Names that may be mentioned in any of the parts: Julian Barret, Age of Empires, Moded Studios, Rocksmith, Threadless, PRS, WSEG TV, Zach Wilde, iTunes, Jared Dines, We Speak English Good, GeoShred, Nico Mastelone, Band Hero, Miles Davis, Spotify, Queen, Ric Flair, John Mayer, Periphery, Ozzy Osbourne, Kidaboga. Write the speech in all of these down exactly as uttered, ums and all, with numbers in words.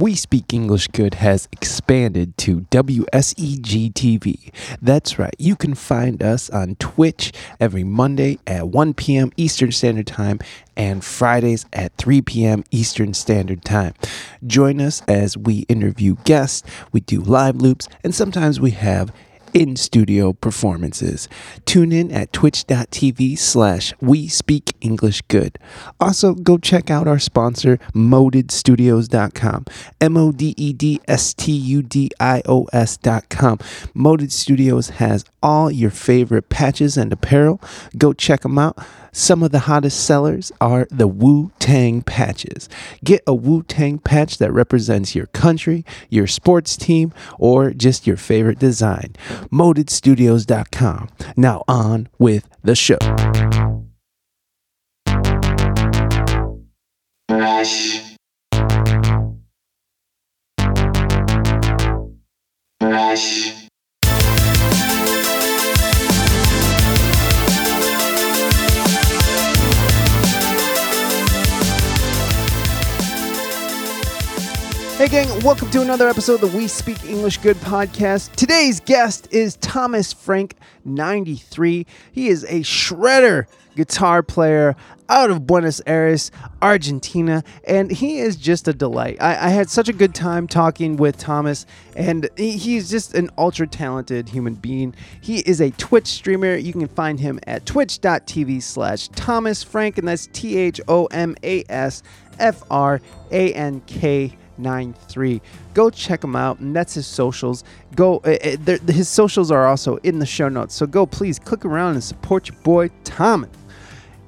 We Speak English Good has expanded to W S E G T V. That's right, you can find us on Twitch every Monday at one p m Eastern Standard Time and Fridays at three p m Eastern Standard Time. Join us as we interview guests, we do live loops, and sometimes we have in-studio performances. Tune in at twitch.tv slash we speak English good. Also, go check out our sponsor, moded studios dot com. M O D E D S T U D I O S dot com. Moded Studios has all your favorite patches and apparel. Go check them out. Some of the hottest sellers are the Wu-Tang patches. Get a Wu-Tang patch that represents your country, your sports team, or just your favorite design. moded studios dot com. Now on with the show. Brush. Brush. Hey gang, welcome to another episode of the We Speak English Good podcast. Today's guest is Thomas Frank, ninety-three. He is a shredder guitar player out of Buenos Aires, Argentina, and he is just a delight. I, I had such a good time talking with Thomas, and he, he's just an ultra-talented human being. He is a Twitch streamer. You can find him at twitch.tv slash Thomas Frank, and that's T H O M A S F R A N K. nine three. Go check him out, and that's his socials. Go, uh, uh, his socials are also in the show notes, so go please click around and support your boy Thomas.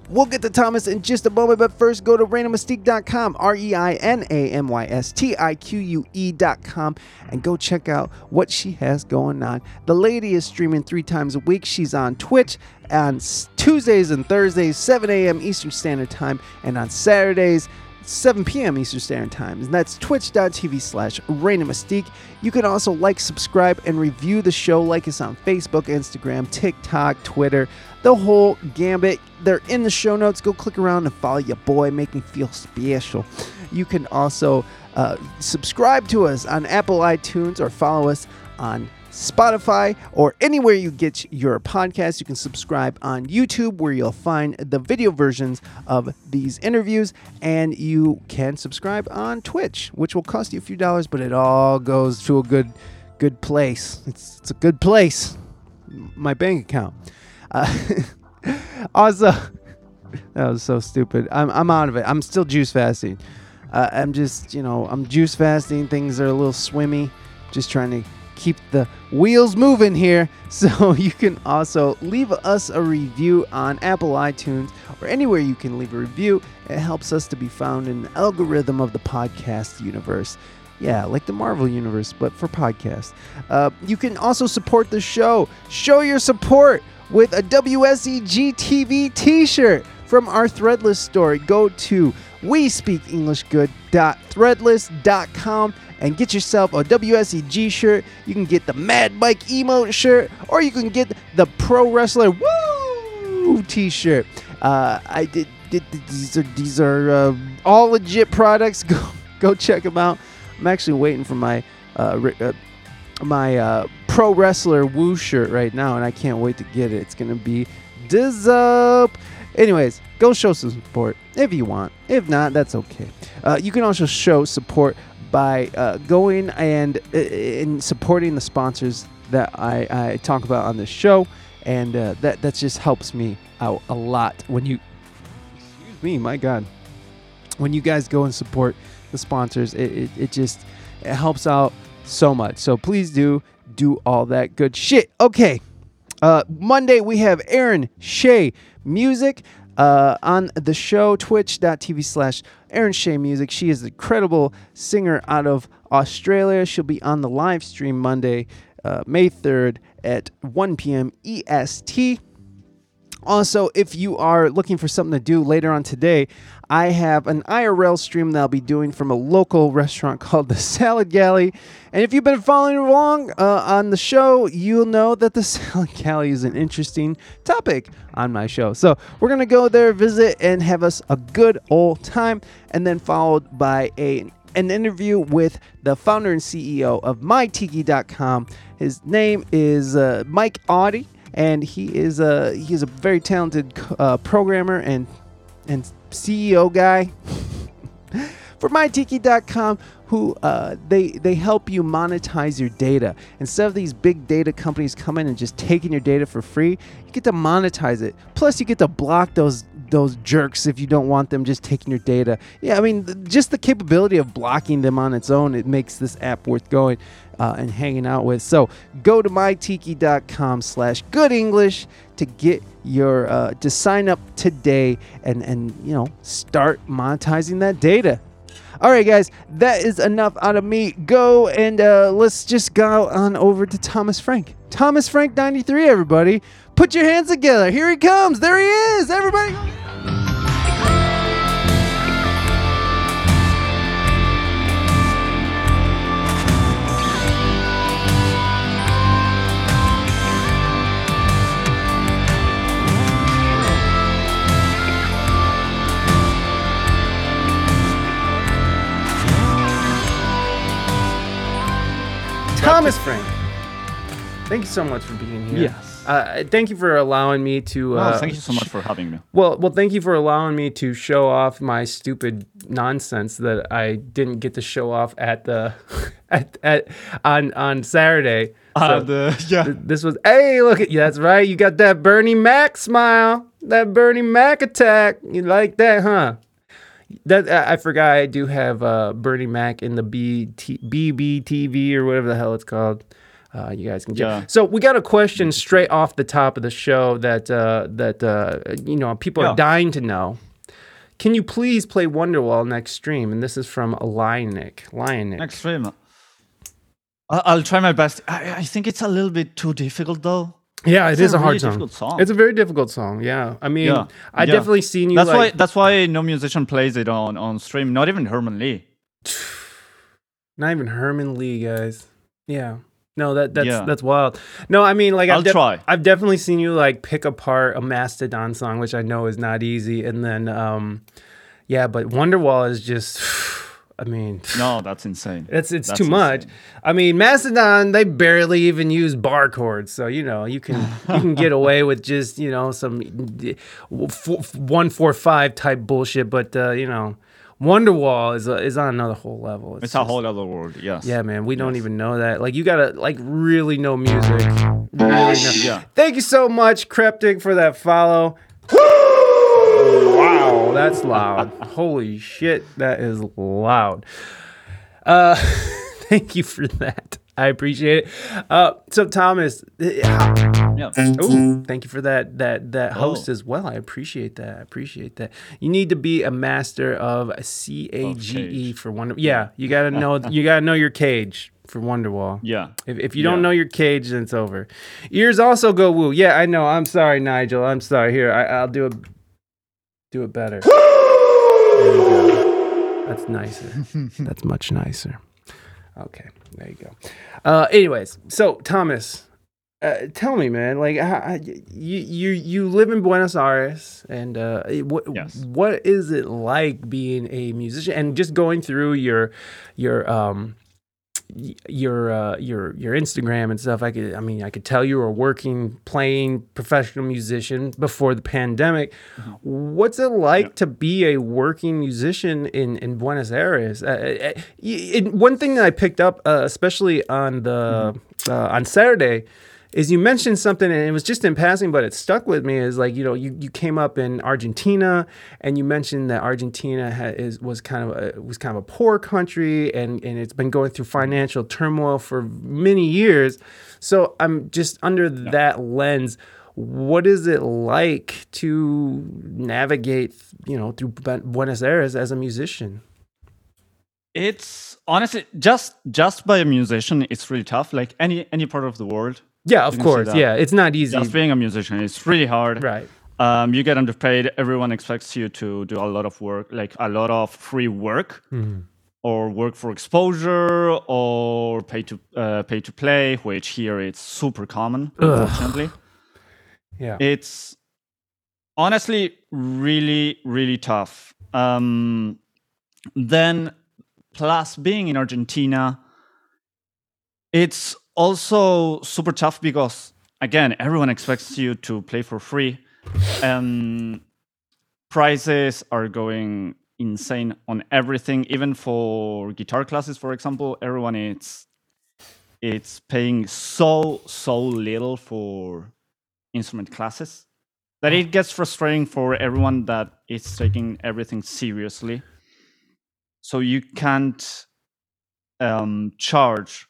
We'll get to Thomas in just a moment, but first go to reina mystique dot com, R E I N A M Y S T I Q U E dot com, and go check out what she has going on. The lady is streaming three times a week. She's on Twitch on Tuesdays and Thursdays, seven a m Eastern Standard Time, and on Saturdays, seven p m Eastern Standard Time, and that's twitch.tv slash Reina Mystique. You can also like, subscribe, and review the show. Like us on Facebook, Instagram, TikTok, Twitter, the whole gambit. They're in the show notes. Go click around and follow your boy. Make me feel special. You can also uh, subscribe to us on Apple iTunes or follow us on Spotify or anywhere you get your podcast. You can subscribe on YouTube, where you'll find the video versions of these interviews, and you can subscribe on Twitch, which will cost you a few dollars, but it all goes to a good good place. It's, it's a good place, my bank account. Uh, also, that was so stupid. I'm, I'm out of it. I'm still juice fasting. Uh, I'm just, you know, I'm juice fasting. Things are a little swimmy. Just trying to keep the wheels moving here. So you can also leave us a review on Apple iTunes or anywhere you can leave a review. It helps us to be found in the algorithm of the podcast universe. Yeah, like the Marvel universe, but for podcasts. Uh, you can also support the show. Show your support with a W S E G T V t-shirt from our Threadless store. Go to we speak english good dot threadless dot com and get yourself a W S E G shirt. You can get the Mad Mike emote shirt, or you can get the Pro Wrestler Woo t-shirt. Uh, I did, did, did these are these are uh, all legit products. Go go check them out. I'm actually waiting for my uh, uh, my uh, Pro Wrestler Woo shirt right now, and I can't wait to get it. It's gonna be dis up. Anyways, go show some support if you want. If not, that's okay. Uh, you can also show support by uh, going and uh, in supporting the sponsors that I, I talk about on this show, and uh, that that just helps me out a lot. When you, excuse me, my God, when you guys go and support the sponsors, it it, it just it helps out so much. So please do do all that good shit. Okay, uh, Monday we have Aaron Shea Music uh, on the show, twitch.tv slash Aaron Shea Music. She is an incredible singer out of Australia. She'll be on the live stream Monday, uh, May third at one p m E S T. Also, if you are looking for something to do later on today, I have an I R L stream that I'll be doing from a local restaurant called the Salad Galley. And if you've been following along uh, on the show, you'll know that the Salad Galley is an interesting topic on my show. So we're going to go there, visit, and have us a good old time, and then followed by a an interview with the founder and C E O of my tiki dot com. His name is uh, Mike Audi, and he is a he is a very talented uh, programmer and and C E O guy for my tiki dot com, who uh, they they help you monetize your data. Instead of these big data companies coming and just taking your data for free, you get to monetize it. Plus, you get to block those those jerks if you don't want them just taking your data. Yeah, I mean, th just the capability of blocking them on its own, it makes this app worth going uh, and hanging out with. So go to my tiki dot com slash good english to get your uh, to sign up today and and you know, start monetizing that data. All right, guys, that is enough out of me. Go and uh, let's just go on over to Thomas Frank. Thomas Frank ninety-three, everybody. Put your hands together. Here he comes. There he is. Everybody. Thomas Frank, thank you so much for being here. Yes. Uh, thank you for allowing me to... Uh, well, thank you so much for having me. Well, well, thank you for allowing me to show off my stupid nonsense that I didn't get to show off at the... at, at on, on Saturday. Uh, so the, yeah. Th this was... Hey, look at you. That's right. You got that Bernie Mac smile. That Bernie Mac attack. You like that, huh? That I forgot. I do have uh, Bernie Mac in the B B T V or whatever the hell it's called. Uh, you guys can check. Yeah. So we got a question straight off the top of the show that uh, that uh, you know, people yeah. are dying to know. Can you please play Wonderwall next stream? And this is from Lionic. Lionic. Next stream. I'll try my best. I, I think it's a little bit too difficult though. Yeah, it it's is a, a really hard song. song. It's a very difficult song. Yeah, I mean, yeah. I yeah. definitely seen you. That's like... why. That's why no musician plays it on on stream. Not even Herman Li. Not even Herman Li, guys. Yeah. No, that that's yeah. that's wild. No, I mean, like I'll I've try. I've definitely seen you like pick apart a Mastodon song, which I know is not easy, and then um, yeah, but Wonderwall is just. I mean, no, that's insane. That's it's that's too insane. much. I mean, Mastodon, they barely even use bar chords, so you know you can you can get away with just you know some one four five type bullshit. But uh, you know, Wonderwall is a, is on another whole level. It's, it's just, a whole other world. Yes. Yeah, man, we yes. don't even know that. Like you gotta like really know music. Really know. Yeah. Thank you so much, Kreptic, for that follow. Wow, that's loud. Holy shit, that is loud. Uh, thank you for that. I appreciate it. Uh, so Thomas, yeah. Ooh, thank you for that that that host oh. as well. I appreciate that. I appreciate that. You need to be a master of C A G E oh, for Wonder. Yeah, you gotta know. You gotta know your cage for Wonderwall. Yeah. If, if you yeah. don't know your cage, then it's over. Ears also go woo. Yeah, I know. I'm sorry, Nigel. I'm sorry. Here, I, I'll do a. Do it better. There you go. That's nicer. That's much nicer. Okay, there you go. Uh, anyways, so Thomas, uh, tell me, man, like how, you you you live in Buenos Aires, and uh, what yes. what is it like being a musician and just going through your your um your uh, your your Instagram and stuff? I could, I mean, I could tell you were working, playing, professional musician before the pandemic. Mm-hmm. What's it like yeah. to be a working musician in in Buenos Aires? Uh, it, one thing that I picked up, uh, especially on the mm-hmm. uh, on Saturday, is you mentioned something, and it was just in passing, but it stuck with me. Is like you know you you came up in Argentina, and you mentioned that Argentina ha is was kind of a, was kind of a poor country, and and it's been going through financial turmoil for many years. So I'm just under yeah. that lens. What is it like to navigate you know through Buenos Aires as a musician? It's honestly just just by a musician, it's really tough. Like any any part of the world. Yeah, of course. Yeah, it's not easy. Just being a musician, it's really hard. Right. Um, you get underpaid. Everyone expects you to do a lot of work, like a lot of free work, mm-hmm. or work for exposure, or pay to uh, pay to play, which here it's super common. Ugh. Unfortunately. Yeah. It's honestly really, really tough. Um, then Plus, being in Argentina, it's also super tough because, again, everyone expects you to play for free. Um, prices are going insane on everything. Even for guitar classes, for example, everyone it's it's paying so so little for instrument classes that it gets frustrating for everyone that is taking everything seriously. So you can't um, charge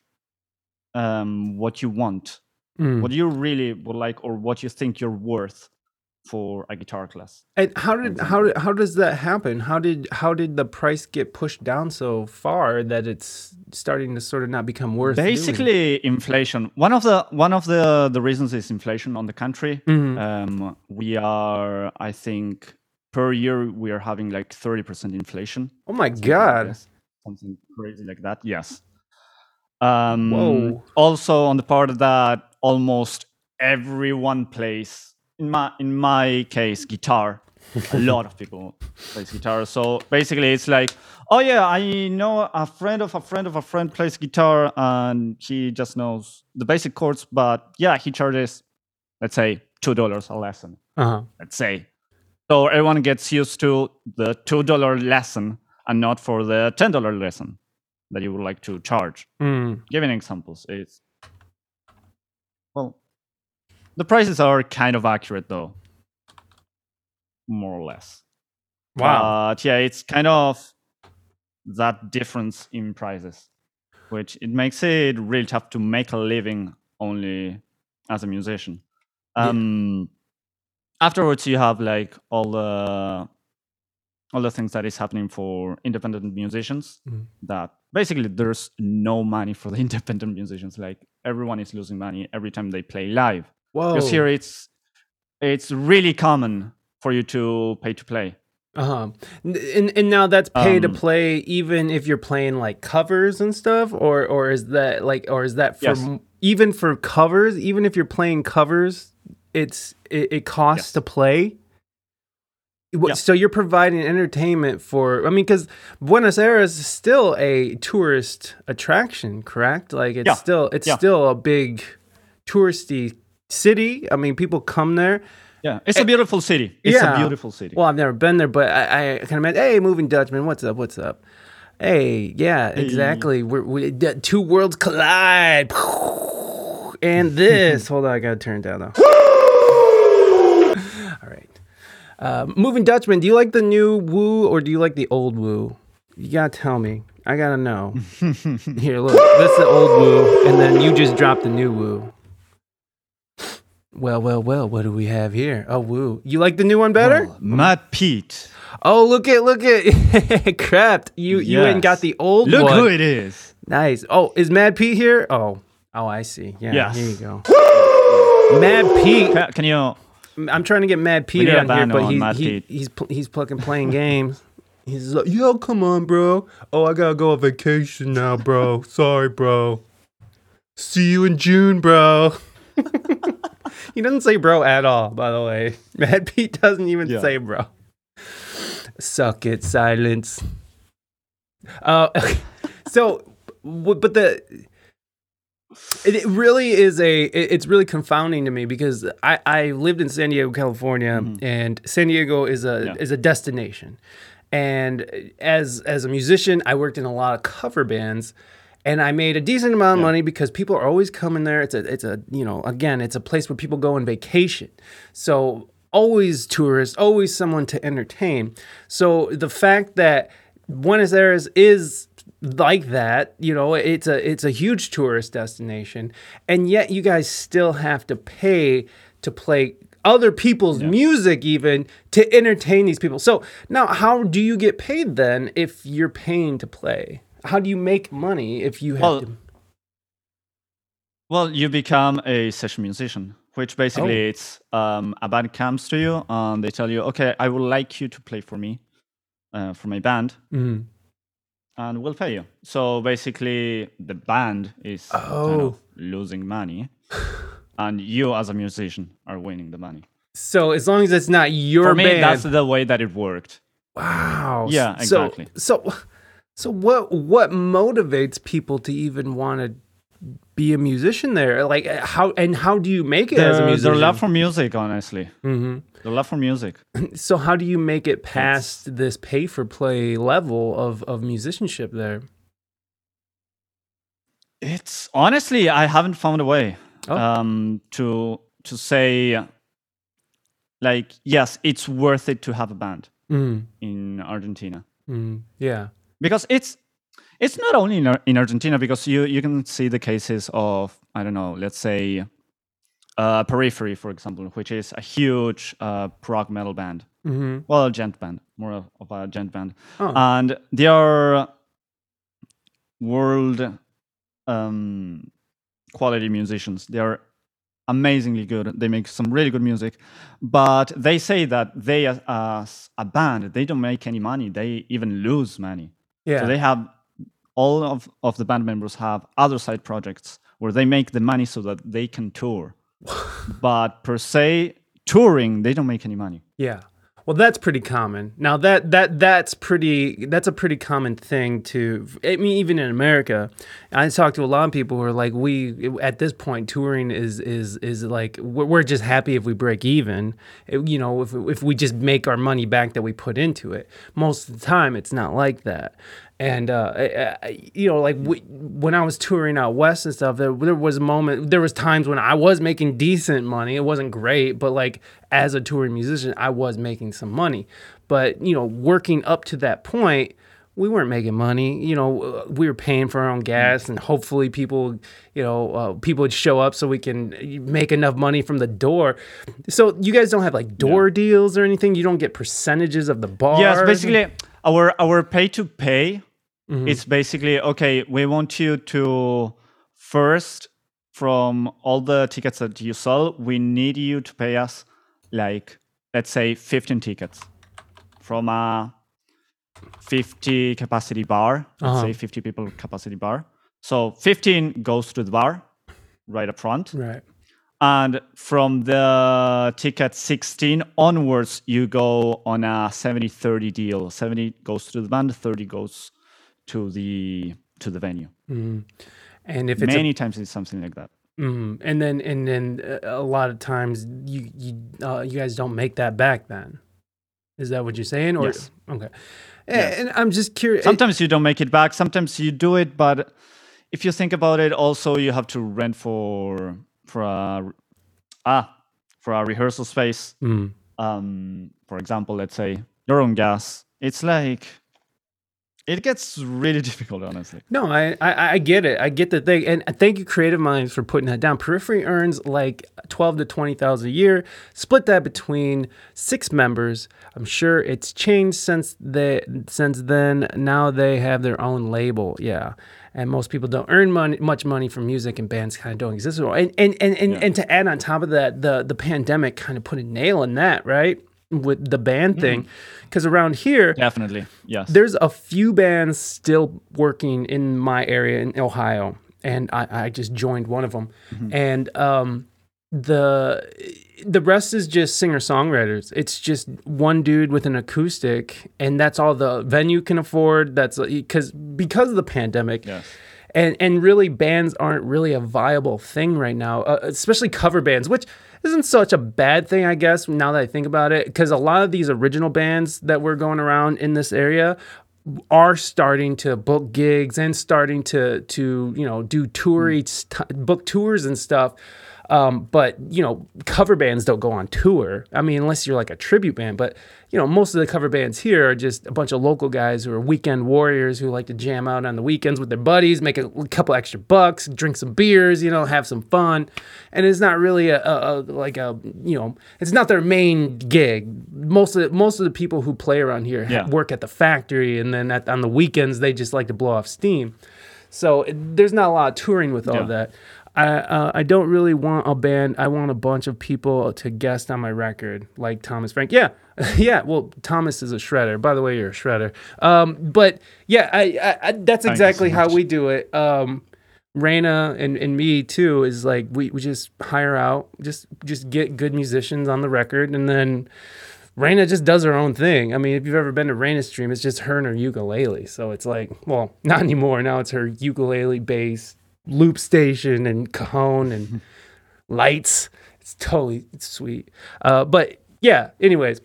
um, what you want, mm. what you really would like, or what you think you're worth for a guitar class. And how did how how does that happen? How did how did the price get pushed down so far that it's starting to sort of not become worth? Basically, doing? inflation. One of the one of the the reasons is inflation on the country. Mm-hmm. Um, we are, I think, per year we are having like thirty percent inflation. Oh my something god! Like something crazy like that. Yes. Um, Whoa. Also, on the part that almost everyone plays. In my in my case, guitar. A lot of people plays guitar. So basically, it's like, oh yeah, I know a friend of a friend of a friend plays guitar, and he just knows the basic chords. But yeah, he charges, let's say, two dollars a lesson. Uh-huh. Let's say, so everyone gets used to the two dollar lesson and not for the ten dollar lesson that you would like to charge. Mm. Giving examples, it's well. The prices are kind of accurate, though, more or less. Wow. But yeah, it's kind of that difference in prices, which it makes it really tough to make a living only as a musician. Um, yeah. Afterwards, you have like all the all the things that is happening for independent musicians. Mm. That basically there's no money for the independent musicians. Like everyone is losing money every time they play live. Whoa. Because here it's it's really common for you to pay to play. Uh-huh. And and now that's pay um, to play even if you're playing like covers and stuff, or or is that like or is that for yes. even for covers, even if you're playing covers, it's it, it costs yes. to play. Yeah. So you're providing entertainment for, I mean, because Buenos Aires is still a tourist attraction, correct? Like it's yeah. still it's yeah. still a big touristy city. I mean, people come there. Yeah, it's a beautiful city. It's yeah. a beautiful city. Well, I've never been there, but I, I kind of imagine, hey, moving Dutchman, what's up? What's up? Hey, yeah, exactly. Hey. We're, we two worlds collide, and this. Hold on, I gotta turn it down though. All right, um, moving Dutchman. Do you like the new Woo or do you like the old Woo? You gotta tell me. I gotta know. Here, look, that's the old Woo, and then you just drop the new Woo. Well, well, well, what do we have here? Oh, woo. You like the new one better? Well, Matt Pete. Oh, look at, look at. Crap. You yes. you ain't got the old look one. Look who it is. Nice. Oh, is Matt Pete here? Oh, oh, I see. Yeah, yes. Here you go. Woo! Matt Pete. Can, can you? I'm trying to get Matt Pete out here, but he, Matt he, Pete. he's he's he's fucking playing games. He's like, yo, come on, bro. Oh, I gotta go on vacation now, bro. Sorry, bro. See you in June, bro. He doesn't say bro at all, by the way. Mad Pete doesn't even yeah. say bro. Suck it, silence. Uh, so, but the, it really is a, it's really confounding to me because I, I lived in San Diego, California, mm-hmm. and San Diego is a yeah. is a destination. And as as a musician, I worked in a lot of cover bands. And I made a decent amount of yeah. money because people are always coming there. It's a, it's a, you know, again, it's a place where people go on vacation. So always tourists, always someone to entertain. So the fact that Buenos Aires is like that, you know, it's a, it's a huge tourist destination, and yet you guys still have to pay to play other people's yeah. music even to entertain these people. So now, how do you get paid then if you're paying to play? How do you make money if you have well, to? Well, you become a session musician, which basically oh. it's um, a band comes to you and they tell you, okay, I would like you to play for me, uh, for my band, mm. and we'll pay you. So basically the band is oh. kind of losing money and you as a musician are winning the money. So as long as it's not your band. For me, band. That's the way that it worked. Wow. Yeah, exactly. So... so So what what motivates people to even want to be a musician there? Like how and how do you make it the, as a musician? The love for music, honestly. Mm-hmm. The love for music. So how do you make it past it's, this pay for play level of of musicianship there? It's honestly, I haven't found a way oh. um, to to say like yes, it's worth it to have a band mm. in Argentina. Mm. Yeah. Because it's it's not only in, in Argentina, because you, you can see the cases of, I don't know, let's say uh, Periphery, for example, which is a huge uh, prog metal band. Mm-hmm. Well, a gent band, more of, of a gent band. Oh. And they are world um, quality musicians. They are amazingly good. They make some really good music. But they say that they, as, as a band, they don't make any money. They even lose money. Yeah. So they have... All of, of the band members have other side projects where they make the money so that they can tour. But per se, touring, they don't make any money. Yeah. Well, that's pretty common. Now, that that that's pretty that's a pretty common thing to, I mean, even in America, I talk to a lot of people who are like, we, at this point, touring is is is like, we're just happy if we break even, you know, if if we just make our money back that we put into it. Most of the time, it's not like that. And, uh, I, I, you know, like we, when I was touring out west and stuff, there, there was a moment, there was times when I was making decent money. It wasn't great, but like as a touring musician, I was making some money. But, you know, working up to that point, we weren't making money. You know, we were paying for our own gas and hopefully people, you know, uh, people would show up so we can make enough money from the door. So you guys don't have like door yeah. deals or anything? You don't get percentages of the bars? Yes, basically our, our pay to pay. Mm-hmm. It's basically, okay, we want you to first, from all the tickets that you sell, we need you to pay us, like, let's say fifteen tickets from a fifty capacity bar, let's uh-huh. say fifty people capacity bar. So fifteen goes to the bar right up front. Right. And from the ticket sixteen onwards, you go on a seventy thirty deal. seventy goes to the band, thirty goes to the to the venue, mm. and if it's many a, times it's something like that, mm. and then and then a lot of times you you uh, you guys don't make that back. Then is that what you're saying? Or yes. okay, yes. And I'm just curious. Sometimes it, you don't make it back. Sometimes you do it, but if you think about it, also you have to rent for for a ah for a rehearsal space. Mm. Um, for example, let's say your own gas. It's like. It gets really difficult, honestly. No, I, I I get it. I get the thing. And thank you, Creative Minds, for putting that down. Periphery earns like twelve to twenty thousand a year. Split that between six members. I'm sure it's changed since they since then. Now they have their own label. Yeah. And most people don't earn money, much money from music, and bands kind of don't exist at all. And and and, and, yeah. and to add on top of that, the the pandemic kind of put a nail in that, right? With the band thing, because mm-hmm. around here, definitely, yes, there's a few bands still working in my area in Ohio, and I, I just joined one of them, mm-hmm. and um, the the rest is just singer songwriters. It's just one dude with an acoustic, and that's all the venue can afford. That's because because of the pandemic. Yes. And and really, bands aren't really a viable thing right now, uh, especially cover bands, which isn't such a bad thing, I guess, now that I think about it, because a lot of these original bands that were going around in this area are starting to book gigs and starting to, to you know, do touring, mm. book tours and stuff. Um, but, you know, cover bands don't go on tour. I mean, unless you're like a tribute band. But, you know, most of the cover bands here are just a bunch of local guys who are weekend warriors who like to jam out on the weekends with their buddies, make a couple extra bucks, drink some beers, you know, have some fun. And it's not really a, a, a like a, you know, it's not their main gig. Most of the, most of the people who play around here yeah. work at the factory. And then at, on the weekends, they just like to blow off steam. So it, there's not a lot of touring with all yeah. that. I uh, I don't really want a band. I want a bunch of people to guest on my record, like Thomas Frank. Yeah, yeah. Well, Thomas is a shredder. By the way, you're a shredder. Um, but yeah, I, I, I that's exactly how we do it. Um, Raina and, and me too is like we, we just hire out, just just get good musicians on the record, and then Raina just does her own thing. I mean, if you've ever been to Raina's stream, it's just her and her ukulele. So it's like, well, not anymore. Now it's her ukulele, bass, loop station, and cajon, and lights. It's totally it's sweet. Uh, but yeah, anyways,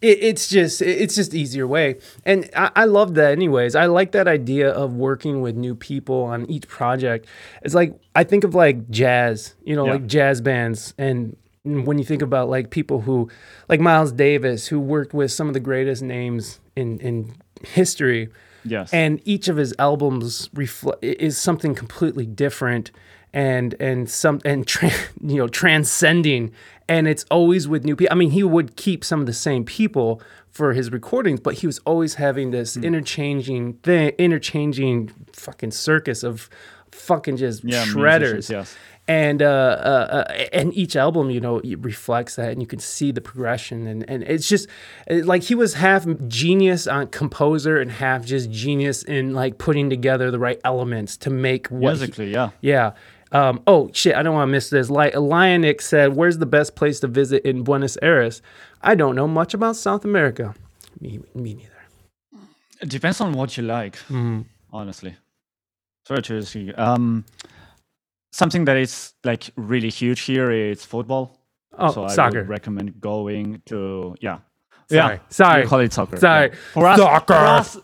it, it's just it, it's just easier way. And I, I love that anyways. I like that idea of working with new people on each project. It's like, I think of like jazz, you know, yeah. like jazz bands. And when you think about like people who, like Miles Davis, who worked with some of the greatest names in, in history. Yes. And each of his albums reflect is something completely different and and some and tra- you know transcending, and it's always with new people. I mean, he would keep some of the same people for his recordings, but he was always having this mm. interchanging thing interchanging fucking circus of fucking just yeah, shredders musicians, yes. and uh, uh, uh and each album, you know, it reflects that, and you can see the progression, and and it's just it, like he was half genius on composer and half just genius in like putting together the right elements to make what musically he, yeah yeah Um, oh, shit, I don't want to miss this. Like, Lionic said, where's the best place to visit in Buenos Aires? I don't know much about South America. Me, me neither. It depends on what you like, mm-hmm. honestly. Sorry to see. Um, something that is, like, really huge here is football. Oh, so soccer. I would recommend going to, yeah. Sorry. Yeah. Sorry. You call it soccer. Sorry. Yeah. For us, soccer. For us,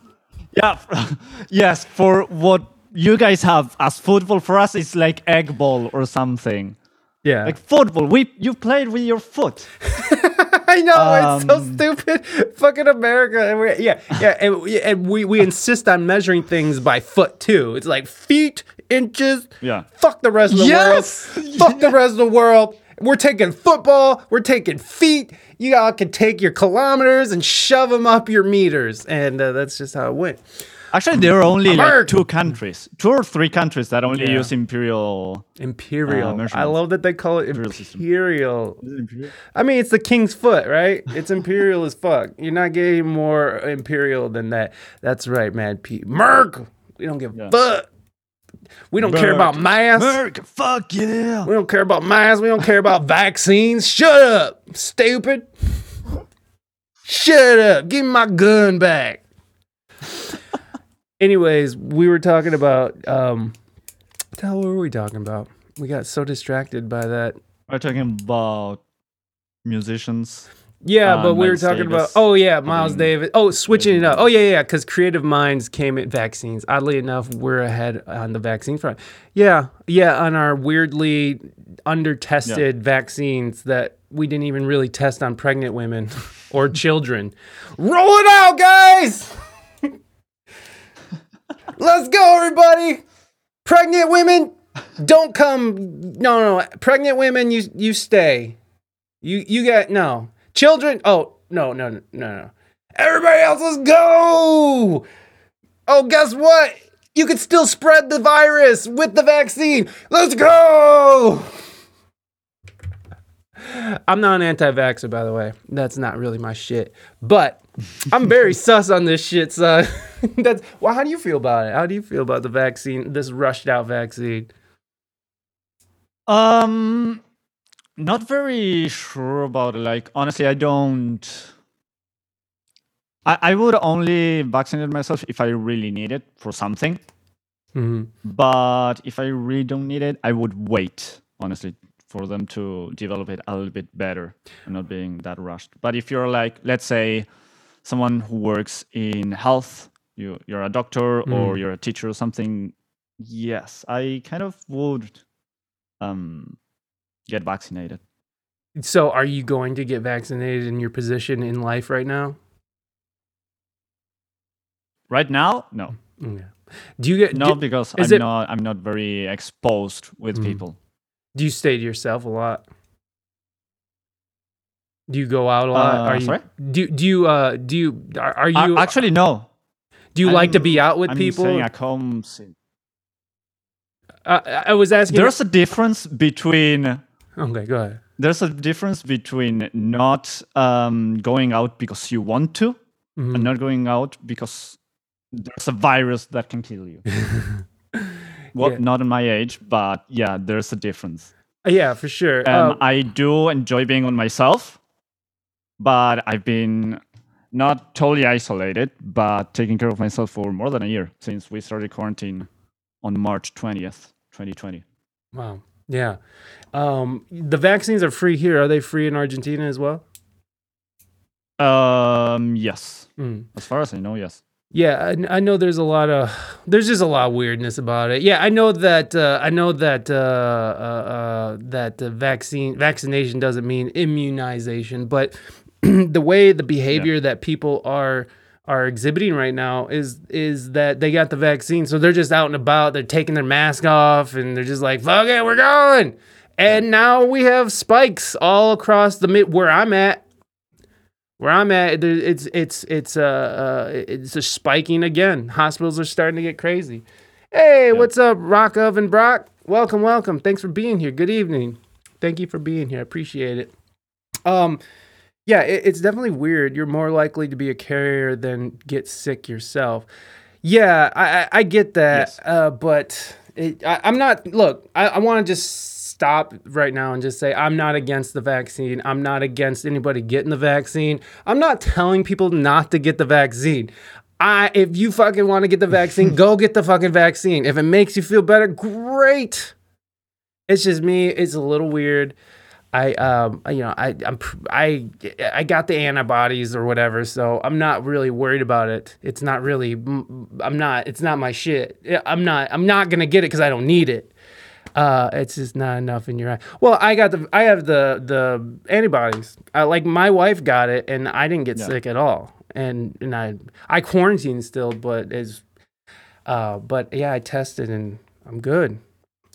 yeah. For, yes, for what you guys have as football, for us it's like egg ball or something. Yeah, like football. We you played with your foot. I know um, it's so stupid. Fucking America, and we're, yeah, yeah, and, and we we insist on measuring things by foot too. It's like feet, inches. Yeah. Fuck the rest of the yes! world. Fuck yeah. the rest of the world. We're taking football. We're taking feet. You all can take your kilometers and shove them up your meters, and uh, that's just how it went. Actually, there are only like, two countries, two or three countries that only yeah. use imperial. Imperial. Uh, I love that they call it imperial. Imperial. Is it imperial? I mean, it's the king's foot, right? It's imperial as fuck. You're not getting more imperial than that. That's right, Mad Pete. Merk! We don't give a yeah. fuck. We don't Merk. care about masks. Merk, fuck yeah. We don't care about masks. We don't care about vaccines. Shut up, stupid. Shut up. Give me my gun back. Anyways, we were talking about, um, what the hell were we talking about? We got so distracted by that. We're talking about musicians. Yeah, um, but we Miles were talking Davis. about, oh yeah, Miles um, Davis. Oh, switching it up. Oh yeah, yeah, because creative minds came at vaccines. Oddly enough, we're ahead on the vaccine front. Yeah, yeah, on our weirdly under-tested yeah. vaccines that we didn't even really test on pregnant women or children. Roll it out, guys! Let's go, everybody! Pregnant women, don't come. No, no, no. Pregnant women, you you stay. You you got no children. Oh no, no, no, no. Everybody else, let's go! Oh, guess what? You can still spread the virus with the vaccine. Let's go! I'm not an anti-vaxxer, by the way. That's not really my shit. But I'm very sus on this shit, son. That's well, how do you feel about it? How do you feel about the vaccine, this rushed out vaccine? Um, not very sure about it. Like, honestly, I don't... I, I would only vaccinate myself if I really need it for something. Mm-hmm. But if I really don't need it, I would wait, honestly, for them to develop it a little bit better and not being that rushed. But if you're like, let's say, someone who works in health, you, you're a doctor mm. or you're a teacher or something, yes, I kind of would um, get vaccinated. So are you going to get vaccinated in your position in life right now? Right now? No. Yeah. Do you get... No, do, because I'm, it, not, I'm not very exposed with mm. people. Do you stay to yourself a lot? Do you go out a lot? Uh, are you sorry? do do you uh do you are, are you uh, actually no? Do you I'm, like to be out with I'm people? I'm staying at home. Uh, I was asking. There's a difference between. Okay, go ahead. There's a difference between not um going out because you want to, mm-hmm. and not going out because there's a virus that can kill you. Well, yeah. Not in my age, but yeah, there's a difference. Yeah, for sure. Um, um, I do enjoy being on myself, but I've been not totally isolated, but taking care of myself for more than a year since we started quarantine on March twentieth, twenty twenty. Wow. Yeah. Um, the vaccines are free here. Are they free in Argentina as well? Um, yes. Mm. As far as I know, yes. Yeah, I, I know there's a lot of, there's just a lot of weirdness about it. Yeah, I know that, uh, I know that, uh, uh, uh, that the vaccine, vaccination doesn't mean immunization, but the way the behavior yeah. that people are, are exhibiting right now is, is that they got the vaccine. So they're just out and about, they're taking their mask off and they're just like, fuck it, we're going. And now we have spikes all across the mid where I'm at. Where I'm at, it's it's it's uh, uh it's just spiking again. Hospitals are starting to get crazy. Hey, yeah. What's up, Rock Oven Brock? Welcome, welcome. Thanks for being here. Good evening. Thank you for being here. I appreciate it. Um, yeah, it, it's definitely weird. You're more likely to be a carrier than get sick yourself. Yeah, I I, I get that. Yes. Uh, but it, I, I'm not. Look, I, I want to just. Stop right now and just say, I'm not against the vaccine. I'm not against anybody getting the vaccine. I'm not telling people not to get the vaccine. I, if you fucking want to get the vaccine, go get the fucking vaccine. If it makes you feel better, great. It's just me. It's a little weird. I, um, you know, I, I'm, I, I got the antibodies or whatever, so I'm not really worried about it. It's not really, I'm not, it's not my shit. I'm not, I'm not going to get it because I don't need it. Uh, it's just not enough in your eye. Well, I got the, I have the, the antibodies. Uh, like my wife got it and I didn't get yeah. sick at all. And, and I, I quarantined still, but it's, uh, but yeah, I tested and I'm good.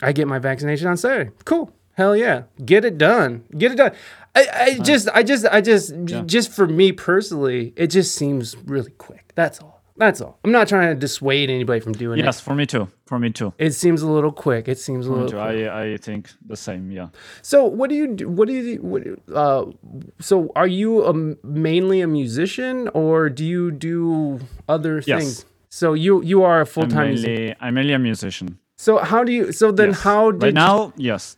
I get my vaccination on Saturday. Cool. Hell yeah. Get it done. Get it done. I, I huh. just, I just, I just, yeah. just for me personally, it just seems really quick. That's all. That's all. I'm not trying to dissuade anybody from doing yes, it. Yes, for me too. For me too. It seems a little quick. It seems for a little. Me too. Quick. I I think the same. Yeah. So what do you do? What do you? What, uh, so are you a, mainly a musician, or do you do other yes. things? So you you are a full time. musician. I'm mainly a musician. So how do you? So then yes. how did right now? You, yes.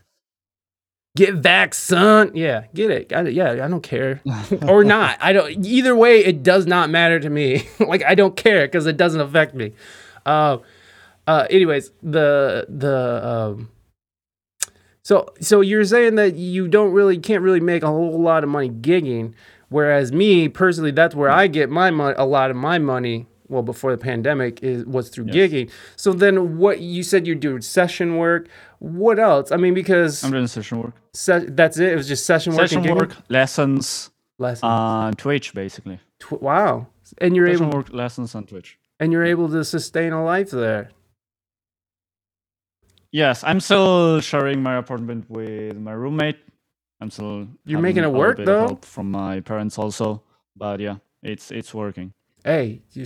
Get vax, son. Yeah, get it. I, yeah, I don't care. Or not. I don't. Either way, it does not matter to me. Like, I don't care because it doesn't affect me. Uh, uh, anyways, the the um, so so you're saying that you don't really can't really make a whole lot of money gigging, whereas me personally, that's where I get my money. A lot of my money. Well, before the pandemic is was through yes. gigging. So then, what you said you do session work. What else? I mean, because I'm doing session work. Se- that's it. It was just session work. Session and work, lessons, lessons on Twitch, basically. Tw- wow! And you're session able work lessons on Twitch. And you're able to sustain a life there. Yes, I'm still sharing my apartment with my roommate. I'm still. You're making it work though. Help from my parents also, but yeah, it's it's working. Hey, you,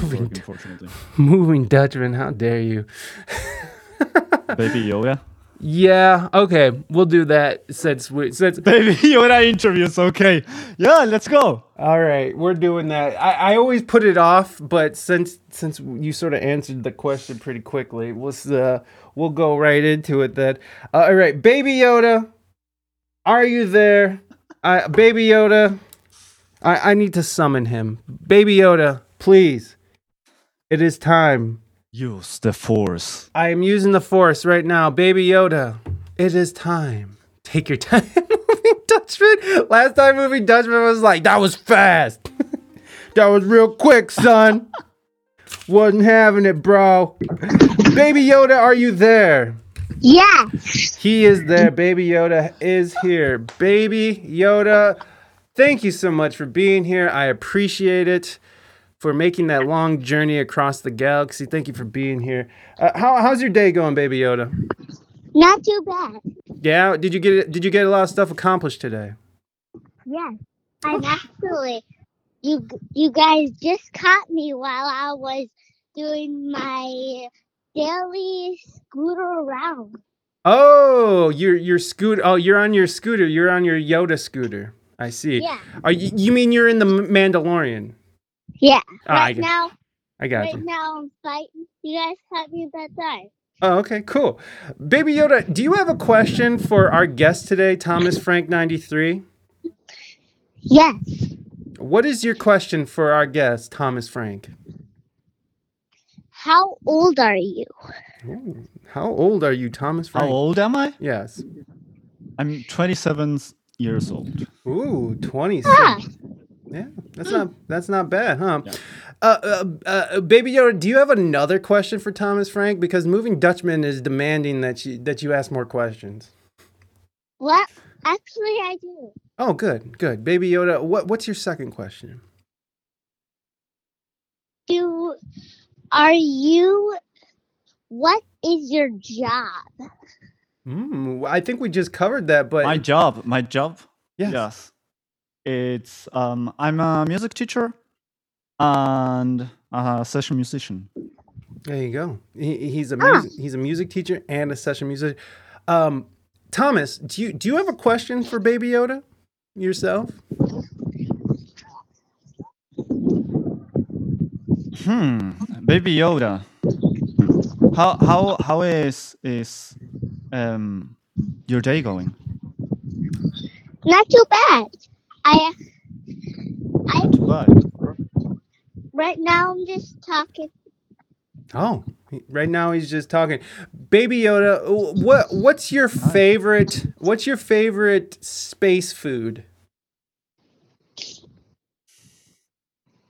moving, working, moving Dutchman, how dare you? Baby Yoda? Yeah, okay, we'll do that since we since Baby Yoda interviews, okay. Yeah, let's go. All right, we're doing that. I, I always put it off, but since since you sort of answered the question pretty quickly, we'll, uh, we'll go right into it then. Uh, all right, Baby Yoda, are you there? Uh, Baby Yoda... I, I need to summon him. Baby Yoda, please. It is time. Use the force. I am using the force right now. Baby Yoda, it is time. Take your time. Moving Dutchman. Last time Moving Dutchman was like, that was fast. That was real quick, son. Wasn't having it, bro. Baby Yoda, are you there? Yeah. He is there. Baby Yoda is here. Baby Yoda... Thank you so much for being here. I appreciate it, for making that long journey across the galaxy. Thank you for being here. Uh, how how's your day going, Baby Yoda? Not too bad. Yeah, did you get did you get a lot of stuff accomplished today? Yes, I actually. You you guys just caught me while I was doing my daily scooter around. Oh, you're you're scooter. Oh, you're on your scooter. You're on your Yoda scooter. I see. Yeah. Are you, you mean you're in the Mandalorian? Yeah. Oh, right I now. I got right you. Right now I'm fighting. You guys caught me about that. Oh, okay, cool. Baby Yoda, do you have a question for our guest today, Thomas Frank ninety-three? Yes. What is your question for our guest, Thomas Frank? How old are you? Ooh, how old are you, Thomas Frank? How old am I? Yes. I'm twenty-seven years old. Ooh, twenty-seven. Ah. Yeah, that's mm. not that's not bad, huh? Yeah. Uh, uh, uh, Baby Yoda, do you have another question for Thomas Frank? Because Moving Dutchman is demanding that you that you ask more questions. Well, actually, I do. Oh, good, good. Baby Yoda, what what's your second question? Do are you? What is your job? Mm, I think we just covered that, but my job, my job. Yes. yes. It's um I'm a music teacher and a session musician. There you go. He, he's a music, ah. he's a music teacher and a session musician. Um, Thomas, do you do you have a question for Baby Yoda yourself? Hmm, Baby Yoda. How how how is is um your day going? Not too bad. I, I, right now I'm just talking. Oh, right now he's just talking. Baby Yoda, what what's your favorite? What's your favorite space food?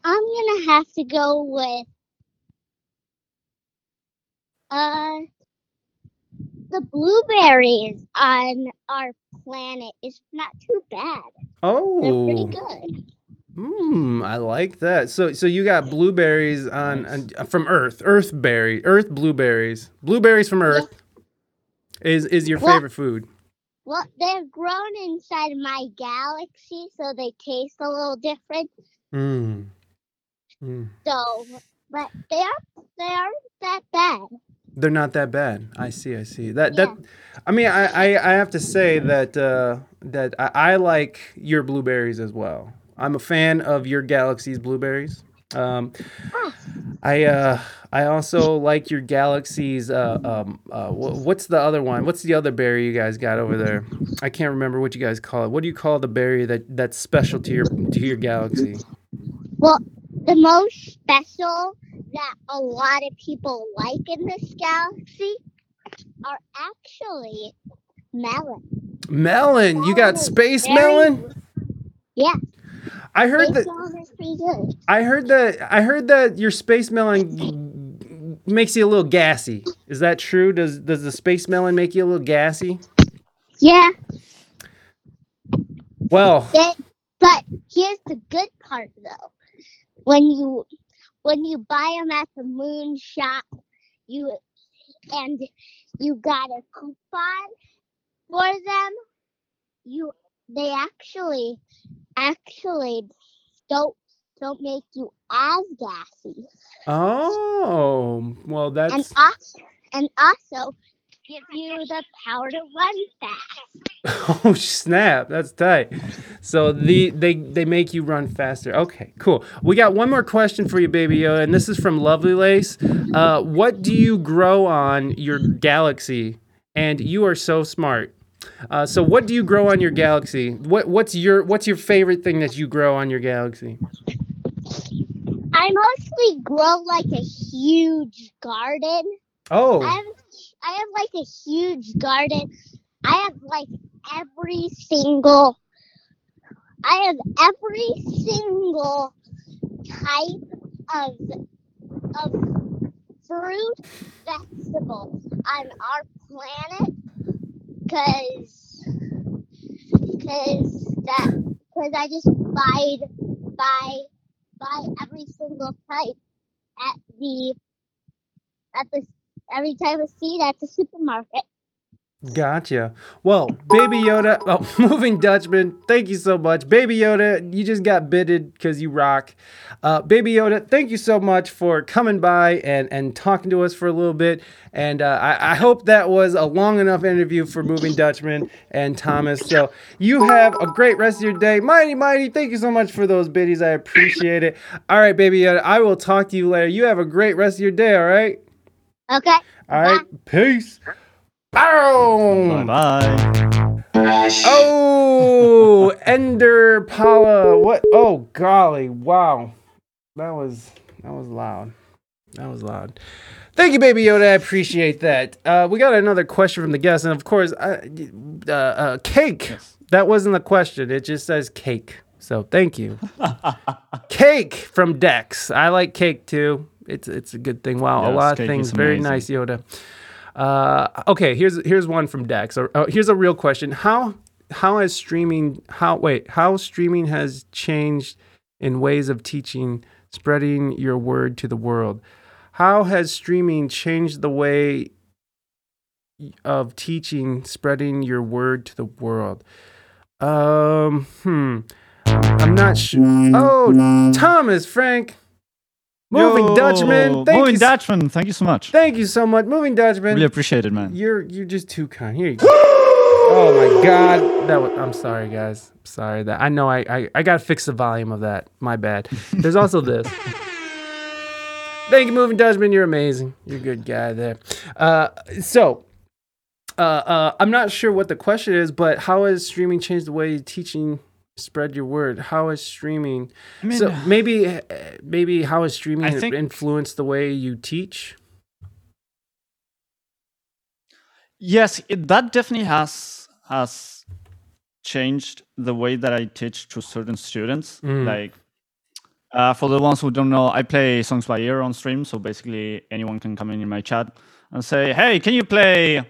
I'm gonna have to go with uh the blueberries on our planet. It's not too bad. Oh, they're pretty good. Hmm, I like that. So, so you got blueberries on, nice. on from Earth, Earth berry, Earth blueberries, blueberries from Earth. Yeah. Is is your well, favorite food? Well, they're grown inside my galaxy, so they taste a little different. Hmm. Mm. So, but they are they aren't that bad. They're not that bad. I see. I see that. Yeah. That. I mean, I, I, I have to say that uh, that I, I like your blueberries as well. I'm a fan of your galaxy's blueberries. Um, oh. I uh, I also like your galaxy's. Uh, um, uh, what's the other one? What's the other berry you guys got over there? I can't remember what you guys call it. What do you call the berry that, that's special to your to your galaxy? Well, the most special that a lot of people like in this galaxy are actually melon. Melon? melon you got space very, melon? Yeah. I heard space that. I heard that. I heard that your space melon makes you a little gassy. Is that true? Does Does the space melon make you a little gassy? Yeah. Well. It, but here's the good part, though. When you When you buy them at the moon shop, you and you got a coupon for them. You they actually actually don't don't make you as gassy. Oh, well that's and also, and also give you the power to run fast. Oh snap, that's tight. So the they, they make you run faster. Okay, cool. We got one more question for you, Baby Yoda, and this is from Lovely Lace. Uh, what do you grow on your galaxy? And you are so smart. Uh, so what do you grow on your galaxy? What what's your what's your favorite thing that you grow on your galaxy? I mostly grow like a huge garden. Oh. I have, I have like a huge garden. I have like every single I have every single type of of fruit, vegetable on our planet, cause, cause that, cause I just buy, buy, buy every single type at the, at the every type of seed at the supermarket. Gotcha. Well, Baby Yoda, oh, Moving Dutchman, thank you so much. Baby Yoda, you just got bitted because you rock. Uh, Baby Yoda, thank you so much for coming by and, and talking to us for a little bit. And uh, I, I hope that was a long enough interview for Moving Dutchman and Thomas. So you have a great rest of your day. Mighty, mighty, thank you so much for those biddies. I appreciate it. All right, Baby Yoda, I will talk to you later. You have a great rest of your day, all right? Okay. All right, bye. Peace. Boom! Bye-bye. Oh, Ender Paula. What? Oh, golly. Wow. That was, that was loud. That was loud. Thank you, Baby Yoda. I appreciate that. Uh, we got another question from the guest. And, of course, I, uh, uh, cake. Yes. That wasn't the question. It just says cake. So, thank you. Cake from Dex. I like cake, too. It's it's a good thing. Wow, yes, a lot of things. Very nice, Yoda. Uh, okay, here's here's one from Dex. Uh, here's a real question. How how has streaming how wait how streaming has changed in ways of teaching, spreading your word to the world? How has streaming changed the way of teaching, spreading your word to the world? Um, hmm. I'm not sure. Oh, Thomas Frank. Moving Yo, Dutchman, thank Moving you, Dutchman, thank you so much. Thank you so much, Moving Dutchman. Really appreciate it, man. You're you're just too kind. Here you go. Oh my God, that was. I'm sorry, guys. I'm sorry that I know I I, I got to fix the volume of that. My bad. There's also this. Thank you, Moving Dutchman. You're amazing. You're a good guy there. Uh, so, uh, uh, I'm not sure what the question is, but how has streaming changed the way teaching? Spread your word. How is streaming? I mean, so maybe, maybe how is streaming think, influenced the way you teach? Yes, it, that definitely has has changed the way that I teach to certain students. Mm. Like uh, for the ones who don't know, I play songs by ear on stream. So basically, anyone can come in in my chat and say, "Hey, can you play?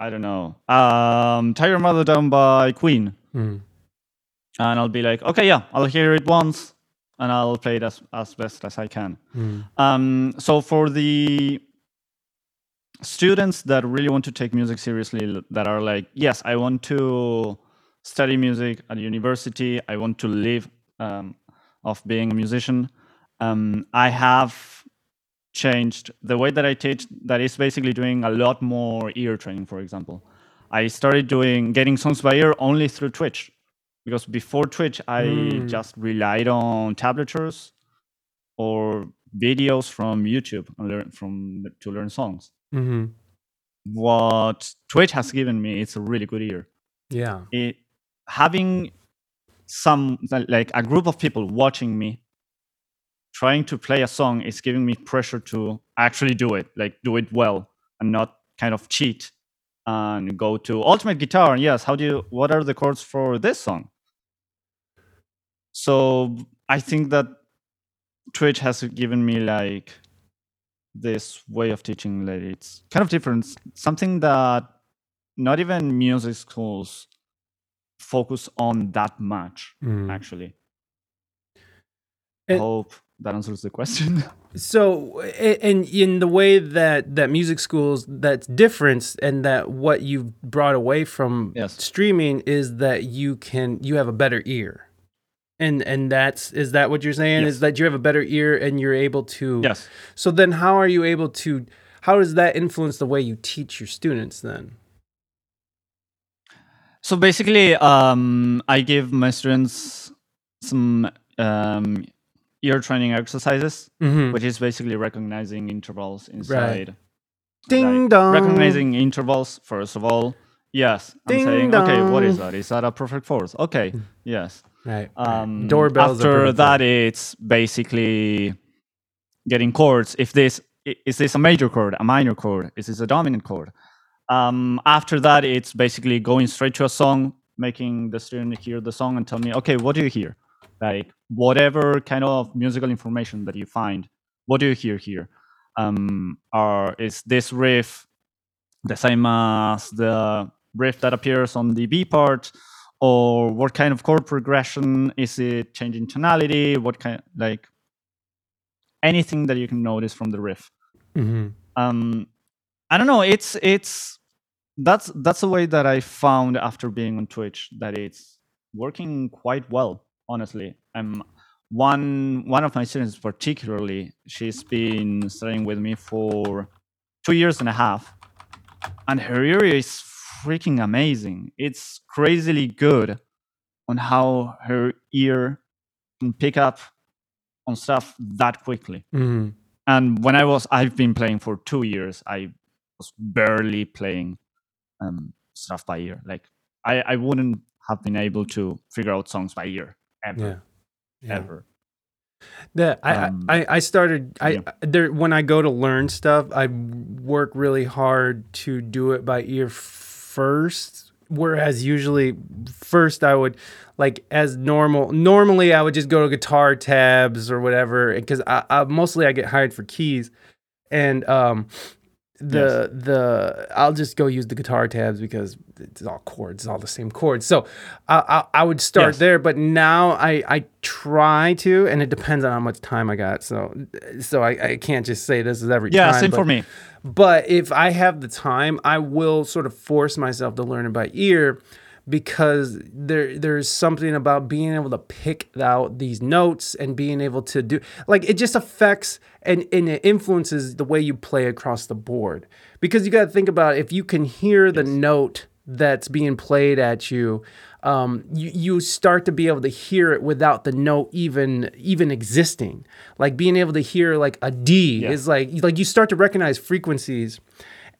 I don't know, um, Tie Your Mother Down by Queen." Mm. And I'll be like, okay, yeah, I'll hear it once and I'll play it as, as best as I can. Mm. Um, so for the students that really want to take music seriously, that are like, yes, I want to study music at university, I want to live um, off being a musician, um, I have changed the way that I teach, that is basically doing a lot more ear training, for example. I started doing getting songs by ear only through Twitch, because before Twitch, I mm. just relied on tablatures or videos from YouTube and learn from to learn songs. Mm-hmm. What Twitch has given me, it's a really good ear. Yeah, it, having some like a group of people watching me trying to play a song is giving me pressure to actually do it, like do it well and not kind of cheat. And go to Ultimate Guitar. Yes, how do you? What are the chords for this song? So I think that Twitch has given me like this way of teaching. Like it's kind of different. Something that not even music schools focus on that much. Mm. Actually, I it- hope. That answers the question. So, and in the way that, that music schools, that's different, and that what you've brought away from yes. streaming is that you can you have a better ear, and and that's is that what you're saying yes. is that you have a better ear and you're able to yes. So then, how are you able to? How does that influence the way you teach your students then? So basically, um, I give my students some. Um, ear training exercises, mm-hmm. which is basically recognizing intervals inside. Right. Ding like, dong. Recognizing intervals, first of all. Yes. Ding I'm saying, dong. Okay, what is that? Is that a perfect fourth? Okay, yes. Right. Um, Doorbells. After that, it's basically getting chords. If this is this a major chord, a minor chord? Is this a dominant chord? Um, after that, it's basically going straight to a song, making the student hear the song and tell me, okay, what do you hear? Like whatever kind of musical information that you find, what do you hear here? Um, are is this riff the same as the riff that appears on the B part, or what kind of chord progression is it? Changing tonality? What kind like anything that you can notice from the riff? Mm-hmm. Um, I don't know. It's it's that's that's the way that I found after being on Twitch that it's working quite well. Honestly, I'm one one of my students particularly, she's been studying with me for two years and a half, and her ear is freaking amazing. It's crazily good on how her ear can pick up on stuff that quickly. Mm-hmm. And when I was, I've been playing for two years, I was barely playing. Um, stuff by ear. Like I, I wouldn't have been able to figure out songs by ear ever, yeah. Yeah. ever. The, I, um, I, I started I yeah. there when I go to learn stuff, I work really hard to do it by ear first. Whereas usually first I would like as normal, normally I would just go to guitar tabs or whatever. Because I, I mostly I get hired for keys and um, the, yes. the, I'll just go use the guitar tabs because it's all chords, it's all the same chords. So I, I, I would start yes. there, but now I, I try to, and it depends on how much time I got. So, so I, I can't just say this is every yeah, time. Yeah, same but, for me. But if I have the time, I will sort of force myself to learn it by ear because there there's something about being able to pick out these notes and being able to do, like it just affects and, and it influences the way you play across the board. Because you got to think about if you can hear the yes. note that's being played at you, um, you, you start to be able to hear it without the note even even existing. Like being able to hear like a D yeah. is like, like you start to recognize frequencies.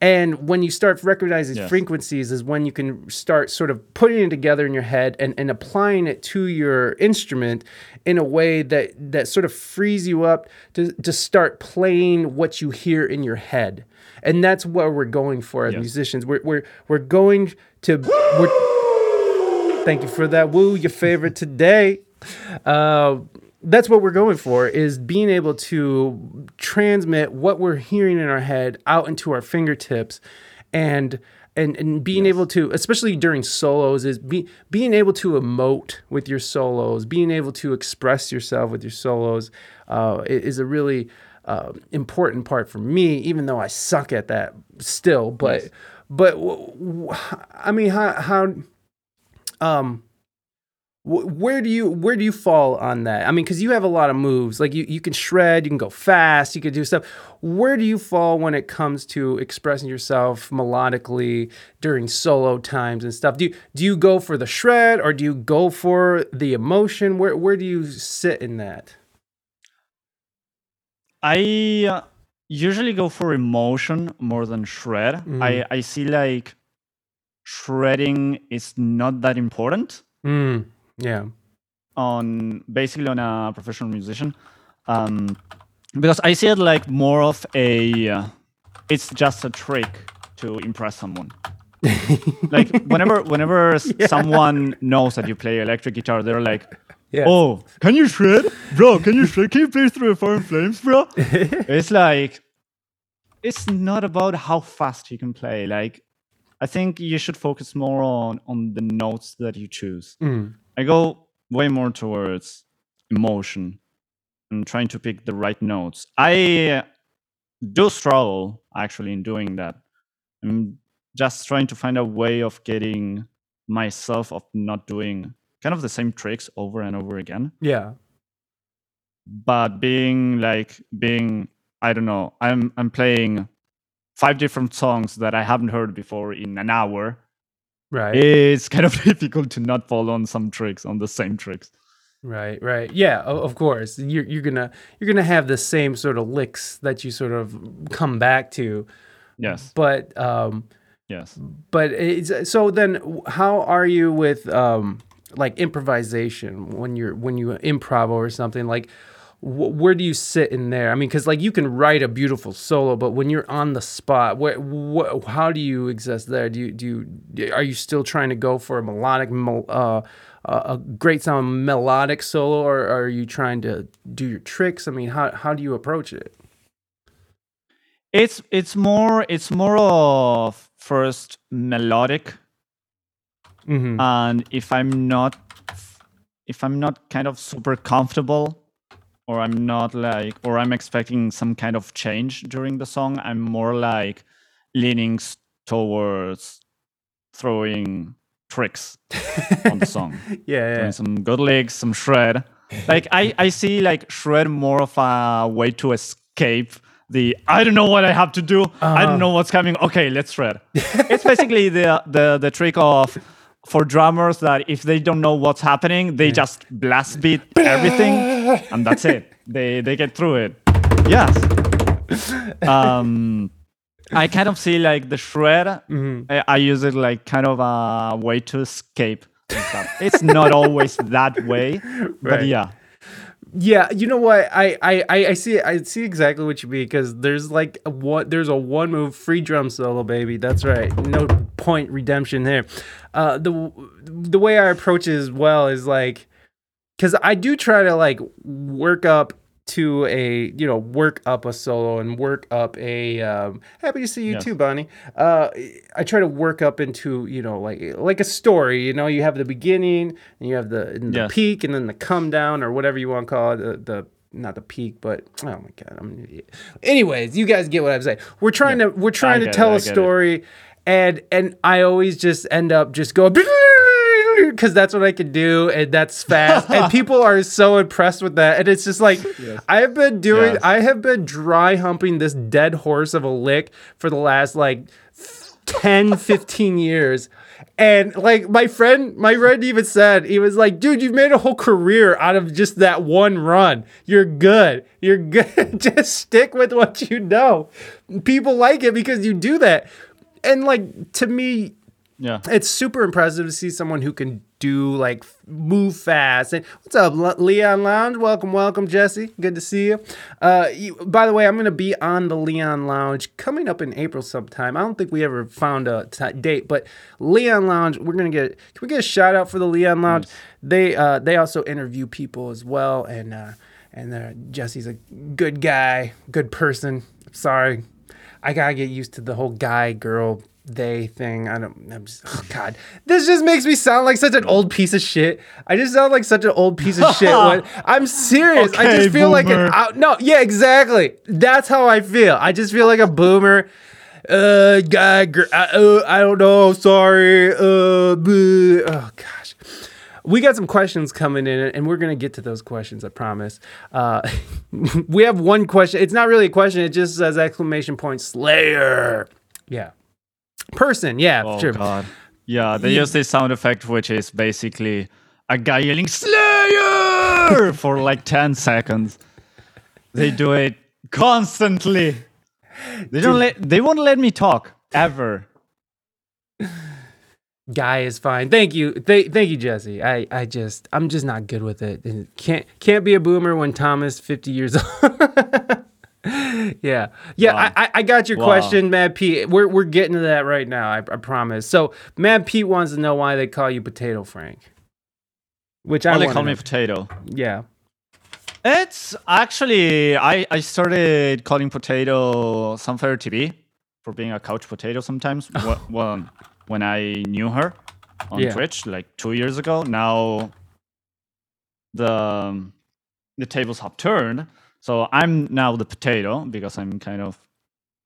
And when you start recognizing yes. frequencies is when you can start sort of putting it together in your head and, and applying it to your instrument in a way that, that sort of frees you up to, to start playing what you hear in your head. And that's what we're going for as yes. musicians. We're, we're, we're going to... We're, thank you for that, Woo, your favorite today. Uh, that's what we're going for, is being able to transmit what we're hearing in our head out into our fingertips and and, and being yes. able to, especially during solos, is be, being able to emote with your solos, being able to express yourself with your solos uh, is a really uh, important part for me, even though I suck at that still. But, yes. but I mean, how... how um, Where do you where do you fall on that? I mean, because you have a lot of moves. Like you, you can shred, you can go fast, you can do stuff. Where do you fall when it comes to expressing yourself melodically during solo times and stuff? Do you, do you go for the shred or do you go for the emotion? Where where do you sit in that? I uh, usually go for emotion more than shred. Mm-hmm. I I see like shredding is not that important. Mm. Yeah, on basically on a professional musician, um, because I see it like more of a, uh, it's just a trick to impress someone. Like whenever whenever yeah. someone knows that you play electric guitar, they're like, yeah. "Oh, can you shred, bro? Can you shred? Can you play Through the Fire and Flames, bro?" It's like, it's not about how fast you can play, like. I think you should focus more on, on the notes that you choose. Mm. I go way more towards emotion and trying to pick the right notes. I do struggle, actually, in doing that. I'm just trying to find a way of getting myself of not doing kind of the same tricks over and over again. Yeah. But being like, being, I don't know, I'm I'm playing... five different songs that I haven't heard before in an hour. Right. It's kind of difficult to not fall on some tricks, on the same tricks. Right, right. Yeah, of course. You're, you're gonna you're gonna have the same sort of licks that you sort of come back to. Yes. But um yes. But it's, so then how are you with um like improvisation when you're when you improv or something like where do you sit in there? I mean, because like you can write a beautiful solo, but when you're on the spot, where, wh- how do you exist there? Do you do you, are you still trying to go for a melodic, uh, a great sound melodic solo, or are you trying to do your tricks? I mean, how how do you approach it? It's it's more it's more of first melodic, mm-hmm. and if I'm not if I'm not kind of super comfortable. Or I'm not like, or I'm expecting some kind of change during the song. I'm more like leaning towards throwing tricks on the song. Yeah, yeah. Some good licks, some shred. Like I, I see like shred more of a way to escape the. I don't know what I have to do. Uh-huh. I don't know what's coming. Okay, let's shred. It's basically the the the trick of. For drummers that if they don't know what's happening, they just blast beat everything and that's it. They they get through it. Yes. Um, I kind of see like the shred. Mm-hmm. I, I use it like kind of a way to escape. And stuff. It's not always that way, but right. yeah. Yeah, you know what? I I I see I see exactly what you mean, because there's like a what there's a one move free drum solo, baby. That's right. No point redemption here. Uh, the the way I approach it as well is like, because I do try to like work up to a you know work up a solo and work up a um, happy to see you yes. too, Bonnie. Uh, I try to work up into you know like like a story. You know, you have the beginning and you have the, and the yes. peak and then the come down or whatever you want to call it. The, the not the peak, but oh my god. I'm an idiot. Anyways, you guys get what I'm saying. We're trying yeah. to we're trying I to tell it, a story, it. and and I always just end up just going. Because that's what I can do, and that's fast, and people are so impressed with that. And it's just like yes. I've been doing, yes. I have been dry humping this dead horse of a lick for the last like ten, fifteen years. And like my friend, my friend even said, he was like, dude, you've made a whole career out of just that one run. You're good. You're good. Just stick with what you know. People like it because you do that. And like to me, yeah, it's super impressive to see someone who can do like move fast. And what's up, Leon Lounge? Welcome, welcome, Jesse. Good to see you. Uh, you, by the way, I'm gonna be on the Leon Lounge coming up in April sometime. I don't think we ever found a t- date, but Leon Lounge, we're gonna get. Can we get a shout out for the Leon Lounge? Nice. They uh, they also interview people as well, and uh, and Jesse's a good guy, good person. I'm sorry, I gotta get used to the whole guy girl. They thing. I don't, I'm just, oh God, this just makes me sound like such an old piece of shit. I just sound like such an old piece of shit. When, I'm serious. Okay, I just feel boomer. like an out. No, yeah, exactly. That's how I feel. I just feel like a boomer. Uh, guy, gr- I, uh, I don't know. Sorry. Uh, bleh. Oh gosh. We got some questions coming in, and we're going to get to those questions, I promise. Uh, we have one question. It's not really a question. It just says exclamation point Slayer. Yeah. Person, yeah, oh, sure. God. Yeah, they yeah. use this sound effect, which is basically a guy yelling Slayer for like ten seconds. They do it constantly. They don't let. They won't let me talk ever. Guy is fine. Thank you, Th- thank you, Jesse. I, I just, I'm just not good with it. And can't, can't be a boomer when Thomas fifty years old. Yeah, yeah, wow. I, I got your wow. question, Mad Pete. We're we're getting to that right now, I, I promise. So Mad Pete wants to know why they call you Potato Frank. Which I well, they call me Potato. Yeah, it's actually I, I started calling Potato Sunfire T V for being a couch potato sometimes. when when I knew her on yeah. Twitch like two years ago. Now the the tables have turned. So I'm now the potato because I'm kind of,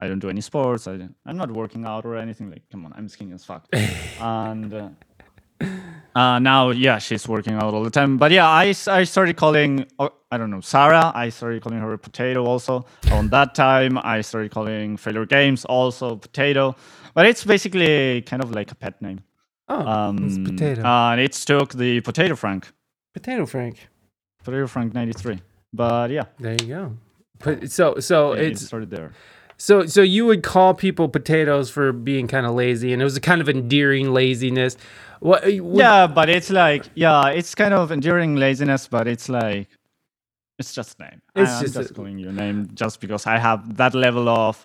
I don't do any sports. I I'm not working out or anything. Like, come on, I'm skinny as fuck. and uh, uh, now, yeah, she's working out all the time. But yeah, I, I started calling, I don't know, Sarah. I started calling her Potato also. On that time, I started calling Failure Games also Potato. But it's basically kind of like a pet name. Oh, um, it's Potato. Uh, and it took the Potato Frank. Potato Frank. Potato Frank ninety-three. But yeah, there you go. But so so yeah, it's it started there. So so you would call people potatoes for being kind of lazy, and it was a kind of endearing laziness. What? Would, yeah, but it's like yeah, it's kind of endearing laziness, but it's like it's just name. It's I, just, I'm just a, calling your name just because I have that level of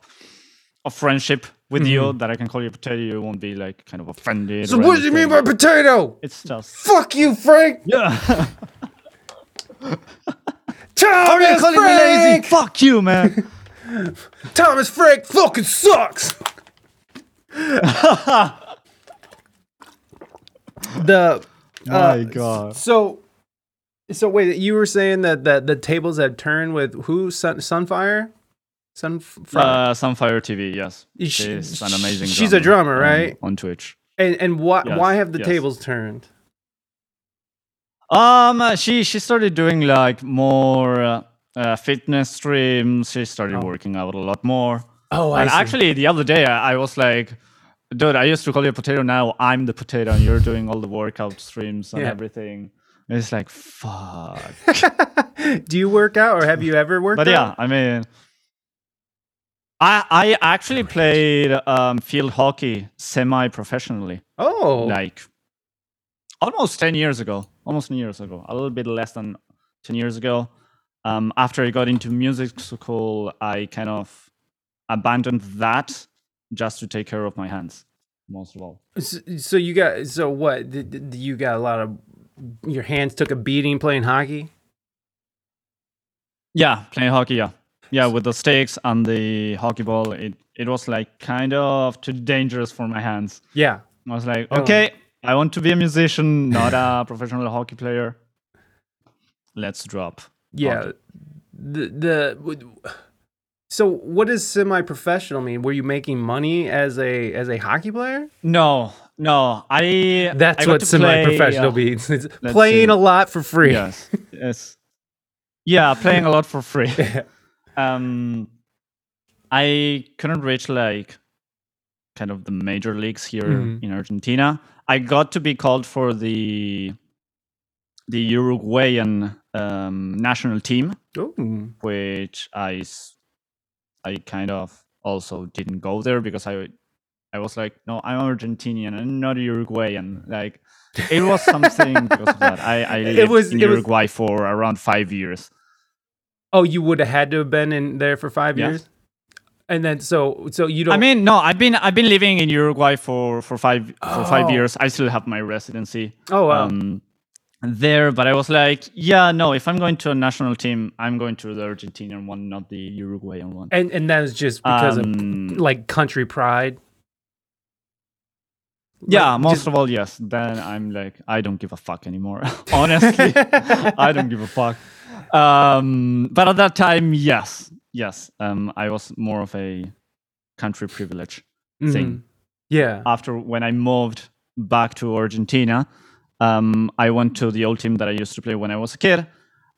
of friendship with mm-hmm. you that I can call you potato. You won't be like kind of offended. So what anything. do you mean by potato? It's just fuck you, Frank. Yeah. Thomas Are you calling Frank? me lazy? Fuck you, man. Thomas Frank fucking sucks. the uh, my God. So, so wait. You were saying that that the tables had turned with who? Sun, Sunfire. Sun. Uh, Sunfire T V. Yes. She's an amazing. She's drummer a drummer, right? On, on Twitch. And and why yes, why have the yes. tables turned? Um, she she started doing like more uh, uh, fitness streams. She started oh. working out a lot more. Oh, I and see. Actually, the other day I, I was like, "Dude, I used to call you a potato. Now I'm the potato, and you're doing all the workout streams and yeah. everything." And it's like, fuck. Do you work out, or have you ever worked? But out? yeah, I mean, I, I actually played um, field hockey semi-professionally. Oh. Like almost ten years ago. Almost ten years ago. A little bit less than ten years ago. Um, after I got into music school, I kind of abandoned that just to take care of my hands, most of all. So, so you got, so what? Did, did you got a lot of, your hands took a beating playing hockey? Yeah, playing hockey, yeah. Yeah, with the sticks and the hockey ball, it, it was like kind of too dangerous for my hands. Yeah. I was like, okay, oh. I want to be a musician, not a professional hockey player. Let's drop. Yeah. Hockey. The the So what does semi-professional mean? Were you making money as a as a hockey player? No. No. I That's I what semi-professional play, uh, means. It's playing see. a lot for free. Yes. yes. Yeah, playing a lot for free. Um, I couldn't reach like kind of the major leagues here mm-hmm. in Argentina. I got to be called for the the Uruguayan um, national team, Ooh. which I I kind of also didn't go there because I I was like, no, I'm Argentinian and not Uruguayan. Like it was something because of that. I, I lived it was, in it Uruguay was... for around five years. Oh, you would have had to have been in there for five yeah. years, and then so so you don't. I mean, no, I've been I've been living in Uruguay for for five oh. for five years. I still have my residency. Oh, wow. Um, there, but I was like, yeah, no. If I'm going to a national team, I'm going to the Argentinian one, not the Uruguayan one. And and that is just because um, of like country pride. Yeah, like, most just, of all, yes. Then I'm like, I don't give a fuck anymore. Honestly, I don't give a fuck. Um, but at that time, yes, yes, um, I was more of a country privilege mm-hmm. thing. Yeah. After when I moved back to Argentina, um, I went to the old team that I used to play when I was a kid,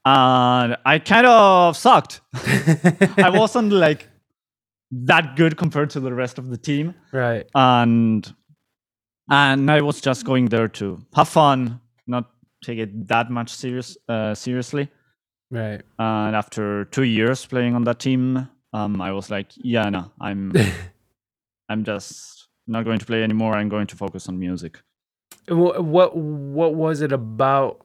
and I kind of sucked. I wasn't like that good compared to the rest of the team, right? And and I was just going there to have fun, not take it that much serious uh, seriously. Right. Uh, and after two years playing on that team, um, I was like, yeah, no, I'm I'm just not going to play anymore. I'm going to focus on music. What what, what was it about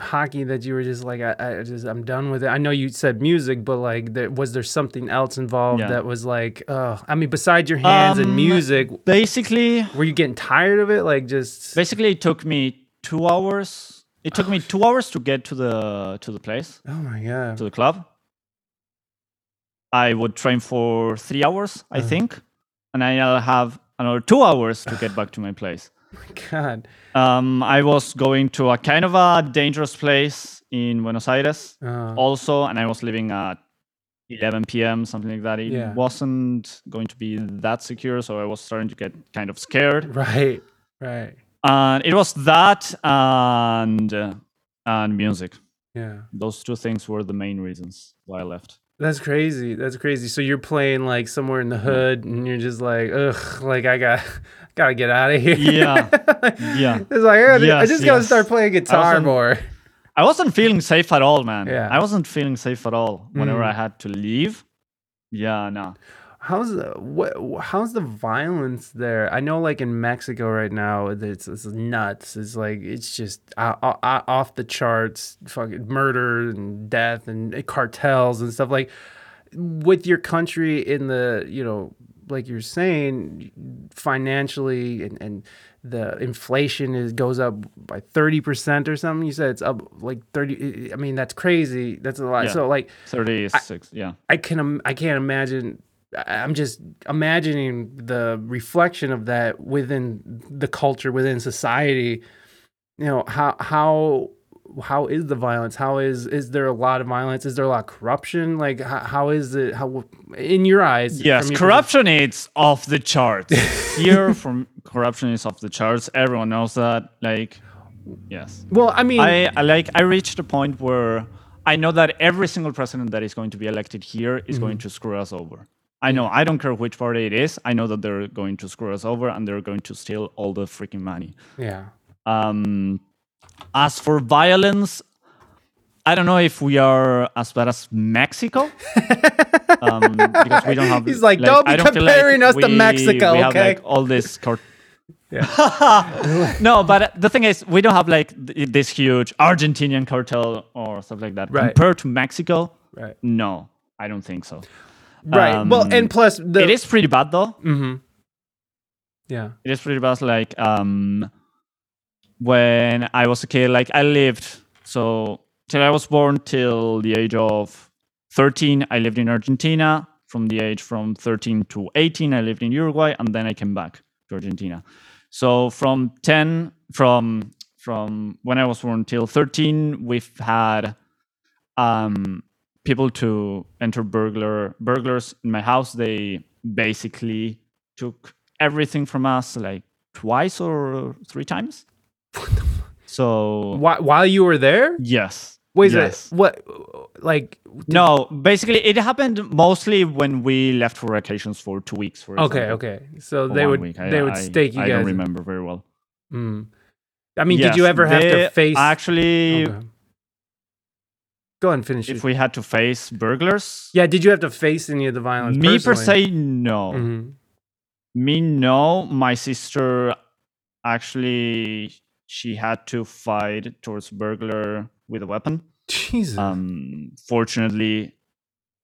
hockey that you were just like, I, I just, I'm done with it? I know you said music, but like, there, was there something else involved yeah. that was like, uh, I mean, besides your hands um, and music, basically, were you getting tired of it? Like just basically it took me two hours. It took me two hours to get to the to the place. Oh my god! To the club. I would train for three hours, I uh. think, and I'll have another two hours to get back to my place. Oh my god! Um, I was going to a kind of a dangerous place in Buenos Aires, uh. also, and I was leaving at eleven p.m. something like that. It yeah. wasn't going to be that secure, so I was starting to get kind of scared. Right. Right. And it was that and uh, and music. Yeah, those two things were the main reasons why I left. That's crazy. That's crazy. So you're playing like somewhere in the hood, and you're just like, ugh, like I got gotta get out of here. Yeah, yeah. It's like I, yes, I just yes. gotta start playing guitar I more. I wasn't feeling safe at all, man. Yeah, I wasn't feeling safe at all. Whenever mm. I had to leave, yeah, no. Nah. How's the what? How's the violence there? I know, like in Mexico right now, it's, it's nuts. It's like it's just uh, uh, off the charts, fucking murder and death and cartels and stuff. Like with your country in the, you know, like you're saying, financially and, and the inflation is goes up by thirty percent or something. You said it's up like thirty. I mean, that's crazy. That's a lot. Yeah. So like thirty-six. I, yeah, I can. I can't imagine. I'm just imagining the reflection of that within the culture, within society. You know, how how how is the violence? How is is there a lot of violence? Is there a lot of corruption? Like how, how is it? How in your eyes? Yes, your corruption is off the charts. Here, from corruption is off the charts. Everyone knows that. Like, yes. Well, I mean, I, I like I reached a point where I know that every single president that is going to be elected here is mm-hmm. going to screw us over. I know, I don't care which party it is. I know that they're going to screw us over and they're going to steal all the freaking money. Yeah. Um, as for violence, I don't know if we are as bad as Mexico. um, because we don't have. He's like, like don't be comparing like us we, to Mexico. We okay. have like all this. Cor- yeah. No, but the thing is, we don't have like th- this huge Argentinian cartel or stuff like that. Right. Compared to Mexico, right? No, I don't think so. Right. Um, well, and plus, the- it is pretty bad though. Mm-hmm. Yeah, it is pretty bad. Like, um, when I was a kid, like I lived so. Till I was born, till the age of thirteen, I lived in Argentina. From the age from thirteen to eighteen, I lived in Uruguay, and then I came back to Argentina. So from ten, from from when I was born till thirteen, we've had um, people to enter burglar burglars in my house. They basically took everything from us, like twice or three times. So Wh- while you were there? Yes. Wait, yes. What? Like no. Basically, it happened mostly when we left for vacations for two weeks. For okay, example. okay. So for they would week. they I, would stake I, you I guys. I don't remember very well. Mm. I mean, yes, did you ever have to face? Actually, okay. Go and finish. If it. we had to face burglars, yeah. Did you have to face any of the violence? Me personally? per se, no. Mm-hmm. Me no. My sister, actually, she had to fight towards burglar with a weapon. Jesus. Um, fortunately,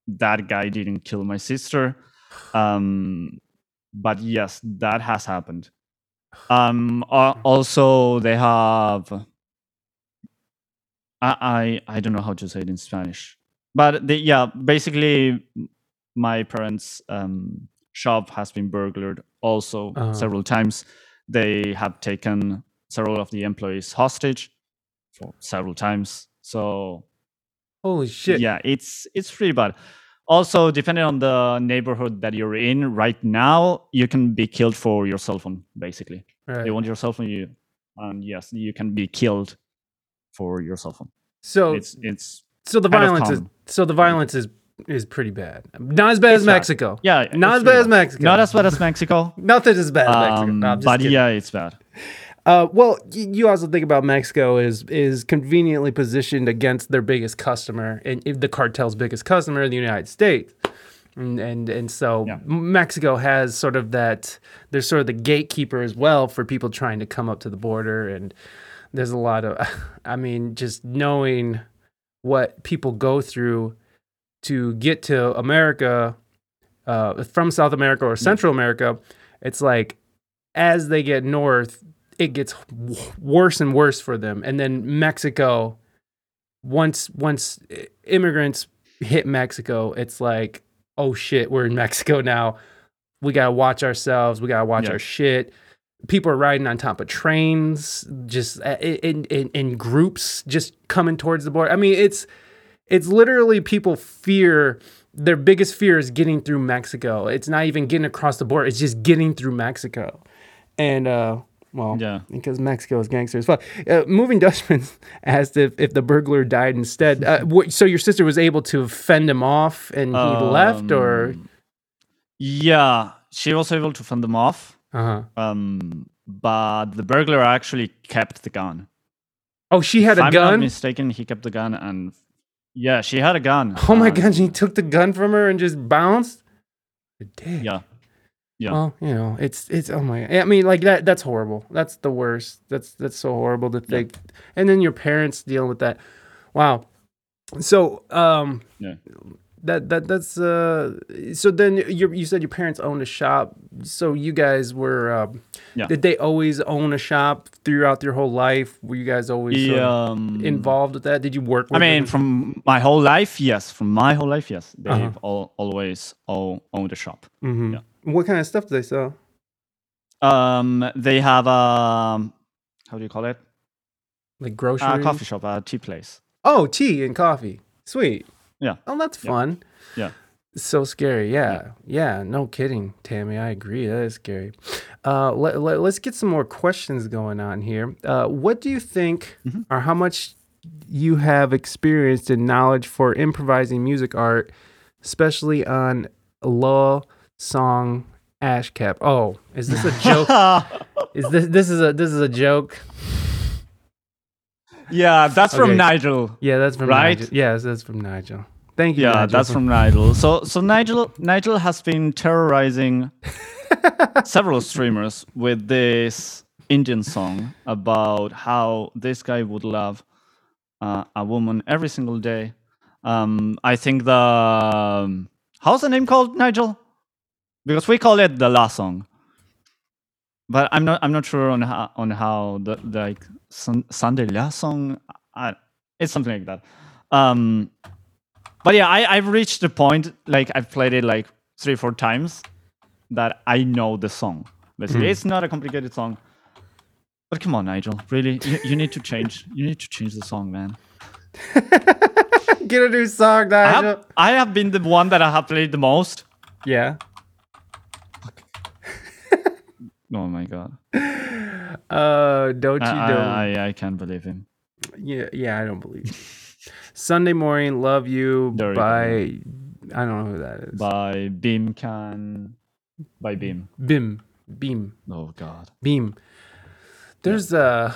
that guy didn't kill my sister. Um, but yes, that has happened. Um, uh, also, they have... I, I I don't know how to say it in Spanish. But they, yeah, basically, my parents' um, shop has been burglared also uh-huh. several times. They have taken several of the employees hostage. For several times, so holy shit! Yeah, it's it's pretty bad. Also, depending on the neighborhood that you're in right now, you can be killed for your cell phone. Basically, right. They want your cell phone, you, and yes, you can be killed for your cell phone. So it's it's so the violence is so the violence is is pretty bad. Not as bad as Mexico. Yeah, not as bad as Mexico. Not as bad as Mexico. Nothing is bad as Mexico. No, I'm just kidding. But yeah, it's bad. Uh, well, you also think about Mexico is is conveniently positioned against their biggest customer, and the cartel's biggest customer in the United States, and and, and so yeah. Mexico has sort of that. They're sort of the gatekeeper as well for people trying to come up to the border, and there's a lot of, I mean, just knowing what people go through to get to America uh, from South America or Central yeah. America, it's like as they get north. It gets worse and worse for them. And then Mexico, once once immigrants hit Mexico, it's like, oh shit, we're in Mexico now. We gotta watch ourselves. We gotta watch yeah. our shit. People are riding on top of trains, just in, in in groups, just coming towards the border. I mean, it's it's literally people fear. Their biggest fear is getting through Mexico. It's not even getting across the border. It's just getting through Mexico, and. uh Well, yeah. Because Mexico is gangster as fuck. Uh, Moving Dutchman asked if, if the burglar died instead. Uh, wh- so your sister was able to fend him off and he um, left, or? Yeah, she was able to fend him off. Uh-huh. Um, but the burglar actually kept the gun. Oh, she had if a I'm gun? If I'm not mistaken, he kept the gun and... Yeah, she had a gun. Oh my God, he took the gun from her and just bounced? Damn. Yeah. Yeah. Well, you know, it's it's oh my God. I mean, like that that's horrible. That's the worst. That's that's so horrible to think. Yeah. And then your parents dealing with that. Wow. So um yeah. that that that's uh so then you you said your parents owned a shop. So you guys were uh, yeah. did they always own a shop throughout your whole life? Were you guys always yeah, sort of um, involved with that? Did you work with I mean them? From my whole life, yes. From my whole life, yes. They've uh-huh. all always all owned a shop. Mm-hmm. Yeah. What kind of stuff do they sell? Um, they have a, how do you call it? Like grocery? A coffee shop, a tea place. Oh, tea and coffee. Sweet. Yeah. Oh, that's yeah. fun. Yeah. So scary. Yeah. yeah. Yeah. No kidding, Tammy. I agree. That is scary. Uh, let, let, let's get some more questions going on here. Uh, what do you think mm-hmm. or how much you have experienced and knowledge for improvising music art, especially on law, song ash cap? Oh, is this a joke? is this this is a this is a joke? Yeah, that's okay. From Nigel. Yeah, that's from right? Nigel. Yes, that's from Nigel. Thank you. Yeah, Nigel. That's from Nigel. So, so Nigel, Nigel has been terrorizing several streamers with this Indian song about how this guy would love uh, a woman every single day. Um, I think the um, how's the name called, Nigel? Because we call it the last song, but I'm not I'm not sure on how on how the, the like sun, Sunday last song. I, it's something like that. Um, But yeah, I, I've reached the point, like, I've played it like three, four times, that I know the song. Basically, mm. It's not a complicated song. But come on, Nigel, really, you, you need to change. You need to change the song, man. Get a new song, Nigel. I have, I have been the one that I have played the most. Yeah. Oh my god. Uh, don't you I, know? I, I, I can't believe him. Yeah, yeah, I don't believe him. Sunday Morning, Love You there by you I don't know who that is. By Beam Can by Beam. Beam. Beam. Oh god. Beam. There's yeah. a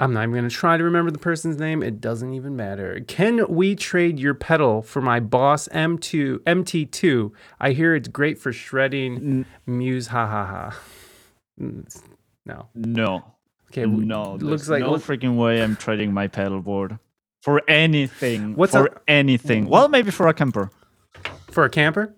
I'm not even gonna try to remember the person's name. It doesn't even matter. Can we trade your pedal for my Boss M two M T two? I hear it's great for shredding. Muse ha ha ha. No. No. Okay, no. Looks like no look, freaking way I'm trading my pedal board. For anything. What's for a, anything. Well, maybe for a Kemper. For a Kemper?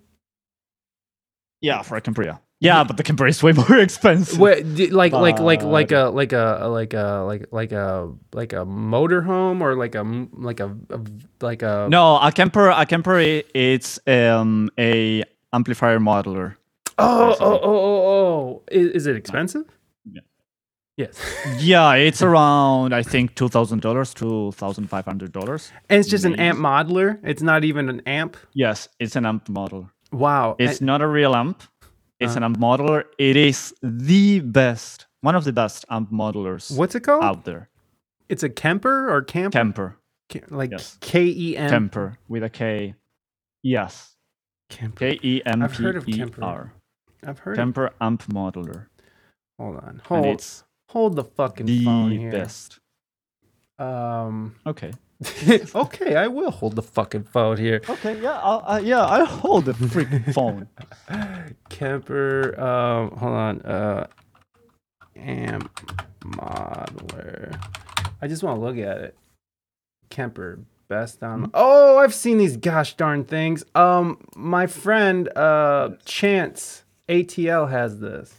Yeah, for a Kemper, yeah. Yeah, but the Kemper is way more expensive. Wait, like but... like like like a like a like a like like a like a motorhome or like a like a like a No, a Kemper a Kemper it's um a amplifier modeler. Oh, basically. oh oh oh oh. Is, is it expensive? Yeah. Yes. Yeah, it's around I think two thousand dollars, two thousand five hundred dollars. And it's just an amp modeler. It's not even an amp. Yes, it's an amp modeler. Wow. It's and, not a real amp. It's uh, an amp modeler. It is the best, one of the best amp modelers. What's it called? Out there. It's a Kemper or Kemper? Kemper. Ke- like yes. K E M. Kemper with a K. Yes. Kemper. K E M P E R. I've heard of Kemper. I've heard Kemper amp modeler. Hold on. Hold on. Hold the fucking the phone here. The best. Um. Okay. Okay, I will hold the fucking phone here. Okay, yeah, I'll, uh, yeah, I'll hold the freaking phone. Kemper, um, hold on. Uh, amp modeler. I just want to look at it. Kemper, best on. Mm-hmm. Oh, I've seen these gosh darn things. Um, my friend, uh, Chance A T L has this.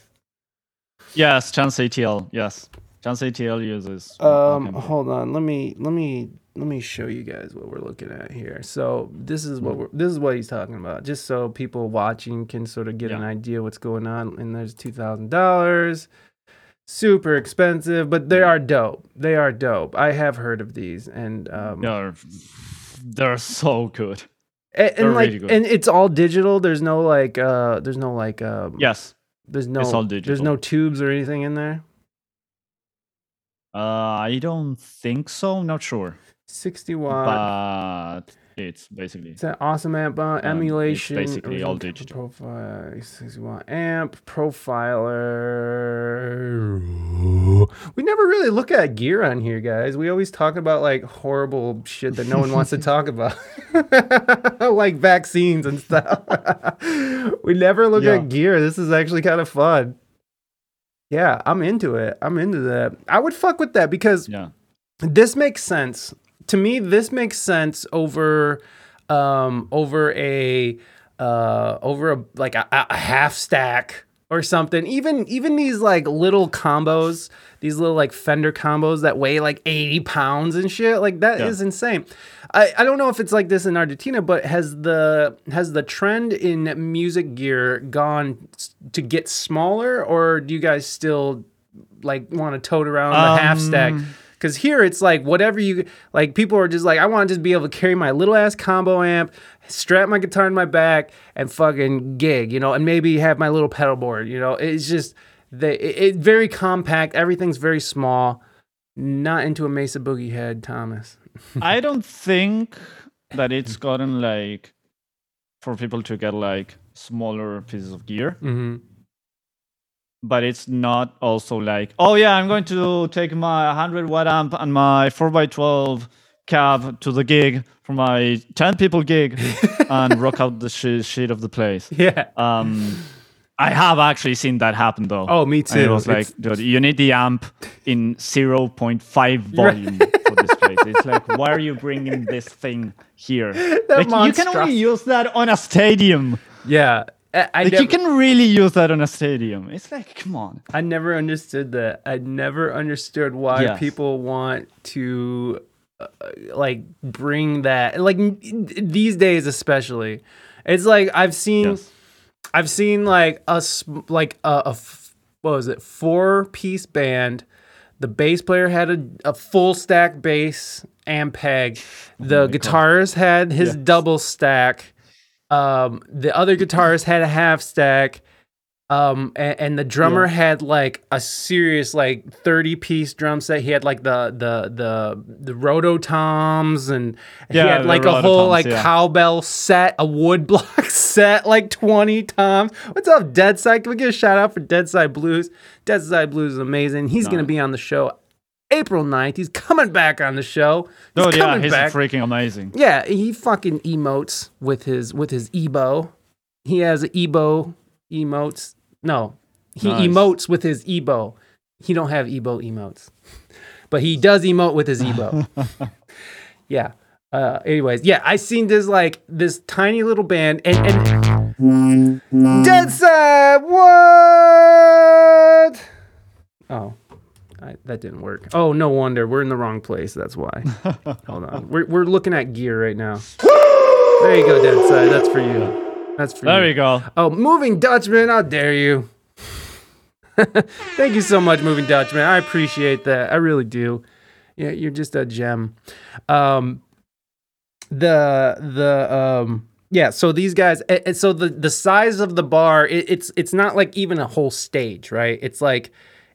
Yes, Chance A T L. Yes, Chance A T L uses. Um, hold on. Let me let me let me show you guys what we're looking at here. So this is what we're this is what he's talking about. Just so people watching can sort of get yeah. an idea what's going on. And there's two thousand dollars, super expensive, but they are dope. They are dope. I have heard of these, and um, they're they're so good. And, and like, really good. And it's all digital. There's no like, uh, there's no like, um, yes. There's no there's no tubes or anything in there? Uh, I don't think so. Not sure. sixty watt. But it's basically... It's an awesome amp uh, emulation. Um, it's basically all digital. Profile, sixty watt amp, profiler. We never really look at gear on here, guys. We always talk about like horrible shit that no one wants to talk about. Like vaccines and stuff. We never look yeah. at gear. This is actually kind of fun. Yeah, I'm into it. I'm into that. I would fuck with that because yeah. this makes sense. To me, this makes sense over, um, over a, uh, over a like a, a half stack or something. Even even these like little combos, these little like Fender combos that weigh like eighty pounds and shit. Like that yeah. is insane. I, I don't know if it's like this in Argentina, but has the has the trend in music gear gone to get smaller, or do you guys still like want to tote around um, the half stack? Because here it's like whatever you like. People are just like, I want to just be able to carry my little ass combo amp, strap my guitar in my back, and fucking gig, you know, and maybe have my little pedal board, you know. It's just they it, it very compact. Everything's very small. Not into a Mesa Boogie head, Thomas. I don't think that it's gotten like for people to get like smaller pieces of gear. Mm-hmm. but it's not also like, oh yeah, I'm going to take my one hundred watt amp and my four by twelve cab to the gig for my ten people gig and rock out the sh- shit of the place. Yeah. Um, I have actually seen that happen though. Oh, me too. And it was it's... like, dude, you need the amp in zero point five volume right. for this place. It's like, why are you bringing this thing here? Like, you can only use that on a stadium. Yeah. I, I like never, you can really use that on a stadium. It's like, come on. I never understood that. I never understood why yes. people want to uh, like bring that. Like these days, especially, it's like I've seen, yes. I've seen like a like a, a what was it four piece band. The bass player had a, a full stack bass and peg. The oh guitarist God. had his yes. double stack. Um, the other guitarist had a half stack, um, and, and the drummer yeah. had like a serious like thirty piece drum set. He had like the the the the rototoms, and yeah, he had like a whole like yeah. cowbell set, a woodblock set, like twenty toms. What's up, Deadside? Can we get a shout out for Deadside Blues? Deadside Blues is amazing. He's nice. Gonna be on the show April ninth. He's coming back on the show. He's Dude, yeah, he's back. freaking amazing. Yeah, he fucking emotes with his with his ebo. He has an ebo emotes. No, he nice. emotes with his ebo. He don't have ebo emotes, but he does emote with his ebo. yeah. Uh, anyways, yeah, I seen this like this tiny little band and and Deadside. What? Oh. I, that didn't work. Oh, no wonder. We're in the wrong place. That's why. Hold on. We're we're looking at gear right now. There you go, Deadside. That's for you. That's for there you. There you go. Oh, Moving Dutchman. How dare you. Thank you so much, Moving Dutchman. I appreciate that. I really do. Yeah, you're just a gem. Um, the, the, um, yeah, so these guys, and so the, the size of the bar, it, it's, it's not like even a whole stage, right? It's like,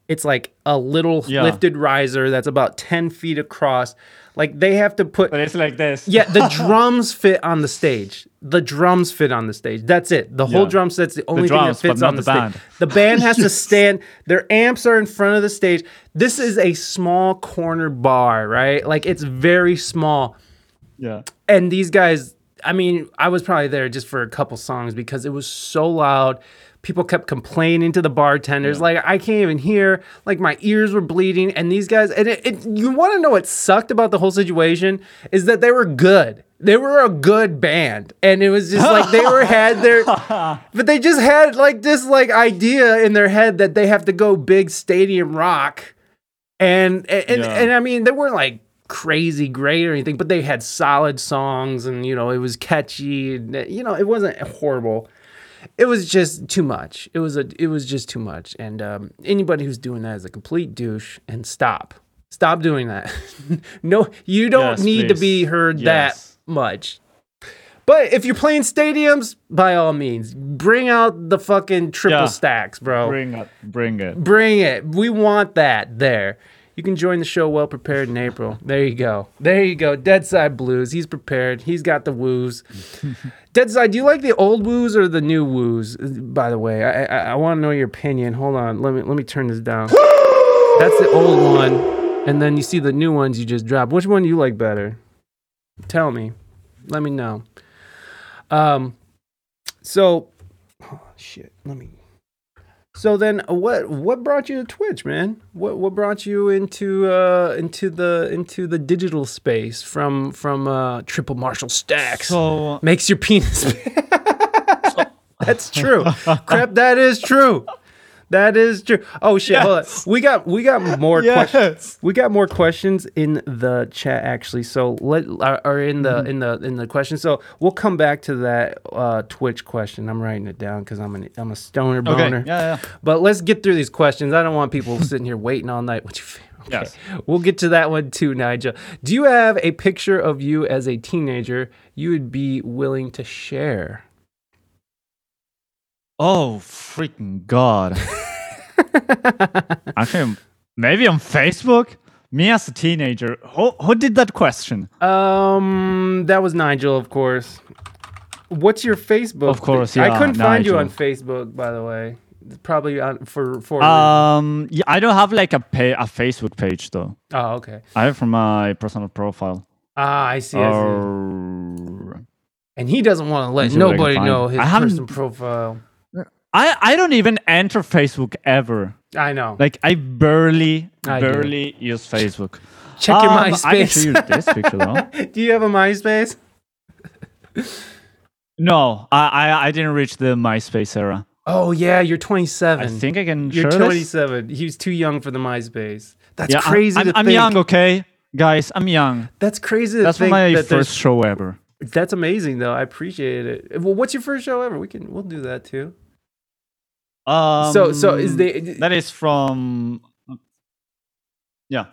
It's like a little yeah. lifted riser that's about ten feet across. Like they have to put... But it's like this. Yeah, the drums fit on the stage. The drums fit on the stage. That's it. The yeah. whole drum set's the only the drums, thing that fits on the, the band. stage. The band has yes. to stand. Their amps are in front of the stage. This is a small corner bar, right? Like it's very small. Yeah. And these guys, I mean, I was probably there just for a couple songs because it was so loud. People kept complaining to the bartenders, yeah. like, I can't even hear, like, my ears were bleeding, and these guys, and it, it you want to know what sucked about the whole situation, is that they were good. They were a good band, and it was just, like, they were, had their, but they just had, like, this, like, idea in their head that they have to go big stadium rock, and, and, and, yeah. and I mean, they weren't, like, crazy great or anything, but they had solid songs, and, you know, it was catchy, and, you know, it wasn't horrible. It was just too much. It was a. It was just too much. And um, anybody who's doing that is a complete douche. And stop. Stop doing that. No, you don't yes, need please. to be heard yes. that much. But if you're playing stadiums, by all means, bring out the fucking triple yeah. stacks, bro. Bring it. Bring it. Bring it. We want that there. You can join the show well prepared in April. There you go. There you go. Deadside Blues. He's prepared. He's got the woos. Deadside, do you like the old woos or the new woos? By the way, I I, I want to know your opinion. Hold on. Let me let me turn this down. That's the old one, and then you see the new ones you just dropped. Which one do you like better? Tell me. Let me know. Um. So, oh shit. Let me. So then, what what brought you to Twitch, man? What what brought you into uh, into the into the digital space from from uh, Triple Marshall Stacks? So, makes your penis. That's true. Crap, that is true. That is true. Oh shit! Yes. Hold on. We got we got more yes. questions. We got more questions in the chat actually. So let are in the mm-hmm. in the in the question. So we'll come back to that uh, Twitch question. I'm writing it down because I'm an I'm a stoner boner. Okay. Yeah, yeah. But let's get through these questions. I don't want people sitting here waiting all night. What you feel? Okay. Yes. We'll get to that one too, Nigel. Do you have a picture of you as a teenager you would be willing to share? Oh, freaking God. Actually, maybe on Facebook? Me as a teenager. Who, who did that question? Um, that was Nigel, of course. What's your Facebook? Of course, yeah, I couldn't Nigel. find you on Facebook, by the way. Probably on, for for. Um, yeah, I don't have like a pay, a Facebook page though. Oh, okay. I have from my personal profile. Ah, I see. Uh, I see. And he doesn't want to let nobody know his personal profile. I I don't even enter Facebook ever. I know. Like I barely I barely do. use Facebook. Check um, your MySpace. I can show you this picture though. Do you have a MySpace? No, I, I I didn't reach the MySpace era. Oh yeah, you're twenty-seven. I think I can. You're twenty-seven. This? He was too young for the MySpace. That's yeah, crazy. I'm, to I'm think. young, okay, guys. I'm young. That's crazy. To that's think my that first show ever. That's amazing, though. I appreciate it. Well, what's your first show ever? We can we'll do that too. Um. So so is they that is from. Yeah.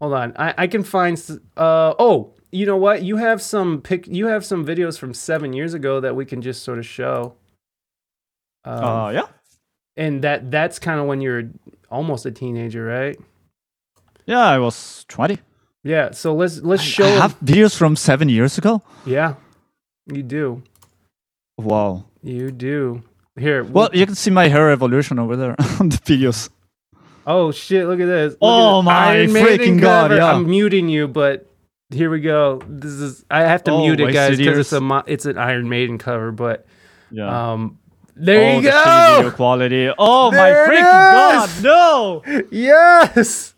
Hold on. I I can find. Uh oh. You know what? You have some pic. You have some videos from seven years ago that we can just sort of show. Oh um, uh, yeah, and that—that's kind of when you're almost a teenager, right? Yeah, I was twenty. Yeah, so let's let's I, show. I have videos from seven years ago. Yeah, you do. Wow, you do. Here, well, we, you can see my hair evolution over there on the videos. Oh shit! Look at this. Look oh at this. my freaking god! Yeah. I'm muting you, but here we go. This is I have to oh, mute it, guys, because it's a it's an Iron Maiden cover, but yeah. Um, There oh, you the go. Video quality. Oh there my freaking god! No. Yes.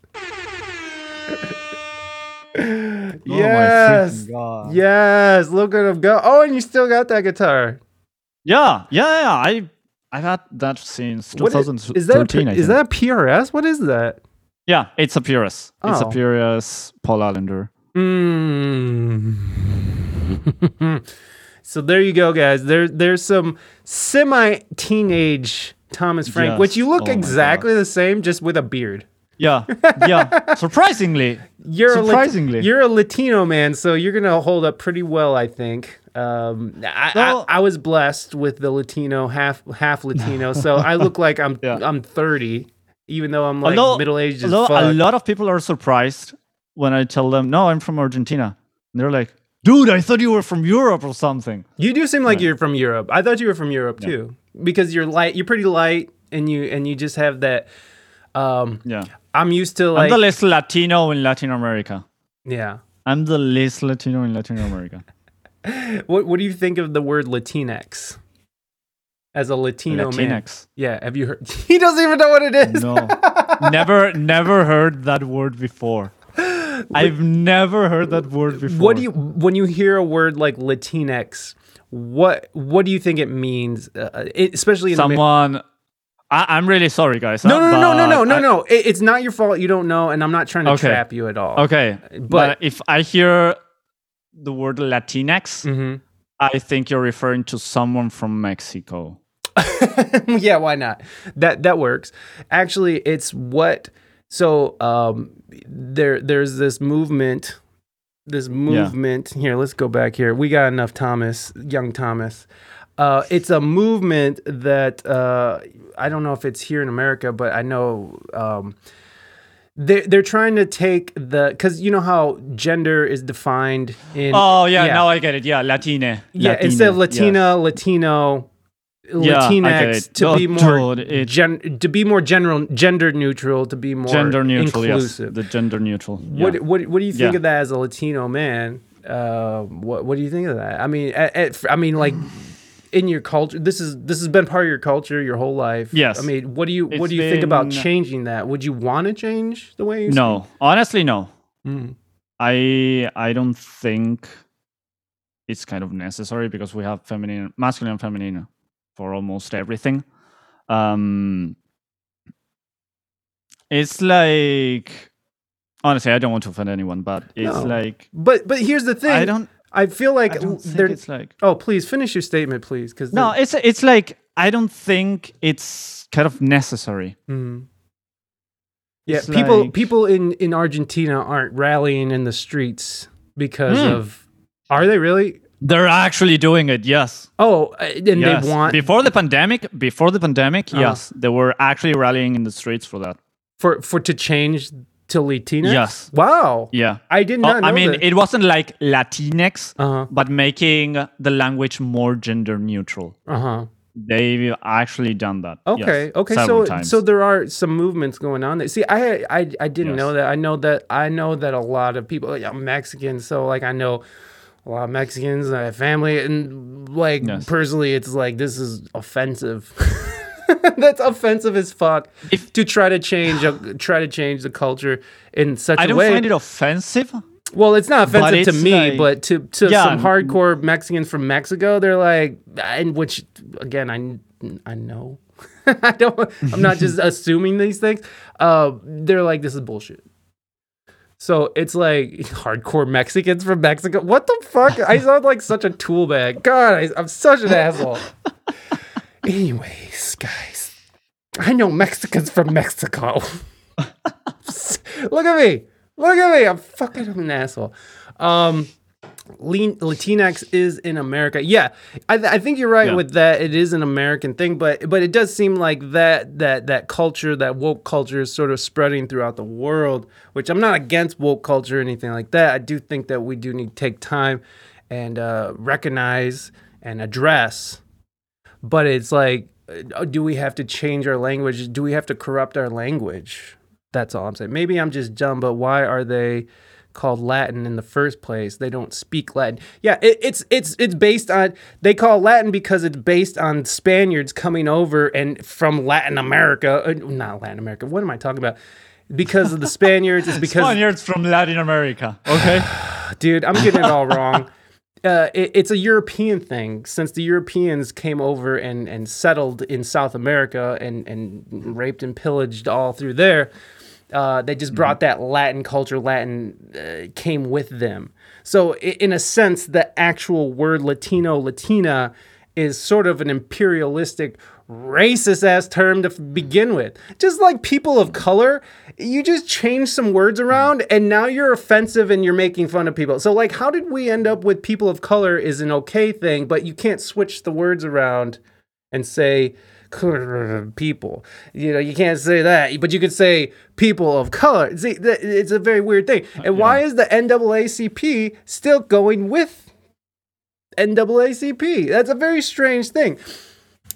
oh yes. My god. Yes. Look at him go. Oh, and you still got that guitar. Yeah. Yeah. Yeah. I I've had that since two thousand thirteen. Is, is that a, is that a P R S? What is that? Yeah, it's a P R S. Oh. It's a P R S Paul Allender. Mm. So there you go, guys. There, there's some semi-teenage Thomas Frank, yes. which you look oh exactly the same, just with a beard. Yeah, yeah. Surprisingly, you're surprisingly, a, you're a Latino man, so you're gonna hold up pretty well, I think. Um, I, well, I, I was blessed with the Latino half, half Latino, so I look like I'm, yeah. I'm thirty, even though I'm like although, middle aged as fuck. A lot of people are surprised when I tell them, "No, I'm from Argentina," and they're like, dude, I thought you were from Europe or something. You do seem like yeah. you're from Europe. I thought you were from Europe yeah. too, because you're light. You're pretty light, and you and you just have that. Um, yeah, I'm used to like. I'm the least Latino in Latin America. Yeah, I'm the least Latino in Latin America. what What do you think of the word Latinx? As a Latino Latinx. man. Yeah, have you heard? He doesn't even know what it is. No, never, never heard that word before. I've never heard that word before. What do you when you hear a word like Latinx? What what do you think it means? Uh, it, especially in someone. The I, I'm really sorry, guys. No, no, no, no, no, no, I, no. It, it's not your fault. You don't know, and I'm not trying to okay. trap you at all. Okay, but, but if I hear the word Latinx, mm-hmm. I think you're referring to someone from Mexico. Yeah, why not? That that works. Actually, it's what. So um, there, there's this movement, this movement yeah. here. Let's go back here. We got enough Thomas, young Thomas. Uh, it's a movement that uh, I don't know if it's here in America, but I know um, they they're trying to take the because you know how gender is defined in. Oh yeah, yeah. now I get it. Yeah, Latina. Yeah, Latina. Instead of Latina, yeah. Latino. Latinx yeah, to no, be more dude, gen, to be more general gender neutral to be more gender neutral inclusive. Yes, the gender neutral yeah. what, what what do you think yeah. of that as a Latino man uh what what do you think of that I mean at, at, I mean like in your culture this is this has been part of your culture your whole life yes I mean what do you what it's do you been, think about changing that would you want to change the way you no speak? Honestly no mm. I I don't think it's kind of necessary because we have feminine masculine and feminine for almost everything. Um, it's like, honestly, I don't want to offend anyone, but it's no. like, but, but here's the thing. I don't, I feel like, I don't think it's like, oh, please finish your statement, please. Cause no, it's, it's like, I don't think it's kind of necessary. Mm-hmm. Yeah. It's people, like, people in, in Argentina aren't rallying in the streets because mm. of, are they really? They're actually doing it, yes. Oh, and yes. they want before the pandemic. Before the pandemic, oh. yes, they were actually rallying in the streets for that. For for to change to Latinx. Yes. Wow. Yeah. I did not. Uh, know I mean, that. It wasn't like Latinx, uh-huh. but making the language more gender neutral. Uh huh. They've actually done that. Okay. Yes, okay. So times. so there are some movements going on there. See, I I, I didn't yes. know that. I know that I know that a lot of people, like, I'm Mexican, so like I know a lot of Mexicans, I have family, and like yes. personally it's like this is offensive. That's offensive as fuck if, to try to change a, try to change the culture in such I a way. I don't find it offensive. Well, it's not offensive it's to me, like, but to, to yeah. some hardcore Mexicans from Mexico, they're like, and which again, I, I know, I don't, I'm not just assuming these things. Uh, they're like, this is bullshit. So it's like hardcore Mexicans from Mexico. What the fuck? I sound like such a tool bag. God, I, I'm such an asshole. Anyways, guys, I know Mexicans from Mexico. Look at me. Look at me. I'm fucking I'm an asshole. Um, Latinx is in America. Yeah, I, th- I think you're right yeah. with that. It is an American thing, but but it does seem like that that that culture, that woke culture is sort of spreading throughout the world, which I'm not against woke culture or anything like that. I do think that we do need to take time and uh, recognize and address. But it's like, do we have to change our language? Do we have to corrupt our language? That's all I'm saying. Maybe I'm just dumb, but why are they called Latin in the first place? They don't speak Latin. Yeah, it, it's it's it's based on, they call Latin because it's based on Spaniards coming over and from Latin America, uh, not Latin America, what am I talking about? Because of the Spaniards, it's because... Spaniards from Latin America, okay? Dude, I'm getting it all wrong. Uh, it, it's a European thing since the Europeans came over and, and settled in South America and, and raped and pillaged all through there. Uh, they just brought that Latin culture, Latin uh, came with them. So it, in a sense, the actual word Latino, Latina is sort of an imperialistic, racist ass term to f- begin with. Just like people of color, you just change some words around and now you're offensive and you're making fun of people. So like, how did we end up with people of color is an okay thing, but you can't switch the words around and say people, you know, you can't say that, but you could say people of color. See, it's a very weird thing. And yeah. why is the N double A C P still going with N double A C P? That's a very strange thing.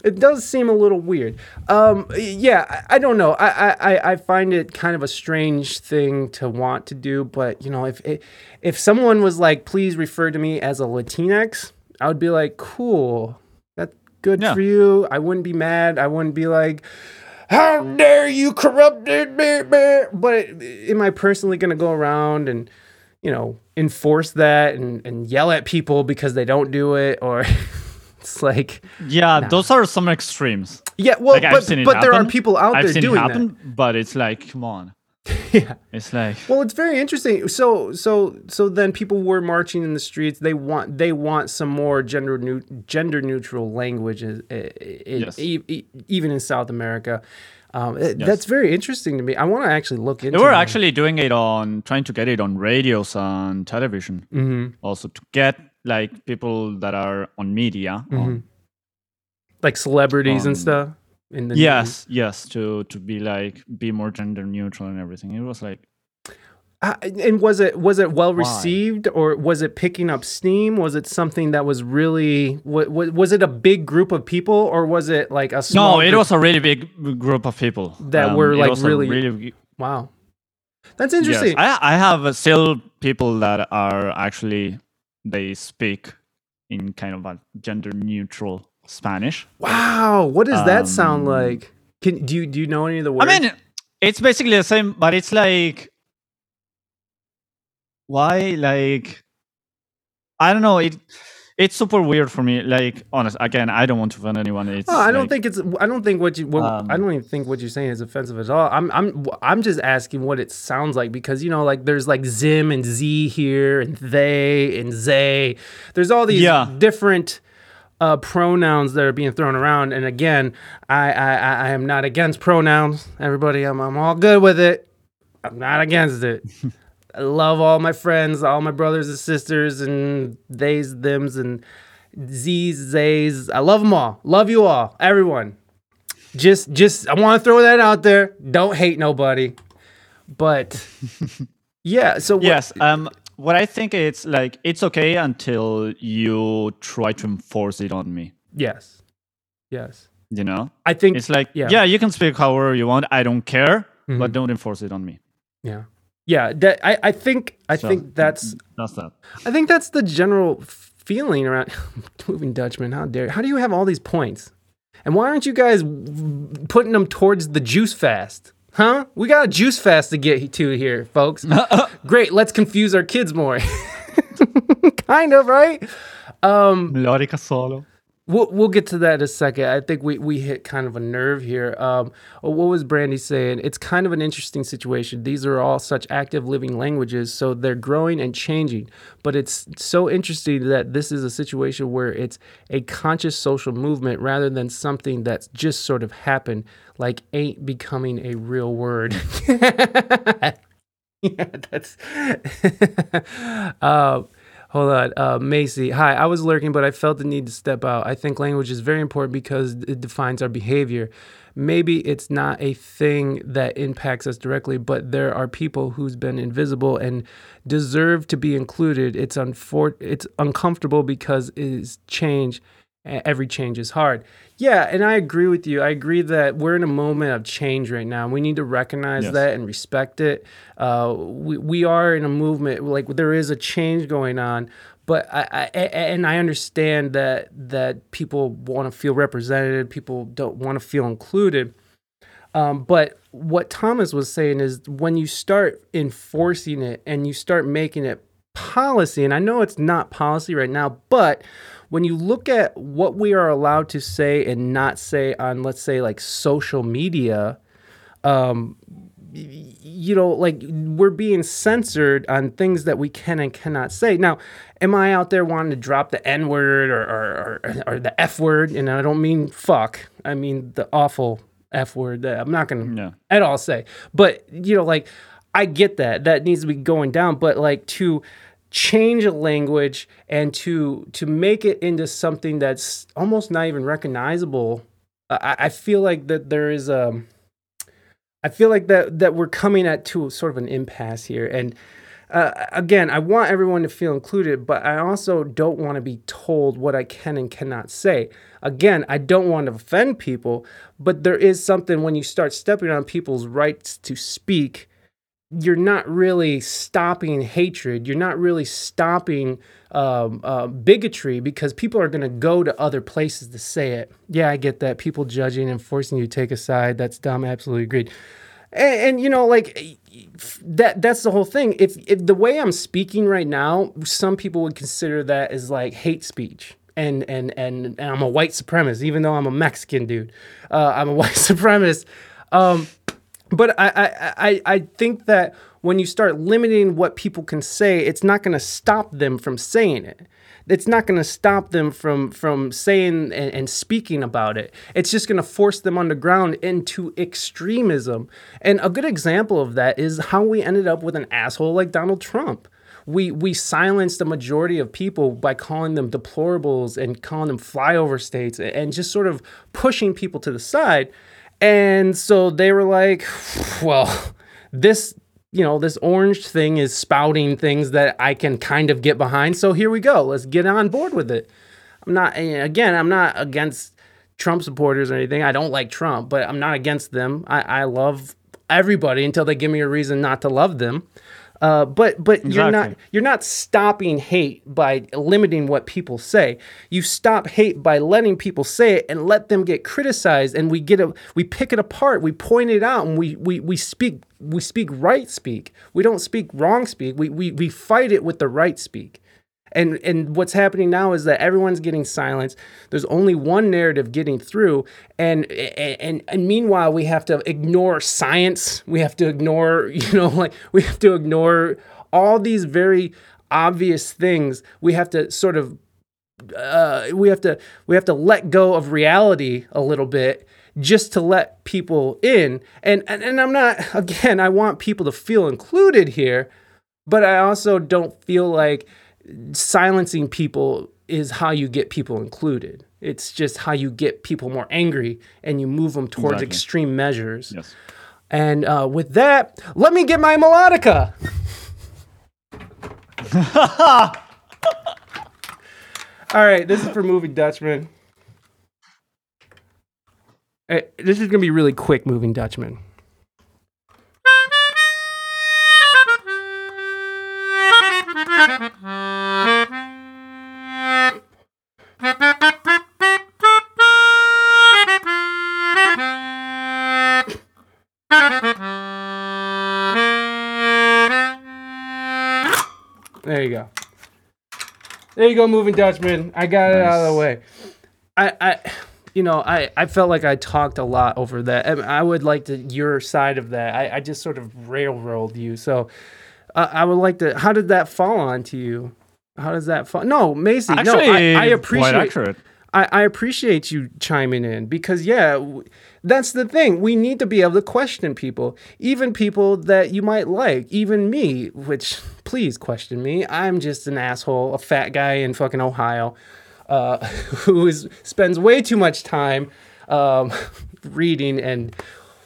It does seem a little weird. Um, yeah, I, I don't know. I, I I find it kind of a strange thing to want to do, but you know, if it, if someone was like, please refer to me as a Latinx, I would be like, cool, that's good yeah. for you. I wouldn't be mad. I wouldn't be like, how dare you corrupted me, man? But am I personally going to go around and, you know, enforce that and, and yell at people because they don't do it or... It's like yeah, nah. those are some extremes. Yeah, well, like, but, but there are people out I've there seen doing it happen, that. But it's like, come on. yeah, it's like well, it's very interesting. So, so, so then people were marching in the streets. They want they want some more gender new gender neutral languages, yes. e- e- even in South America. Um, it, yes. That's very interesting to me. I want to actually look into. They were that. actually doing it on trying to get it on radios and television, mm-hmm. also to get. Like people that are on media, mm-hmm. on, like celebrities on, and stuff. In the yes, news. yes, to to be like be more gender neutral and everything. It was like, uh, and was it was it well why? received or was it picking up steam? Was it something that was really was was it a big group of people or was it like a small no? It was a really big group of people that um, were like really, really wow. That's interesting. Yes. I I have still people that are actually. They speak in kind of a gender-neutral Spanish. Wow, what does um, that sound like? Can do you do you know any of the words? I mean, it's basically the same, but it's like, why? Like, I don't know. It it's super weird for me. Like, honest, again, I don't want to offend anyone. It's oh, I don't like, think it's. I don't think what you. What, um, I don't even think what you're saying is offensive at all. I'm I'm I'm just asking what it sounds like because you know, like there's like Zim and Z here and they and Zay. There's all these yeah. different uh, pronouns that are being thrown around. And again, I I, I am not against pronouns. Everybody, I'm I'm all good with it. I'm not against it. I love all my friends, all my brothers and sisters, and theys, thems, and z's, zays. I love them all. Love you all, everyone. Just, just, I want to throw that out there. Don't hate nobody. But, yeah. So what, yes, um, what I think it's like it's okay until you try to enforce it on me. Yes. Yes. You know? I think it's like, yeah, yeah you can speak however you want. I don't care, mm-hmm. but don't enforce it on me. Yeah. Yeah. That, I, I think I so, think that's that's that. I think that's the general feeling around moving Dutchman. How dare you? How do you have all these points? And why aren't you guys putting them towards the juice fast? Huh? We got a juice fast to get to here, folks. Great, let's confuse our kids more. Kind of, right? Um, Melodica solo. We'll, we'll get to that in a second. I think we, we hit kind of a nerve here. Um, what was Brandy saying? It's kind of an interesting situation. These are all such active living languages, so they're growing and changing. But it's so interesting that this is a situation where it's a conscious social movement rather than something that's just sort of happened, like ain't becoming a real word. yeah, that's... uh, Hold on, uh, Macy. Hi, I was lurking, but I felt the need to step out. I think language is very important because it defines our behavior. Maybe it's not a thing that impacts us directly, but there are people who's been invisible and deserve to be included. It's unfor- it's uncomfortable because it's change. Every change is hard. Yeah, and I agree with you. I agree that we're in a moment of change right now. We need to recognize yes. that and respect it. Uh, we we are in a movement, like there is a change going on. But I, I and I understand that that people want to feel represented. People don't want to feel included. Um, but what Thomas was saying is when you start enforcing it and you start making it policy, and I know it's not policy right now, but when you look at what we are allowed to say and not say on, let's say, like social media, um, you know, like we're being censored on things that we can and cannot say. Now, am I out there wanting to drop the N word or or, or, or the F word? And I don't mean fuck. I mean the awful F word that I'm not going to no. at all say. But, you know, like I get that. That needs to be going down. But like to... change a language and to to make it into something that's almost not even recognizable. I, I feel like that there is um I feel like that that we're coming at to sort of an impasse here. And uh, again, I want everyone to feel included, but I also don't want to be told what I can and cannot say. Again, I don't want to offend people, but there is something when you start stepping on people's rights to speak. You're not really stopping hatred. You're not really stopping um, uh, bigotry because people are going to go to other places to say it. Yeah, I get that. People judging and forcing you to take a side. That's dumb. Absolutely agreed. And, and you know, like that, that's the whole thing. If, if the way I'm speaking right now, some people would consider that as like hate speech. And, and, and, and I'm a white supremacist, even though I'm a Mexican dude. Uh, I'm a white supremacist. Um, But I, I, I think that when you start limiting what people can say, it's not going to stop them from saying it. It's not going to stop them from from saying and, and speaking about it. It's just going to force them underground into extremism. And a good example of that is how we ended up with an asshole like Donald Trump. We we silenced the majority of people by calling them deplorables and calling them flyover states and just sort of pushing people to the side. And so they were like, well, this, you know, this orange thing is spouting things that I can kind of get behind. So here we go. Let's get on board with it. I'm not, again, I'm not against Trump supporters or anything. I don't like Trump, but I'm not against them. I, I love everybody until they give me a reason not to love them. Uh, but but exactly. you're not you're not stopping hate by limiting what people say. You stop hate by letting people say it and let them get criticized. And we get a we pick it apart. We point it out, and we we we speak we speak right speak. We don't speak wrong speak. We we we fight it with the right speak. And and what's happening now is that everyone's getting silenced. There's only one narrative getting through, and and and meanwhile we have to ignore science. We have to ignore, you know, like we have to ignore all these very obvious things. We have to sort of uh, we have to we have to let go of reality a little bit just to let people in. And and, and I'm not again. I want people to feel included here, but I also don't feel like silencing people is how you get people included. It's just how you get people more angry and you move them towards exactly. extreme measures. Yes. And uh, with that, let me get my melodica. All right, this is for Moving Dutchman. Uh, this is going to be really quick moving Dutchman. There you go. There you go, moving Dutchman. I got nice. It out of the way. I, I, you know, I, I felt like I talked a lot over that. I, mean, I would like to your side of that. I, I just sort of railroaded you. So uh, I would like to. How did that fall onto you? How does that fall? No, Macy. Actually, no, I, I appreciate. Quite I, I appreciate you chiming in because yeah, w- that's the thing. We need to be able to question people, even people that you might like, even me. Which please question me. I'm just an asshole, a fat guy in fucking Ohio. Uh, who is, spends way too much time um, reading and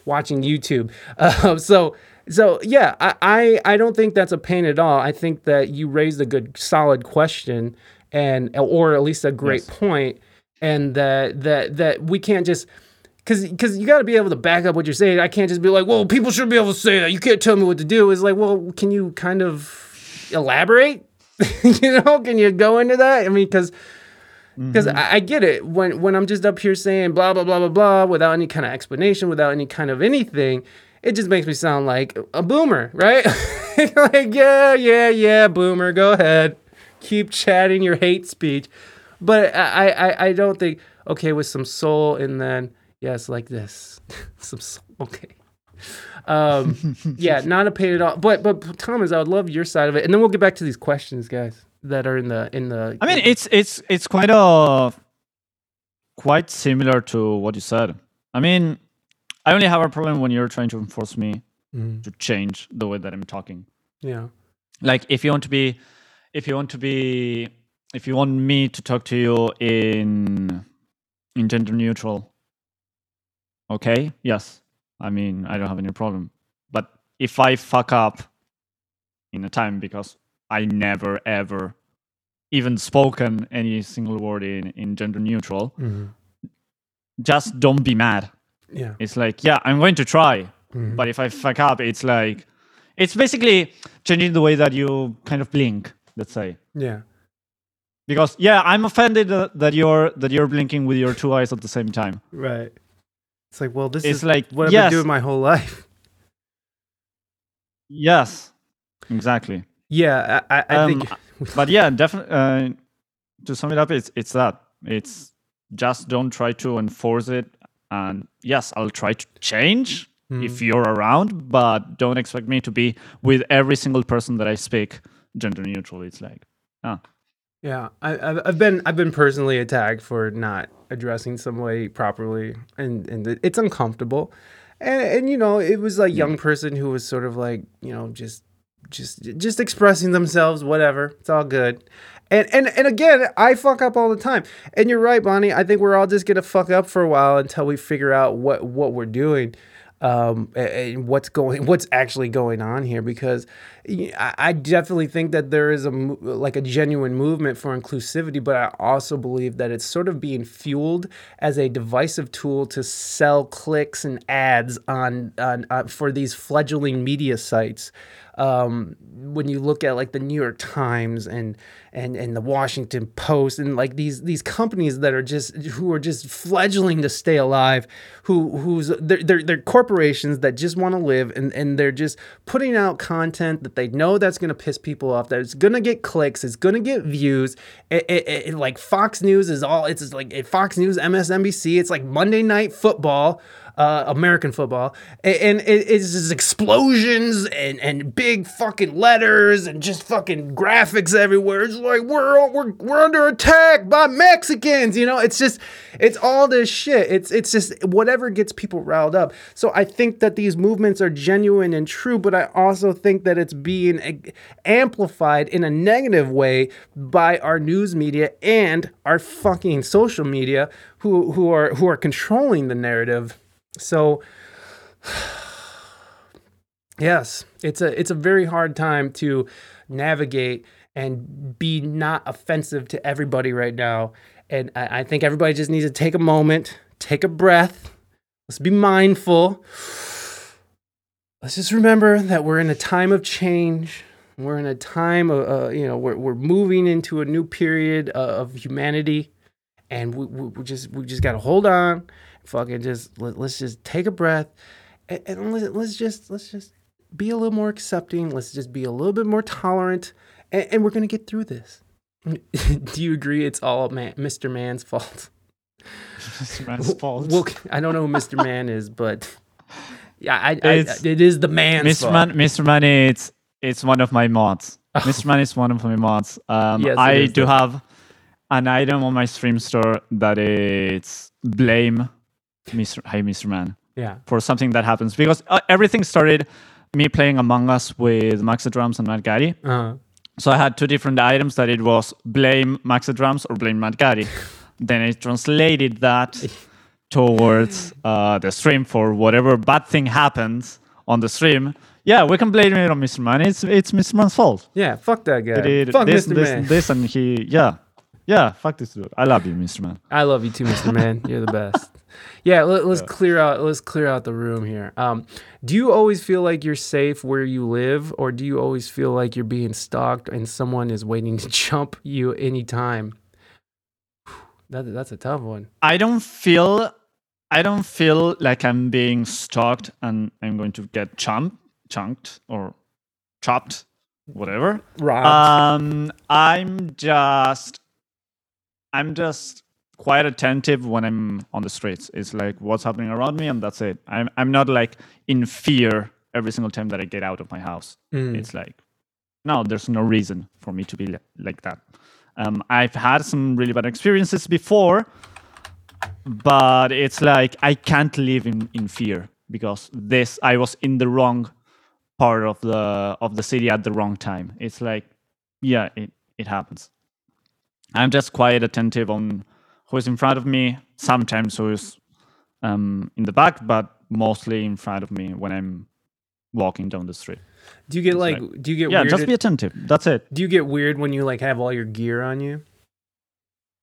watching YouTube. Uh, so, so yeah, I, I, I don't think that's a pain at all. I think that you raised a good, solid question, and or at least a great yes. point, and that that that we can't just because because you got to be able to back up what you're saying. I can't just be like, well, people should be able to say that. You can't tell me what to do. It's like, well, can you kind of elaborate? You know, can you go into that? I mean, because. Because mm-hmm. I, I get it when when I'm just up here saying blah blah blah blah blah without any kind of explanation, without any kind of anything, it just makes me sound like a boomer, right? Like yeah yeah yeah boomer, go ahead, keep chatting your hate speech, but I I, I don't think okay with some soul and then yes like this some soul, okay. Um, yeah, not a pain at all. But but Thomas, I would love your side of it, and then we'll get back to these questions, guys, that are in the in the. I mean, it's it's it's quite a quite similar to what you said. I mean, I only have a problem when you're trying to enforce me mm. to change the way that I'm talking. Yeah, like if you want to be, if you want to be, if you want me to talk to you in in gender neutral. Okay. Yes. I mean, I don't have any problem. But if I fuck up in a time because I never, ever even spoken any single word in, in gender neutral, mm-hmm. just don't be mad. Yeah. It's like, yeah, I'm going to try. Mm-hmm. But if I fuck up, it's like, it's basically changing the way that you kind of blink, let's say. Yeah. Because, yeah, I'm offended that you're that you're blinking with your two eyes at the same time. Right. It's like, well, this it's is like, what yes. I've been doing my whole life. Yes, exactly. Yeah, I, I um, think. But yeah, definitely. Uh, to sum it up, it's it's that. It's just don't try to enforce it. And yes, I'll try to change mm-hmm. if you're around, but don't expect me to be with every single person that I speak gender neutral. It's like, ah. Oh. Yeah, I, I've been I've been personally attacked for not addressing somebody properly, and, and it's uncomfortable, and and you know it was like young person who was sort of like you know just just just expressing themselves, whatever, it's all good, and and and again I fuck up all the time, and you're right, Bonnie. I think we're all just gonna fuck up for a while until we figure out what what we're doing. Um, and what's going, what's actually going on here? Because I definitely think that there is a like a genuine movement for inclusivity, but I also believe that it's sort of being fueled as a divisive tool to sell clicks and ads on on uh, for these fledgling media sites. Um, when you look at like the New York Times and and and the Washington Post and like these these companies that are just who are just fledgling to stay alive, who who's they're they're, they're corporations that just want to live and, and they're just putting out content that they know that's going to piss people off, that it's going to get clicks, it's going to get views. It, it, it, like Fox News is all it's like Fox News, M S N B C. It's like Monday Night Football. Uh, American football, and, and it, it's just explosions and, and big fucking letters and just fucking graphics everywhere. It's like we're we're we're under attack by Mexicans, you know. It's just it's all this shit. It's it's just whatever gets people riled up. So I think that these movements are genuine and true, but I also think that it's being amplified in a negative way by our news media and our fucking social media, who who are who are controlling the narrative. So, yes, it's a it's a very hard time to navigate and be not offensive to everybody right now. And I, I think everybody just needs to take a moment, take a breath, Let's be mindful. Let's just remember that we're in a time of change. We're in a time of, uh, you know, we're, we're moving into a new period of humanity. And we, we, we just we just got to hold on. Fucking just, let, let's just take a breath. And, and let's, let's just, let's just be a little more accepting. Let's just be a little bit more tolerant. And, and we're going to get through this. Do you agree it's all man, Mister Man's fault? Mister Man's fault. Well, I don't know who Mister Man is, but yeah, I, I, it is the man's Mister fault. Man, Mister Man, it's, it's one of my mods. Oh. Mister Man is one of my mods. Um, yes, I do have an item on my stream store that it's blame Mister Hi, Mister Man. Yeah. For something that happens. Because uh, everything started me playing Among Us with Maxidrums and Matt Gaddy. Uh-huh. So I had two different items that it was blame Maxidrums or blame Matt Gaddy. Then I translated that towards uh, the stream for whatever bad thing happens on the stream. Yeah, we can blame it on Mister Man. It's it's Mister Man's fault. Yeah, fuck that guy. Did fuck this, Mister This, Man. This and he, yeah. Yeah, fuck this dude. I love you, Mister Man. I love you too, Mister Man. You're the best. Yeah, let, let's yeah. clear out let's clear out the room here. Um, do you always feel like you're safe where you live, or do you always feel like you're being stalked and someone is waiting to jump you anytime? That that's a tough one. I don't feel I don't feel like I'm being stalked and I'm going to get chumped, chunked or chopped, whatever. Right. Um I'm just I'm just quite attentive when I'm on the streets. It's like what's happening around me, and that's it. I'm I'm not like in fear every single time that I get out of my house. Mm. It's like no, there's no reason for me to be like that. Um, I've had some really bad experiences before, but it's like I can't live in, in fear because this I was in the wrong part of the of the city at the wrong time. It's like yeah, it, it happens. I'm just quite attentive on who is in front of me, sometimes who is um, in the back, but mostly in front of me when I'm walking down the street. Do you get like, like, do you get yeah, weird? Yeah, just be attentive. That's it. Do you get weird when you like have all your gear on you?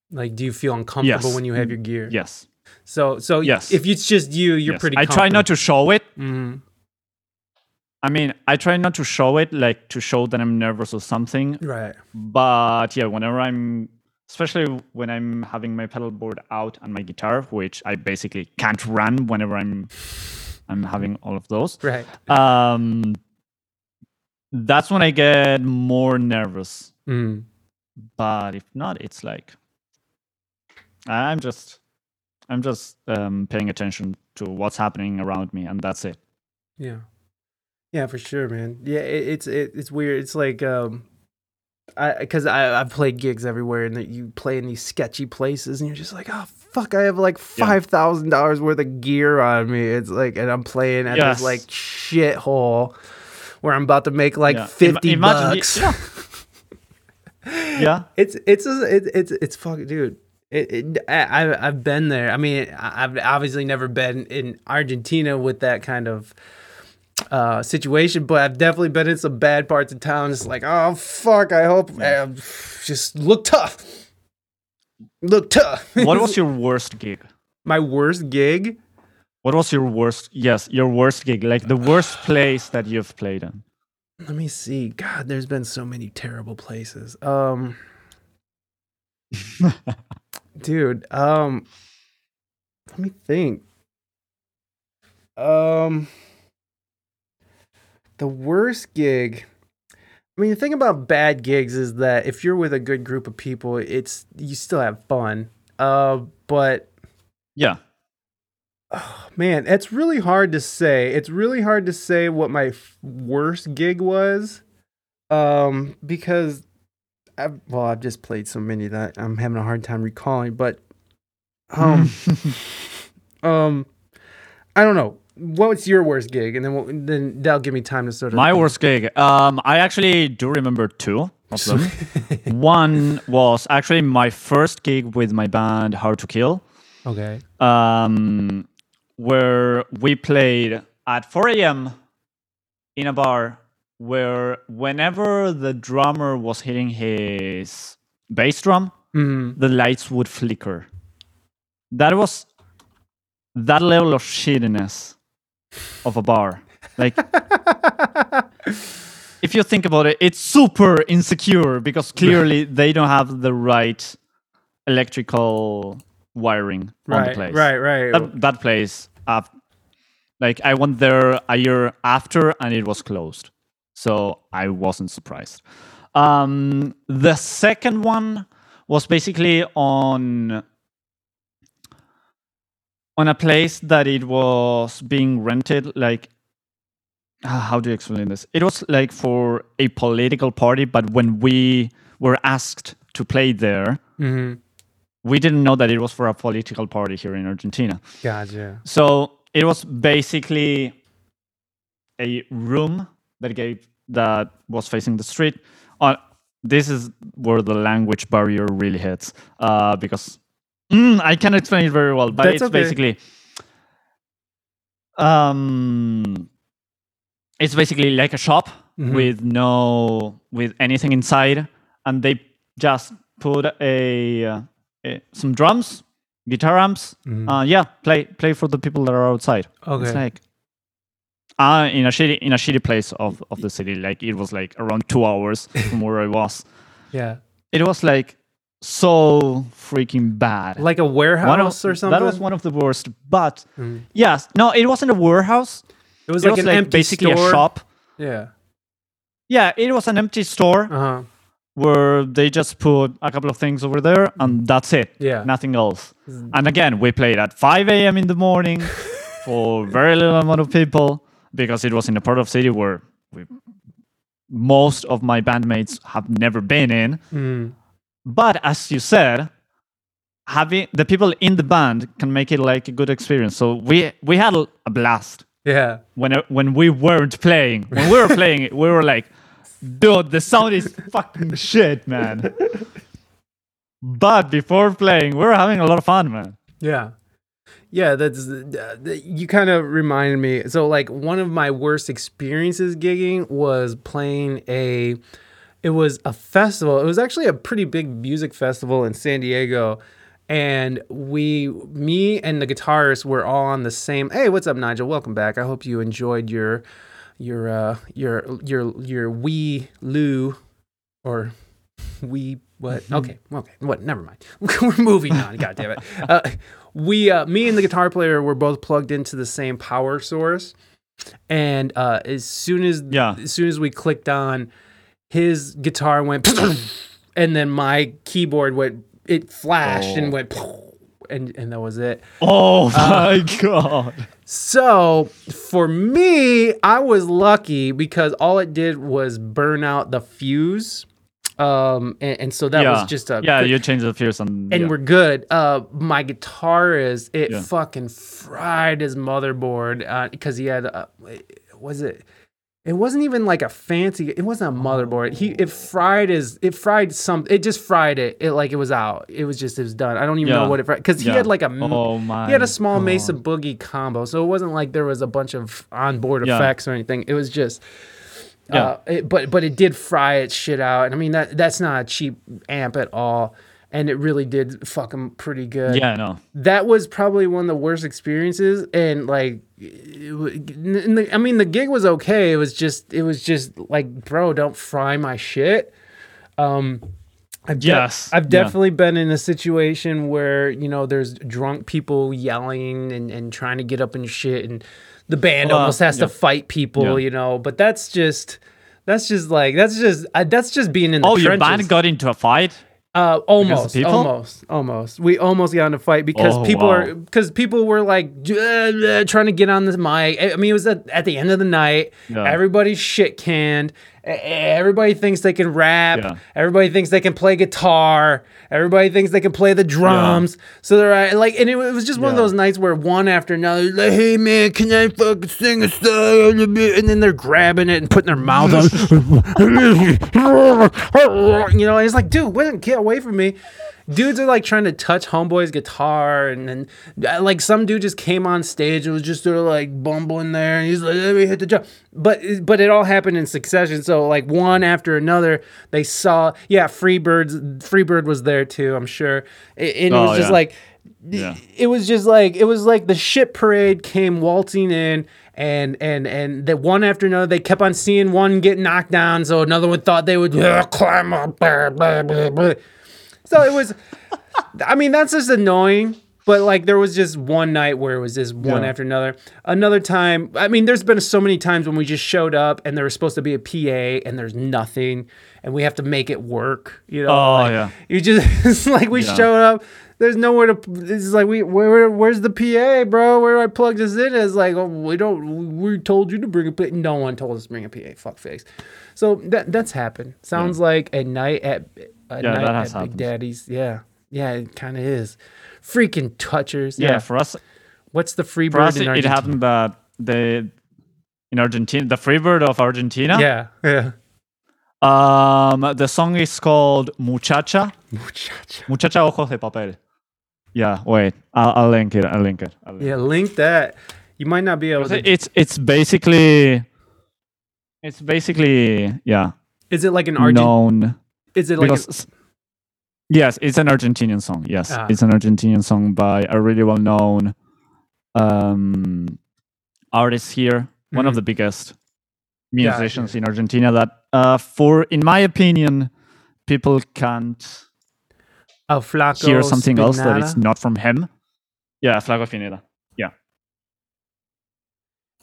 Like, do you feel uncomfortable yes. when you have your gear? Yes. So, so yes. if it's just you, you're yes. pretty comfortable. I try not to show it. Mm-hmm. I mean, I try not to show it, like to show that I'm nervous or something. Right. But yeah, whenever I'm, especially when I'm having my pedalboard out and my guitar, which I basically can't run whenever I'm, I'm having all of those. Right. Um, that's when I get more nervous. Mm. But if not, it's like I'm just, I'm just um, paying attention to what's happening around me, and that's it. Yeah. Yeah, for sure, man. Yeah, it, it's it, it's weird. It's like, um, I because I I've played gigs everywhere, and that you play in these sketchy places, and you're just like, oh fuck, I have like five thousand yeah. dollars worth of gear on me. It's like, and I'm playing at yes. this like shithole where I'm about to make like yeah. fifty Im- bucks. You, yeah. yeah, it's it's it's it's, it's fucking dude. It, it, I I've been there. I mean, I've obviously never been in Argentina with that kind of. Uh, situation, but I've definitely been in some bad parts of town. It's like, oh fuck, I hope I just look tough. Look tough. What was your worst gig? My worst gig? What was your worst? Yes, your worst gig, like the worst place that you've played in. Let me see. God, there's been so many terrible places. Um, dude, um, let me think. Um. The worst gig, I mean, the thing about bad gigs is that if you're with a good group of people, it's you still have fun. Uh, but yeah, oh, man, it's really hard to say. It's really hard to say what my f- worst gig was, um, because I've, well, I've just played so many that I'm having a hard time recalling. But um, um, I don't know. What's your worst gig? And then we'll, then that'll give me time to sort of... My think. worst gig? Um, I actually do remember two of them. One was actually my first gig with my band Hard to Kill. Okay. Um, where we played at four a.m. in a bar where whenever the drummer was hitting his bass drum, mm-hmm. the lights would flicker. That was... that level of shittiness of a bar. Like, if you think about it, it's super insecure because clearly they don't have the right electrical wiring right, on the place. Right, right, right. That, that place, uh, like, I went there a year after and it was closed. So I wasn't surprised. Um, the second one was basically on... on a place that it was being rented, like, how do you explain this? It was like for a political party, but when we were asked to play there, mm-hmm. we didn't know that it was for a political party here in Argentina. Gotcha. So it was basically a room that gave that was facing the street. Uh, this is where the language barrier really hits, uh, because... Mm, I can't explain it very well, but That's it's okay. basically, um, it's basically like a shop mm-hmm. with no with anything inside, and they just put a, uh, a some drums, guitar amps, mm-hmm. uh, yeah, play play for the people that are outside. Okay, it's like uh, in a shitty in a shitty place of, of the city. Like it was like around two hours from where I was. Yeah, it was like. So freaking bad. Like a warehouse of, or something? That was one of the worst. But, mm. yes. No, it wasn't a warehouse. It was it like, was an like empty basically store. a shop. Yeah. Yeah, it was an empty store uh-huh. where they just put a couple of things over there and that's it. Yeah. Nothing else. Mm. And again, we played at five a.m. in the morning for very little amount of people because it was in a part of the city where we, most of my bandmates have never been in. Mm. But as you said, having the people in the band can make it like a good experience. So we we had a blast. Yeah. When when we weren't playing, when we were playing, we were like, dude, the sound is fucking shit, man. But before playing, we were having a lot of fun, man. Yeah. Yeah, that's uh, you kind of reminded me. So like one of my worst experiences gigging was playing a. It was a festival. It was actually a pretty big music festival in San Diego. And we, me and the guitarist were all on the same. Hey, what's up, Nigel? Welcome back. I hope you enjoyed your, your, uh, your, your, your wee loo or wee what? Okay. Okay. What? Never mind. We're moving on. God damn it. Uh, we, uh, me and the guitar player were both plugged into the same power source. And uh, as soon as, yeah. as soon as we clicked on, his guitar went, and then my keyboard went. It flashed oh. and went, and and that was it. Oh my uh, god! So for me, I was lucky because all it did was burn out the fuse, um, and, and so that yeah. was just a yeah. Good, you changed the fuse on, and yeah. we're good. Uh, my guitarist it yeah. fucking fried his motherboard because uh, he had uh, was it. It wasn't even like a fancy. It wasn't a motherboard. He it fried his. It fried some. It just fried it. It like it was out. It was just it was done. I don't even yeah. know what it fried because yeah. he had like a. Oh my he had a small God. Mesa Boogie combo, so it wasn't like there was a bunch of onboard yeah. effects or anything. It was just. Yeah. Uh, it, but but it did fry its shit out, and I mean that that's not a cheap amp at all, and it really did fuck him pretty good. Yeah, I know. That was probably one of the worst experiences, and like. I mean, the gig was okay. It was just, it was just like, bro, don't fry my shit. Um, I've de- yes, I've definitely yeah. been in a situation where you know there's drunk people yelling and, and trying to get up and shit, and the band uh, almost has yeah. to fight people, yeah. you know. But that's just, that's just like, that's just, uh, that's just being in the oh, trenches. Your band got into a fight. Uh, almost, almost, almost. We almost got in a fight because oh, people wow. are because people were like uh, uh, trying to get on this mic. I mean, it was at, at the end of the night. Yeah. Everybody's shit canned. Everybody thinks they can rap. Yeah. Everybody thinks they can play guitar. Everybody thinks they can play the drums. Yeah. So they're like, and it, it was just one yeah. of those nights where one after another, like, hey man, can I fucking sing a song? And then they're grabbing it and putting their mouth on. You know, and it's like, dude, wait, get away from me. Dudes are like trying to touch homeboy's guitar, and then like some dude just came on stage and was just sort of like bumbling there, and he's like, "Let me hit the drum." But but it all happened in succession, so like one after another, they saw. Yeah, Freebird's Freebird was there too, I'm sure. And it, it was oh, just yeah. like yeah. It was just like, it was like the shit parade came waltzing in, and and and that one after another, they kept on seeing one get knocked down, so another one thought they would yeah, climb up. Blah, blah, blah, blah. So it was, I mean, that's just annoying. But like, there was just one night where it was just one yeah. after another. Another time, I mean, there's been so many times when we just showed up and there was supposed to be a P A and there's nothing, and we have to make it work. You know, oh like, yeah, you just it's like we yeah. showed up. There's nowhere to. It's like we where where's the P A, bro? Where do I plug this in? It's like, oh, we don't. We told you to bring a P A. No one told us to bring a P A. Fuckface. So that that's happened. Sounds yeah. like a night at a yeah, night at happened. Big Daddy's. Yeah, yeah, it kind of is. Freaking touchers. Yeah, yeah, for us. What's the free bird for us, in Argentina? It happened that they, in Argentina, the free bird of Argentina. Yeah, yeah. Um, the song is called Muchacha. Muchacha. Muchacha ojos de papel. Yeah, wait. I'll, I'll link it. I'll link it. I'll link yeah, link that. You might not be able to. It's it's basically, it's basically yeah. Is it like an Argentine? Known. Is it like? Because, a- Yes, it's an Argentinian song. Yes, ah. It's an Argentinian song by a really well-known um, artist here, mm-hmm. one of the biggest musicians yeah, yeah. in Argentina. That, uh, for in my opinion, people can't oh, Flaco hear something Spinada. Else that it's not from him. Yeah, Flaco Spinada. Yeah,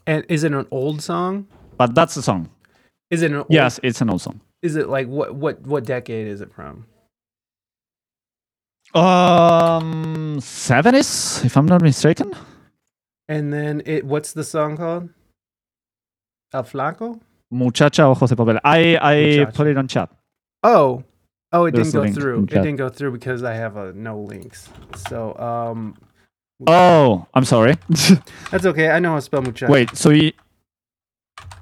and is it an old song? But that's the song. Is it an old? Yes, it's an old song. Is it like what what what decade is it from? Um, seventies, if I'm not mistaken. And then it. What's the song called? El Flaco. Muchacha ojos de papel. I I Muchacha. Put it on chat. Oh, oh, it There's didn't go through. It didn't go through because I have a, no links. So um. Oh, I'm sorry. That's okay. I know how to spell muchacha. Wait. So you.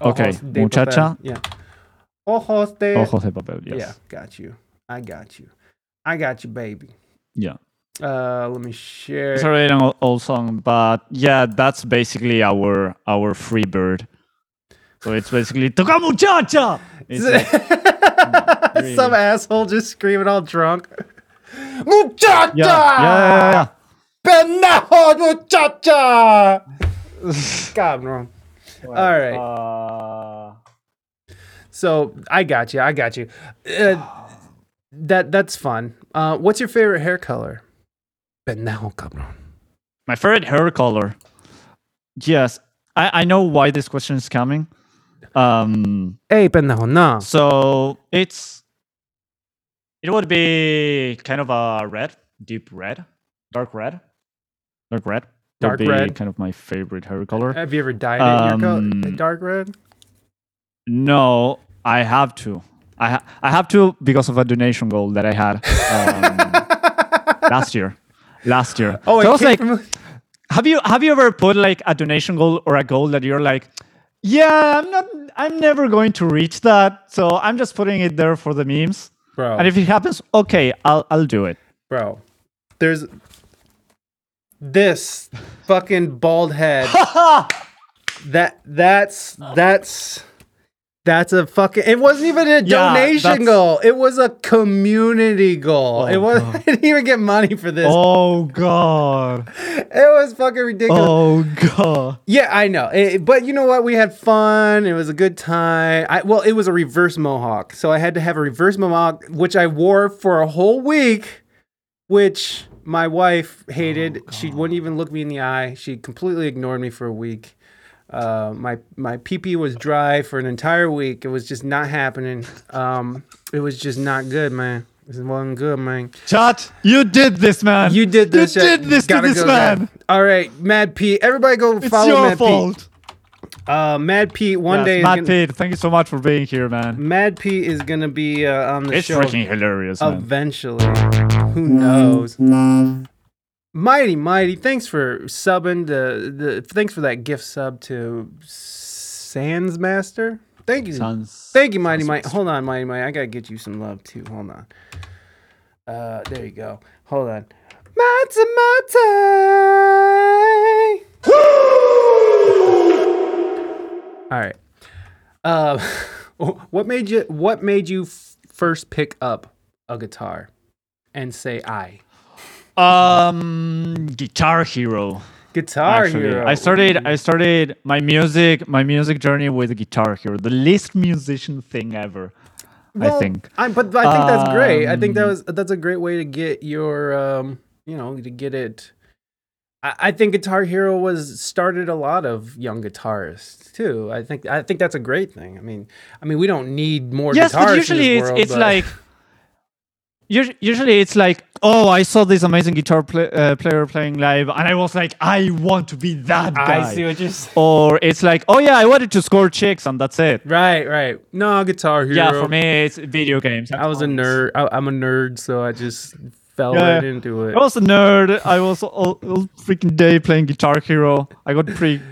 Okay, muchacha. Papel. Yeah. Ojos de. Ojos de papel. Yes. Yeah. Got you. I got you. I got you, baby. Yeah. Uh, let me share. It's already an old song, but yeah, that's basically our our free bird. So it's basically "Toca muchacha." It's like, really. Some asshole just screaming all drunk. Muchacha. Yeah, yeah, yeah, yeah. Muchacha. God, I'm wrong. Well, all right. Uh... So I got you. I got you. Uh, That that's fun. Uh, what's your favorite hair color? Pendejo, cabrón. My favorite hair color. Yes, I, I know why this question is coming. Um, hey, pendejo, no. So it's it would be kind of a red, deep red, dark red, dark red. Dark would be red, kind of my favorite hair color. Have you ever dyed um, it your co- dark red? No, I have to. I ha- I have to because of a donation goal that I had um, last year. Last year. Oh, so I was like, remember. have you have you ever put like a donation goal or a goal that you're like, yeah, I'm not, I'm never going to reach that, so I'm just putting it there for the memes, bro. And if it happens, okay, I'll I'll do it, bro. There's this fucking bald head. that that's that's. That's a fucking... It wasn't even a yeah, donation goal. It was a community goal. Oh, it was, I didn't even get money for this. Oh, God. It was fucking ridiculous. Oh, God. Yeah, I know. It, but you know what? We had fun. It was a good time. I, well, it was a reverse mohawk. So I had to have a reverse mohawk, which I wore for a whole week, which my wife hated. Oh, she wouldn't even look me in the eye. She completely ignored me for a week. Uh, my my pee-pee was dry for an entire week. It was just not happening. Um, it was just not good, man. It wasn't good, man. Chat, you did this, man. You did this. You did this to this man. There. All right, Mad Pete. Everybody go follow Mad Pete. It's your Mad fault. Pete. Uh, Mad Pete one yes, day. Mad is gonna, Pete, thank you so much for being here, man. Mad Pete is gonna be uh, on the it's show. It's freaking hilarious. Eventually, man. Who knows? Mm-hmm. Mighty, mighty! Thanks for subbing the the. Thanks for that gift sub to Sansmaster. Thank you, Sans, thank you, mighty, mighty. Hold on, mighty, mighty. I gotta get you some love too. Hold on. Uh, there you go. Hold on. Mata, mata. All right. Uh, what made you? What made you f- first pick up a guitar and say I? Um, Guitar Hero. Guitar actually. Hero. I started. I started my music. My music journey with Guitar Hero, the least musician thing ever. Well, I think. I, but I think that's great. Um, I think that was that's a great way to get your, um, you know, to get it. I, I think Guitar Hero was started a lot of young guitarists too. I think I think that's a great thing. I mean, I mean, we don't need more. Yes, guitarists but usually in this it's world, it's but... like. Usually it's like, oh, I saw this amazing guitar play, uh, player playing live, and I was like, I want to be that guy. I see what you're saying. Or it's like, oh yeah, I wanted to score chicks, and that's it. Right, right. No, Guitar Hero. Yeah, for me, it's video games. I was a nerd. I, I'm a nerd, so I just fell yeah. right into it. I was a nerd. I was all, all freaking day playing Guitar Hero. I got pretty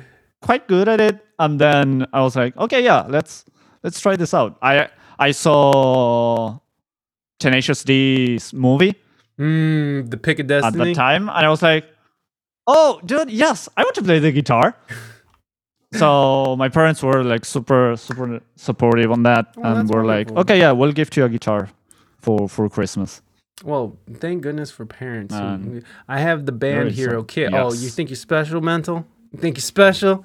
quite good at it, and then I was like, okay, yeah, let's let's try this out. I I saw. Tenacious D's movie, mm, The Pick of Destiny, at that time, and I was like, "Oh, dude, yes, I want to play the guitar." So my parents were like super, super supportive on that, oh, and were wonderful. Like, "Okay, yeah, we'll give you a guitar for, for Christmas." Well, thank goodness for parents. Um, I have the Band Hero kit. Yes. Oh, you think you're special, mental? You think you're special?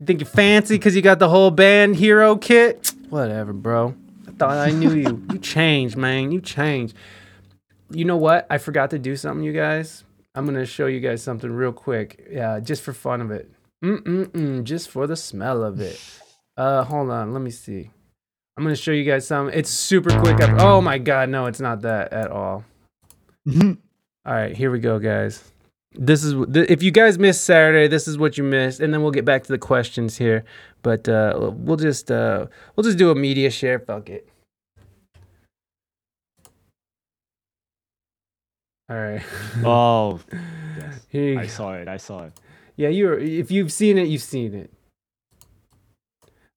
You think you're fancy because you got the whole Band Hero kit? Whatever, bro. Thought I knew you. You changed, man. You changed. You know what? I forgot to do something, you guys. I'm going to show you guys something real quick. Yeah, just for fun of it. Mm-mm-mm, just for the smell of it. Uh, hold on. Let me see. I'm going to show you guys something. It's super quick. Up- oh, my God. No, it's not that at all. all right. Here we go, guys. This is th- if you guys missed Saturday, this is what you missed, and then we'll get back to the questions here. But uh, we'll just uh, we'll just do a media share. Fuck it. All right. Oh, yes. Here you I go. saw it. I saw it. Yeah, you. Were, if you've seen it, you've seen it.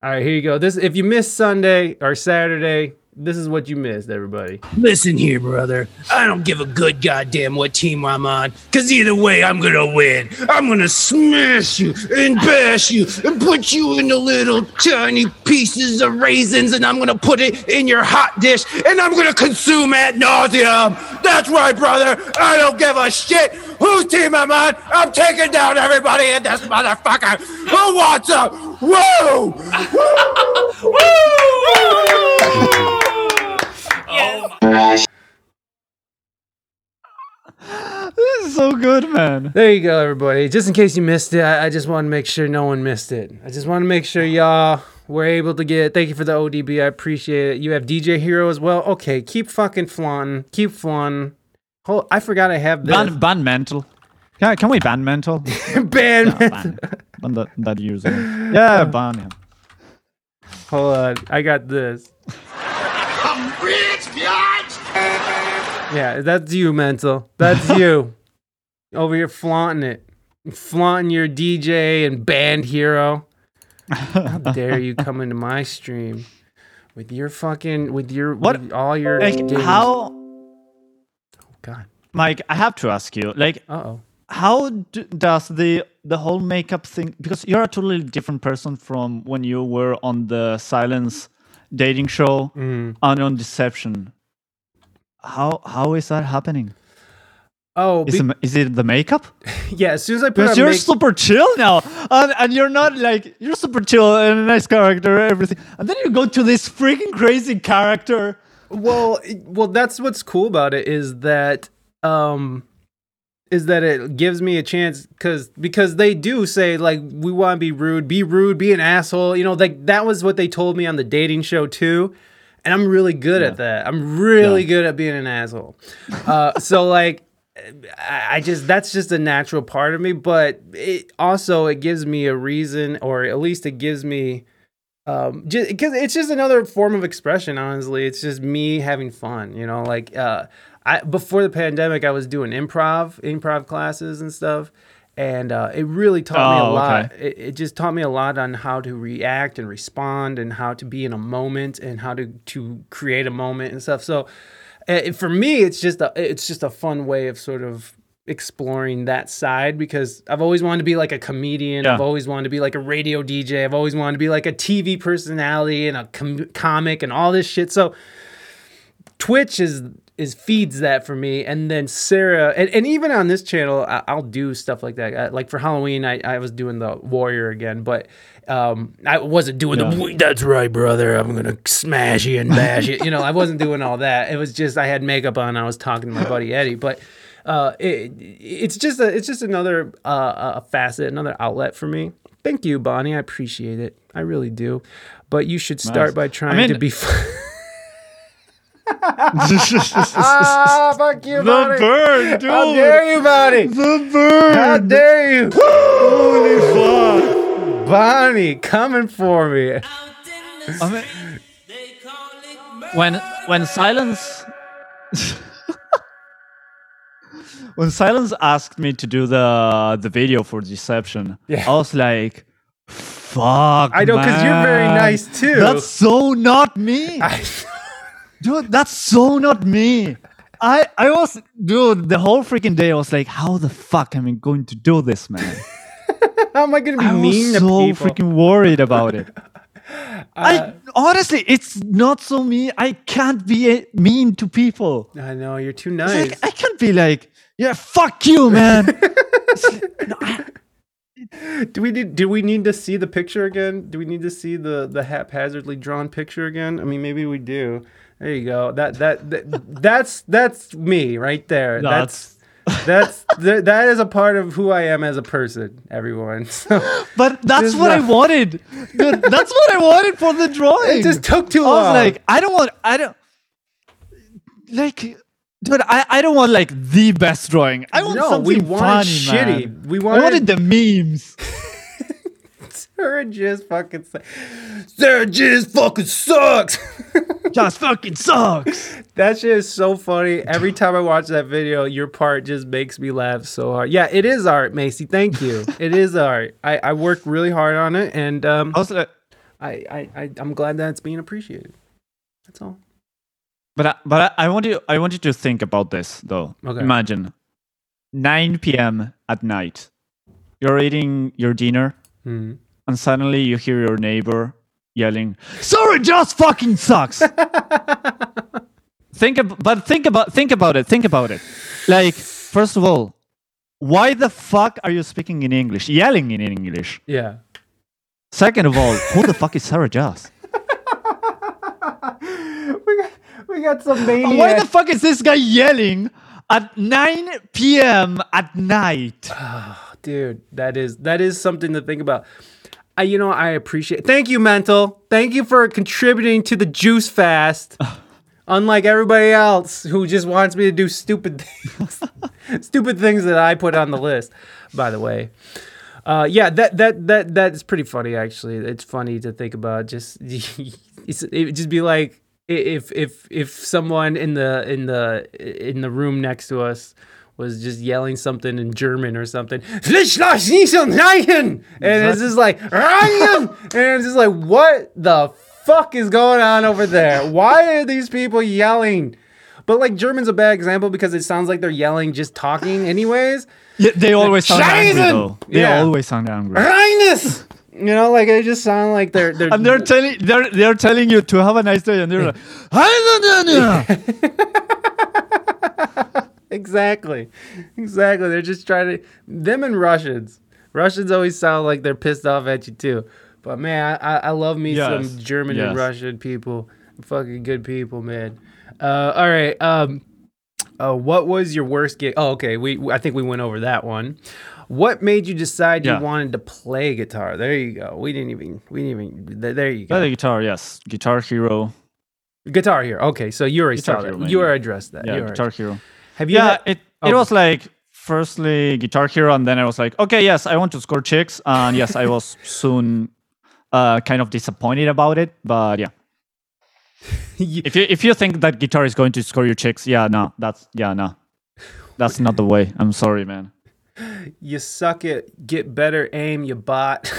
All right, here you go. This if you missed Sunday or Saturday. This is what you missed, everybody. Listen here, brother. I don't give a good goddamn what team I'm on, because either way, I'm going to win. I'm going to smash you and bash you and put you into little tiny pieces of raisins, and I'm going to put it in your hot dish, and I'm going to consume ad nauseum. That's right, brother. I don't give a shit whose team I'm on. I'm taking down everybody in this motherfucker. Who wants a woo? Woo! Woo! Woo! Yes. This is so good, man. There you go, everybody. Just in case you missed it, I, I just want to make sure no one missed it. I just want to make sure y'all were able to get it. Thank you for the O D B. I appreciate it. You have D J Hero as well. Okay, keep fucking flaunting. Keep flaunting. Oh, I forgot I have this. Ban, ban mental. Yeah, can we ban mental? ban no, mental. Ban that, that user. Yeah, ban him. Hold on. I got this. I'm rich, bitch. Yeah, that's you, mental. That's you. Over here flaunting it. Flaunting your D J and Band Hero. How dare you come into my stream with your fucking with your what with all your like games. How Oh god. Mike, I have to ask you. Like uh-oh. How do, does the the whole makeup thing, because you're a totally different person from when you were on the Silence dating show mm. and on Deception. How how is that happening? Oh, be- is, it, is it the makeup? Yeah, as soon as I put on you're make- super chill now, and, and you're not like you're super chill and a nice character, everything, and then you go to this freaking crazy character. Well, well, that's what's cool about it is that um, is that it gives me a chance because because they do say like we want to be rude, be rude, be an asshole. You know, like that was what they told me on the dating show too, and I'm really good yeah. at that. I'm really yeah. good at being an asshole. Uh, so like, I, I just that's just a natural part of me. But it also it gives me a reason, or at least it gives me um, just because it's just another form of expression. Honestly, it's just me having fun. You know, like. Uh, I, before the pandemic, I was doing improv, improv classes and stuff, and uh, it really taught oh, me a lot. Okay. It, it just taught me a lot on how to react and respond, and how to be in a moment, and how to, to create a moment and stuff. So, it, for me, it's just a, it's just a fun way of sort of exploring that side because I've always wanted to be like a comedian. Yeah. I've always wanted to be like a radio D J. I've always wanted to be like a T V personality and a com- comic and all this shit. So, Twitch is. is feeds that for me. And then Sarah, and, and even on this channel, I, I'll do stuff like that. I, like for Halloween, I, I was doing the Warrior again, but um, I wasn't doing no. the, that's right, brother, I'm going to smash you and bash you. You know, I wasn't doing all that. It was just, I had makeup on, I was talking to my buddy Eddie, but uh, it, it's just, a, it's just another uh, a facet, another outlet for me. Thank you, Bonnie. I appreciate it. I really do. But you should start nice. by trying I mean, to be fun. Ah, fuck you, buddy. The bird, dude. How dare you, buddy? The bird. How dare you? Holy fuck. Bonnie, coming for me. I mean, when, when silence... when silence asked me to do the the video for Deception, yeah. I was like... Fuck, I know, because you're very nice, too. That's so not me. I... Dude, that's so not me. I, I was... Dude, the whole freaking day, I was like, how the fuck am I going to do this, man? How am I going to be mean to people? I was so freaking worried about it. uh, I honestly, it's not so me. I can't be mean to people. I know, you're too nice. Like, I can't be like, yeah, fuck you, man. Like, no, I, Do we need, do we need to see the picture again? Do we need to see the, the haphazardly drawn picture again? I mean, maybe we do. There you go. That that, that that's that's me right there. No, that's that's th- that is a part of who I am as a person, everyone. So, but that's what not... I wanted. Dude, that's what I wanted for the drawing. It just took too long. I was like, I don't want. I don't like. Dude, I, I don't want like the best drawing. I want no, something we wanted funny, shitty. Man. We wanted, I wanted the memes. Sarah just fucking sucks. Sarah just fucking sucks. Just fucking sucks. That shit is so funny. Every time I watch that video, your part just makes me laugh so hard. Yeah, it is art, Macy. Thank you. It is art. I, I worked really hard on it, and um, also, I, I, I I'm glad that it's being appreciated. That's all. But I, but I, I want you I want you to think about this though. Okay. Imagine nine p.m. at night. You're eating your dinner, mm-hmm. and suddenly you hear your neighbor yelling, "Sorry, just fucking sucks." think ab- but think about think about it. Think about it. Like, first of all, why the fuck are you speaking in English? Yelling in English. Yeah. Second of all, who the fuck is Sarah Joss? We got some maniac. Why the fuck is this guy yelling at nine p.m. at night? Oh, dude, that is that is something to think about. I, you know, I appreciate. Thank you, Mental. Thank you for contributing to the juice fast. Unlike everybody else who just wants me to do stupid things, stupid things that I put on the list. By the way. Uh, yeah, that that that that is pretty funny. Actually, it's funny to think about. Just it's, it would just be like. If if if someone in the in the in the room next to us was just yelling something in German or something, and it's just like, and it's just like, what the fuck is going on over there? Why are these people yelling? But like, German's a bad example because it sounds like they're yelling just talking anyways. Yeah, they always like, sound angry though. They yeah. always sound angry. Reines! You know, like, they just sound like they're... they're and they're telling they're they're telling you to have a nice day, and they're like... Exactly. Exactly. They're just trying to... Them and Russians. Russians always sound like they're pissed off at you, too. But, man, I, I love me yes. some German yes. and Russian people. Fucking good people, man. Uh, all right. Um, uh, what was your worst gig? Oh, okay. We I think we went over that one. What made you decide yeah. you wanted to play guitar? There you go. We didn't even, we didn't even, th- there you go. Play guitar, yes. Guitar Hero. Guitar Hero. Okay, so you already saw that. You already addressed that. Yeah, you Guitar already. Hero. Have you Yeah, had- it, oh. it was like, firstly, Guitar Hero, and then I was like, okay, yes, I want to score chicks. And yes, I was soon uh, kind of disappointed about it, but yeah. you- if you if you think that guitar is going to score your chicks, yeah, no, that's, yeah, no. That's not the way. I'm sorry, man. You suck it, get better, aim, you bot.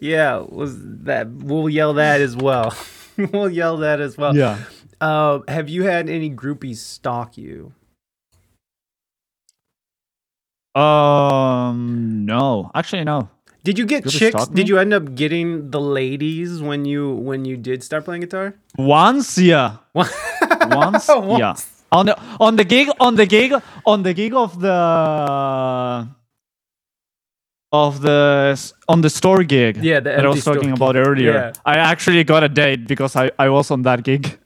Yeah, was that we'll yell that as well. We'll yell that as well. Yeah. Uh, have you had any groupies stalk you? Um, no, actually, no. Did you get you chicks? Did you end up getting the ladies when you when you did start playing guitar? Once, yeah. Once, yeah. On the on the gig on the gig on the gig of the of the on the store gig. Yeah, the that I was talking about gig. earlier. Yeah. I actually got a date because I I was on that gig.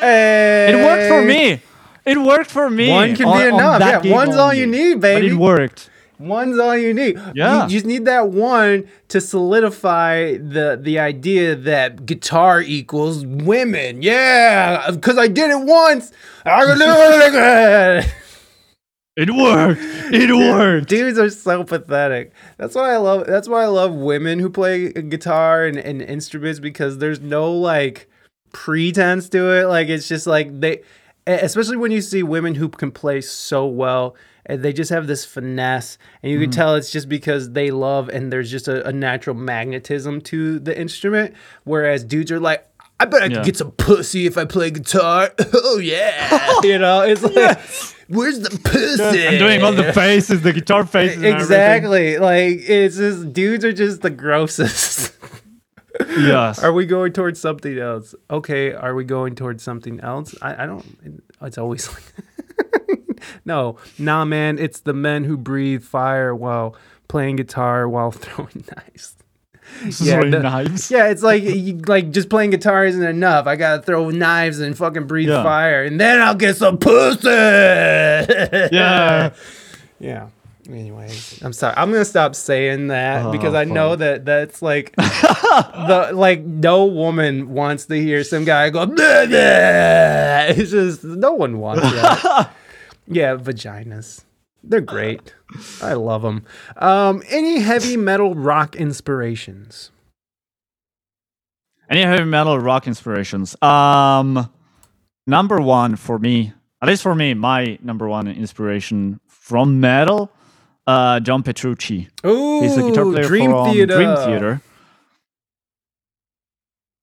Hey. It worked for me. It worked for me. One can on, be enough. On yeah, one's only. all you need, baby. But it worked. One's all you need. Yeah. You just need that one to solidify the the idea that guitar equals women. Yeah, because I did it once. I can do it again. It worked. It worked. Dudes are so pathetic. That's why I love. That's why I love women who play guitar and, and instruments, because there's no like pretense to it. Like it's just like they, especially when you see women who can play so well. And they just have this finesse, and you mm-hmm. can tell it's just because they love, and there's just a, a natural magnetism to the instrument. Whereas dudes are like, I bet I yeah. could get some pussy if I play guitar. Oh, yeah. You know, it's like, yes. Where's the pussy? Yes, I'm doing all the faces, the guitar faces. Exactly. And like, it's just, dudes are just the grossest. Yes. Are we going towards something else? Okay. Are we going towards something else? I, I don't, it's always like No, nah, man. It's the men who breathe fire while playing guitar while throwing knives. Yeah, throwing the, knives. Yeah, it's like you, like just playing guitar isn't enough. I gotta throw knives and fucking breathe yeah. fire, and then I'll get some pussy. Yeah, yeah. Anyways, I'm sorry. I'm gonna stop saying that oh, because I funny. know that that's like the like no woman wants to hear some guy go. Bleh, bleh. It's just no one wants that. Yeah, vaginas. They're great. I love them. Um, any heavy metal rock inspirations? Any heavy metal rock inspirations? Um, number one for me, at least for me, my number one inspiration from metal, uh, John Petrucci. Ooh, he's a guitar player Dream from Theater. Dream Theater.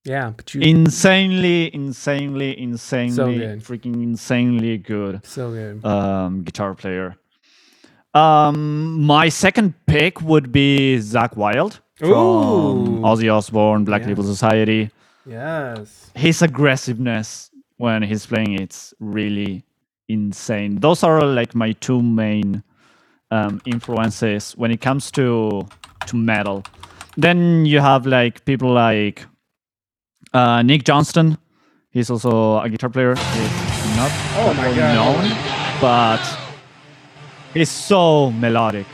Yeah, but you insanely, insanely, insanely, so freaking insanely good. So good. Um, guitar player. Um, my second pick would be Zach Wilde from Ooh. Ozzy Osbourne, Black yes. Label Society. Yes. His aggressiveness when he's playing, it's really insane. Those are like my two main um, influences when it comes to to metal. Then you have like people like. Uh, Nick Johnston, he's also a guitar player. He's not oh my God. known, but he's so melodic.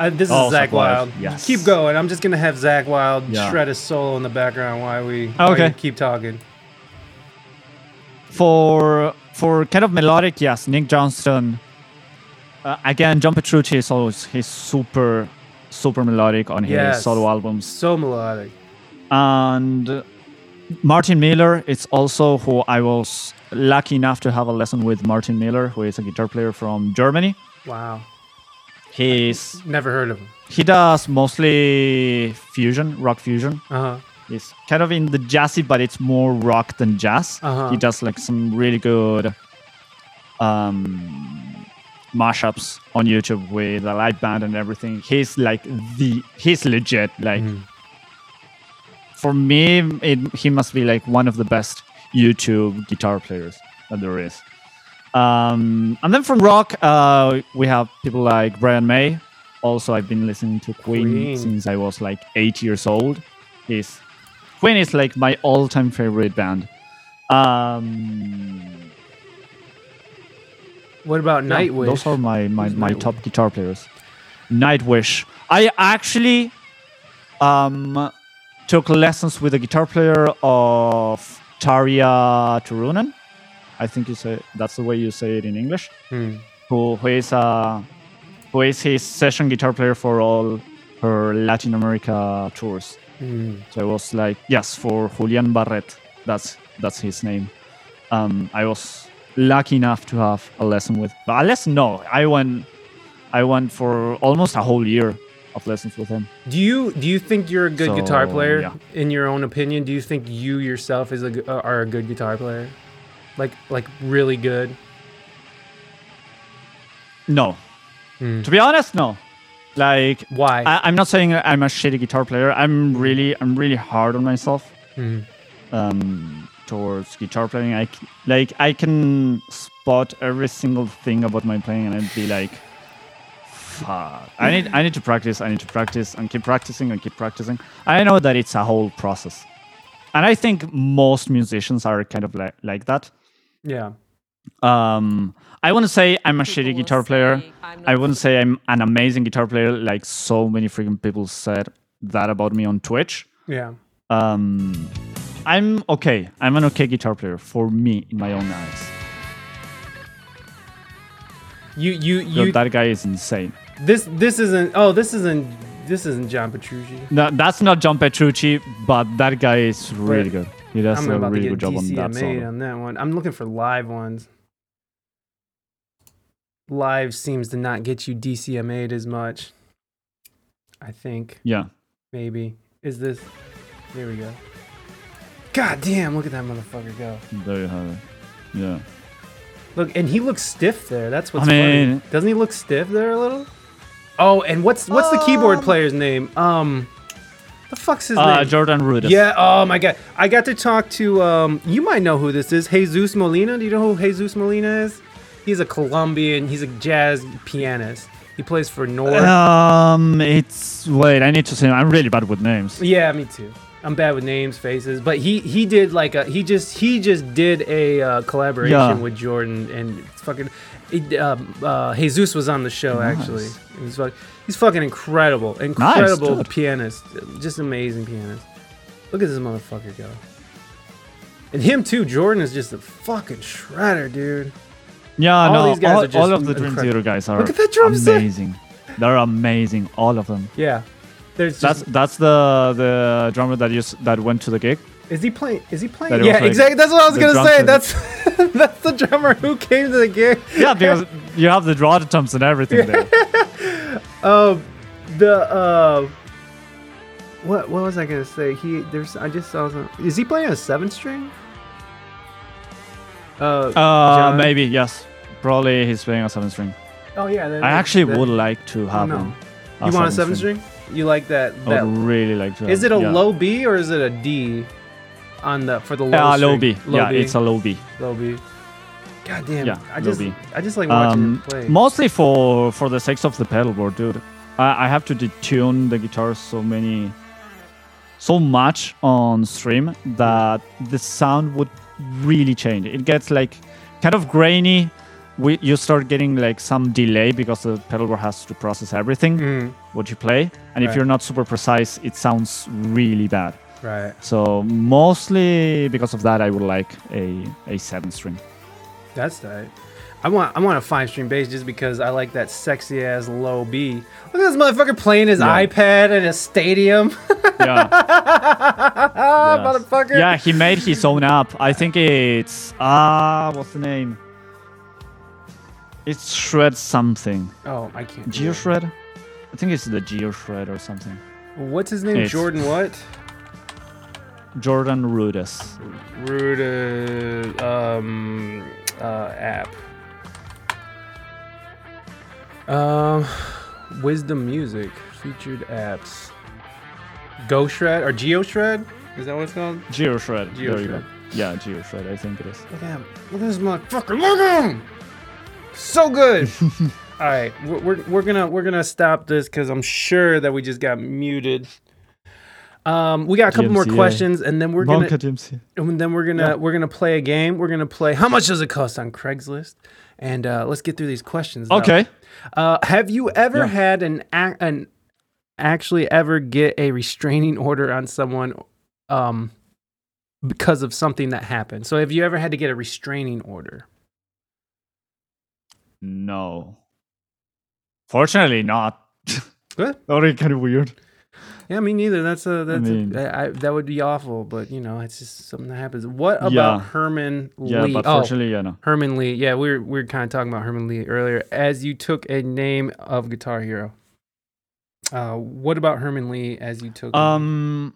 Uh, this oh, is Zach Wilde. Yes. Keep going. I'm just gonna have Zach Wilde yeah. shred a solo in the background while we while okay. keep talking. For for kind of melodic, yes, Nick Johnston. Uh, again, John Petrucci is always he's super super melodic on his yes. solo albums. So melodic. And Martin Miller, it's also who I was lucky enough to have a lesson with Martin Miller, who is a guitar player from Germany. Wow. He's... Never heard of him. He does mostly fusion, rock fusion. Uh-huh. He's kind of in the jazzy, but it's more rock than jazz. Uh-huh. He does like some really good um, mashups on YouTube with a live band and everything. He's like the... He's legit, like... Mm. For me, it, he must be like one of the best YouTube guitar players that there is. Um, and then from rock, uh, we have people like Brian May. Also, I've been listening to Queen, Queen. since I was like eight years old. He's, Queen is like my all-time favorite band. Um, what about yeah, Nightwish? Those are my, my, my top guitar players. Nightwish. I actually... Um, took lessons with a guitar player of Tarja Turunen. I think you say that's the way you say it in English. Hmm. Who, who is uh, who is his session guitar player for all her Latin America tours. Hmm. So I was like, yes, for Julian Barret. That's that's his name. Um, I was lucky enough to have a lesson with. But a lesson? No, I went. I went for almost a whole year. Of lessons with him. Do you do you think you're a good so, guitar player? Yeah. In your own opinion, do you think you yourself is a uh, are a good guitar player? Like like really good? No. Mm. To be honest, no. Like, why? I, I'm not saying I'm a shitty guitar player. I'm really, I'm really hard on myself mm. um, towards guitar playing. I like, I can spot every single thing about my playing, and I'd be like, "Fuck! I need, I need to practice. I need to practice and keep practicing and keep practicing." I know that it's a whole process, and I think most musicians are kind of like, like that. Yeah. Um, I wouldn't say I'm a people shitty guitar player. I wouldn't say I'm an amazing guitar player, like so many freaking people said that about me on Twitch. Yeah. Um, I'm okay. I'm an okay guitar player for me in my own eyes. You you you. Yo, that guy is insane. This this isn't. Oh, this isn't. This isn't John Petrucci. No, that's not John Petrucci. But that guy is really right. good. He does I'm a really good job on that song. On that one, I'm looking for live ones. Live seems to not get you D C M A'd as much, I think. Yeah. Maybe. Is this... There we go. God damn, look at that motherfucker go. There you have it. Yeah. Look, and he looks stiff there. That's what's I mean, funny. Doesn't he look stiff there a little? Oh, and what's what's um, the keyboard player's name? Um... The fuck's his uh, name? Jordan Rudess. Yeah, oh my god. I got to talk to, um, you might know who this is, Jesus Molina. Do you know who Jesus Molina is? He's a Colombian, he's a jazz pianist. He plays for North. Um, it's, wait, I need to say, I'm really bad with names. Yeah, me too. I'm bad with names, faces, but he he did like a, he just, he just did a uh, collaboration yeah. with Jordan, and it's fucking, it, uh, uh, Jesus was on the show, nice. actually. It was fucking... He's fucking incredible, incredible nice, pianist, just amazing pianist. Look at this motherfucker go. And him too, Jordan is just a fucking shredder, dude. Yeah, all no, these guys all, are just all of the Dream Theater guys are Look at that drum amazing. Set. They're amazing, all of them. Yeah, there's that's just, that's the the drummer that used, that went to the gig. Is he playing? Is he playing? That yeah, like exactly. That's what I was gonna say. Set. That's that's the drummer who came to the gig. Yeah, because you have the draw attempts and everything there. Uh, the uh, what what was I gonna say? He there's I just saw some. Is he playing a seven string? Uh, uh maybe yes. Probably he's playing a seven string. Oh yeah. Then I actually that, would like to have no. him. You want seven a seven string? string? You like that? that I would really like to. Have, is it a yeah. low B or is it a D? On the for the low. Uh, low B. Low yeah, B. it's a low B. Low B. God damn, yeah, I just be. I just like watching um, him play. Mostly for, for the sake of the pedalboard, dude. I, I have to detune the guitar so many, so much on stream that the sound would really change. It gets like kind of grainy. We, you start getting like some delay because the pedalboard has to process everything mm. what you play. And right. if you're not super precise, it sounds really bad. Right. So mostly because of that, I would like a, a seven string. That's tight. I want I want a five string bass just because I like that sexy ass low B. Look at this motherfucker playing his yeah. iPad in a stadium. yeah. yes. Motherfucker. Yeah, he made his own app. I think it's ah, uh, what's the name? It's Shred something. Oh, I can't. GeoShred? I think it's the GeoShred or something. What's his name? It's Jordan what? Jordan Rudess. Rudess. Um. Uh, app. Um, Wisdom Music featured apps. Go Shred or Geo Shred? Is that what it's called? Geo Shred. Geo there Shred. Yeah, Geo Shred. I think it is. Look at him! Look at this motherfucker! Look at him! So good. All right, we're, we're we're gonna we're gonna stop this because I'm sure that we just got muted. Um, we got a couple G M C A. More questions, and then we're Monka gonna, G M C. and then we're gonna, yeah. we're gonna play a game. We're gonna play. How much does it cost on Craigslist? And uh, let's get through these questions. Though. Okay. Uh, have you ever yeah. had an an actually ever get a restraining order on someone um, because of something that happened? So have you ever had to get a restraining order? No. Fortunately, not. What? That would be kind of weird. Yeah, me neither. That's a that's I mean, a, I, that would be awful, but you know, it's just something that happens. What about yeah. Herman Li? Yeah, but fortunately, oh, yeah, no. Herman Li. Yeah, we were we were kind of talking about Herman Li earlier. As you took a name of Guitar Hero, uh, what about Herman Li? As you took, um,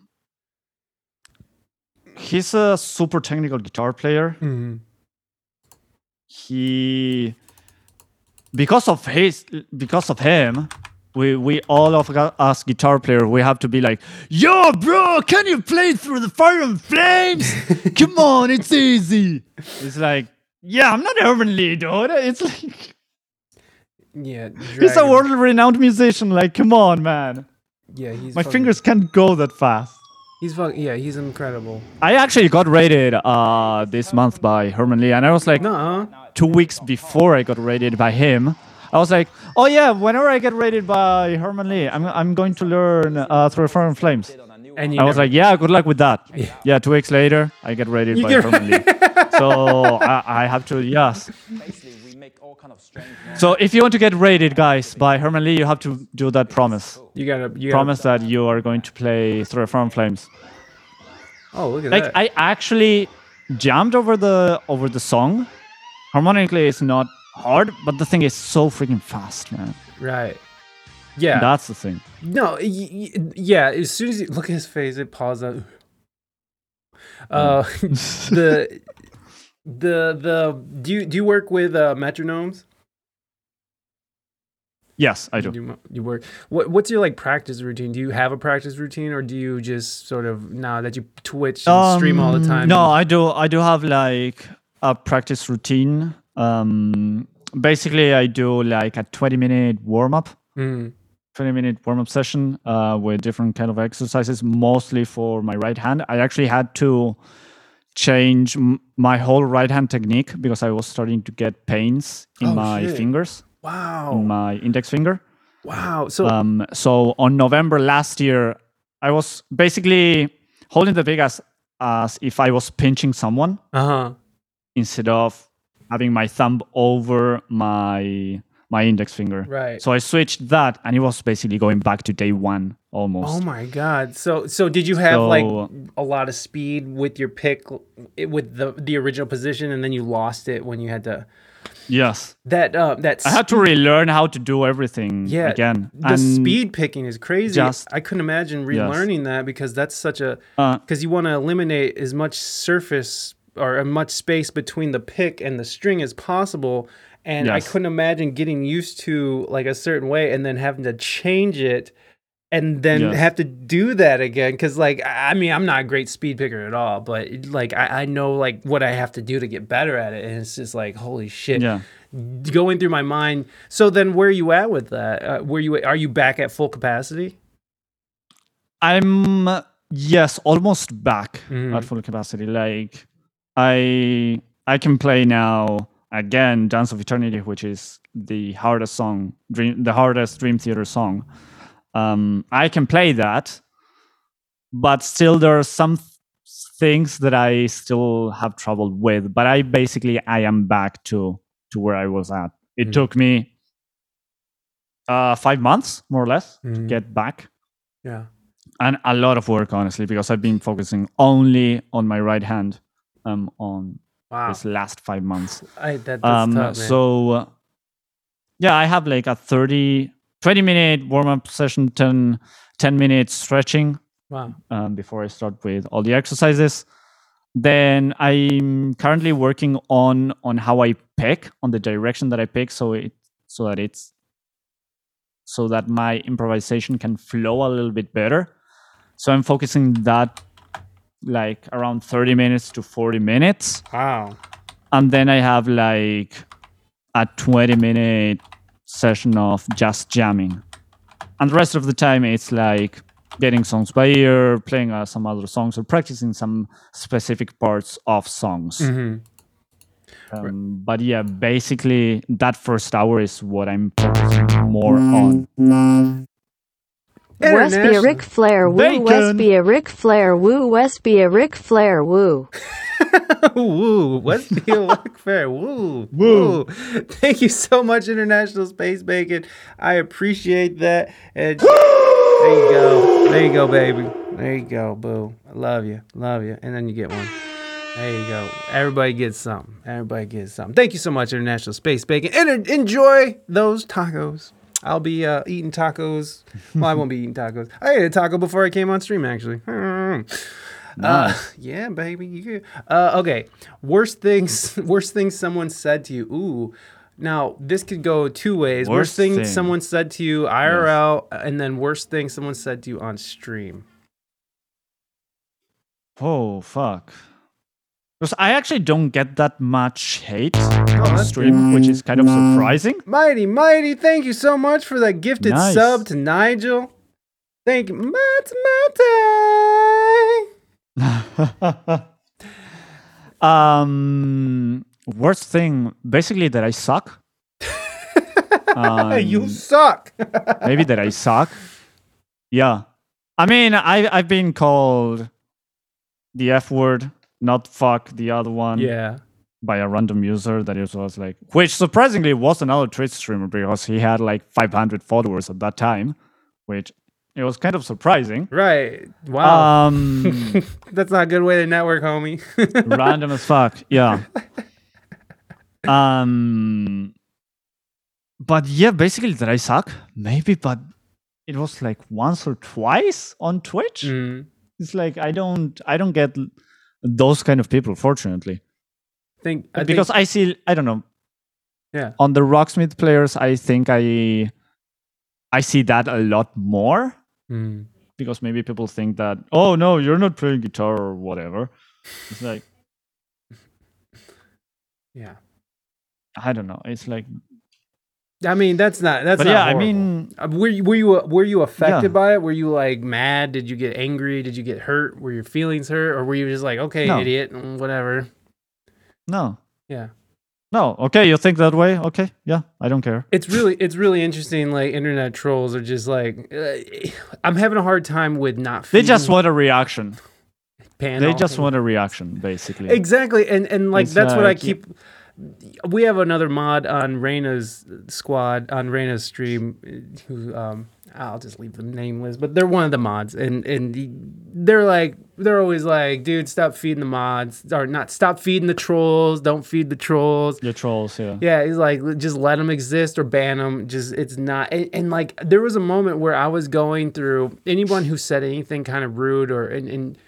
a he's a super technical guitar player. Mm-hmm. He because of his because of him, We we all of us guitar players, we have to be like, yo, bro, can you play Through the Fire and Flames? Come on, it's easy. It's like, yeah, I'm not Herman Li, dude. It's like, yeah, Dragon. He's a world-renowned musician. Like, come on, man. Yeah, he's my fucking... fingers can't go that fast. He's fucking, yeah, he's incredible. I actually got rated uh this month by Herman Li, and I was like, no, two weeks before I got rated by him. I was like, oh yeah, whenever I get rated by Herman Li, I'm I'm going to learn uh, Through Fire and Flames. And you I was like, yeah, good luck with that. Yeah, yeah two weeks later, I get rated you by get Herman Li. So I, I have to, yes. So if you want to get rated, guys, by Herman Li, you have to do that promise. You gotta, you gotta promise that you are going to play Through Fire and Flames. Oh, look at like, that! Like I actually jammed over the over the song. Harmonically, it's not hard, but the thing is so freaking fast, man. Right. Yeah. That's the thing. No, y- y- yeah, as soon as you look at his face, it paused out. Uh, mm. the, the, the, do you, do you work with uh, metronomes? Yes, I do. You, you work. What, what's your like practice routine? Do you have a practice routine, or do you just sort of, now nah, that you Twitch and um, stream all the time? No, and... I do. I do have like a practice routine. Um, basically, I do like a twenty-minute warm-up, mm. twenty-minute warm-up session uh, with different kind of exercises, mostly for my right hand. I actually had to change m- my whole right hand technique because I was starting to get pains in oh, my shit. fingers. Wow! In my index finger. Wow! So, um, so on November last year, I was basically holding the Vegas as if I was pinching someone, uh-huh. instead of having my thumb over my my index finger. Right. So I switched that, and it was basically going back to day one almost. Oh my god! So so did you have so, like a lot of speed with your pick with the the original position, and then you lost it when you had to? Yes. That uh, that spe- I had to relearn how to do everything yeah, again. The and speed picking is crazy. Just, I couldn't imagine relearning yes. that because that's such a because uh, you want to eliminate as much surface or as much space between the pick and the string as possible. And yes. I couldn't imagine getting used to like a certain way and then having to change it and then yes. have to do that again. Cause like, I mean, I'm not a great speed picker at all, but like, I, I know like what I have to do to get better at it. And it's just like, holy shit, yeah. going through my mind. So then where are you at with that? Uh, where you, are you back at full capacity? I'm yes, almost back mm-hmm. at full capacity. Like, I I can play now again Dance of Eternity, which is the hardest song, dream, the hardest Dream Theater song. Um, I can play that, but still there are some th- things that I still have trouble with. But I basically I am back to to where I was at. It mm-hmm. took me uh, five months more or less mm-hmm. to get back. Yeah, and a lot of work honestly because I've been focusing only on my right hand. Um, on wow. this last five months. I, that, that's um, tough, man. So, uh, yeah, I have like a thirty, twenty minute warm up session, ten, ten minutes stretching wow. um, before I start with all the exercises. Then I'm currently working on, on how I pick, on the direction that I pick, so it so that it's so that my improvisation can flow a little bit better. So I'm focusing that like around thirty minutes to forty minutes. Wow. And then I have like a twenty minute session of just jamming. And the rest of the time it's like getting songs by ear, playing uh, some other songs or practicing some specific parts of songs. Mm-hmm. Um, but yeah, basically that first hour is what I'm focusing more on. West be a Ric Flair, woo. West be a Ric Flair, woo. West be a Ric Flair, woo. Woo. West be a Ric Flair, woo. Woo. Thank you so much, International Space Bacon. I appreciate that. And there you go. There you go, baby. There you go, boo. I love you. Love you. And then you get one. There you go. Everybody gets something. Everybody gets something. Thank you so much, International Space Bacon. And enjoy those tacos. I'll be uh, eating tacos. Well, I won't be eating tacos. I ate a taco before I came on stream, actually. Uh, yeah, baby. Yeah. Uh, okay. Worst things. Worst things someone said to you. Ooh. Now, this could go two ways. Worst, worst thing, thing someone said to you I R L, yes. And then worst thing someone said to you on stream. Oh, fuck. Because I actually don't get that much hate oh, on stream, which is kind of surprising. Mighty, Mighty, thank you so much for that gifted nice. sub to Nigel. Thank you. Mighty, Mighty. um... Worst thing, basically, that I suck. um, you suck. Maybe that I suck. Yeah. I mean, I, I've been called the F word, not fuck, the other one. Yeah. By a random user that it was like, which surprisingly was another Twitch streamer because he had like five hundred followers at that time, which it was kind of surprising. Right. Wow. Um, That's not a good way to network, homie. Random as fuck. Yeah. Um, but yeah, basically that I suck, maybe, but it was like once or twice on Twitch. Mm. It's like, I don't, I don't get those kind of people, fortunately. Think, I because think, I see, I don't know. Yeah. On the Rocksmith players, I think I, I see that a lot more mm. because maybe people think that, oh no, you're not playing guitar or whatever. It's like, yeah. I don't know. It's like, I mean, that's not that's. But not yeah, horrible. I mean, were you were you were you affected yeah. by it? Were you like mad? Did you get angry? Did you get hurt? Were your feelings hurt, or were you just like, okay, no. idiot, whatever? No. Yeah. No. Okay, you think that way? Okay. Yeah, I don't care. It's really it's really interesting. Like internet trolls are just like, uh, I'm having a hard time with not. They just want a reaction. Panel. They just want a reaction, basically. Exactly, and and like it's that's like, what I keep. Yeah. We have another mod on Reina's squad, on Reina's stream, who um, I'll just leave them nameless, but they're one of the mods, and and they're like, they're always like, dude, stop feeding the mods, or not, stop feeding the trolls, don't feed the trolls. The trolls, yeah. Yeah, he's like, just let them exist or ban them, just, it's not, and, and like, there was a moment where I was going through, anyone who said anything kind of rude, or, and, and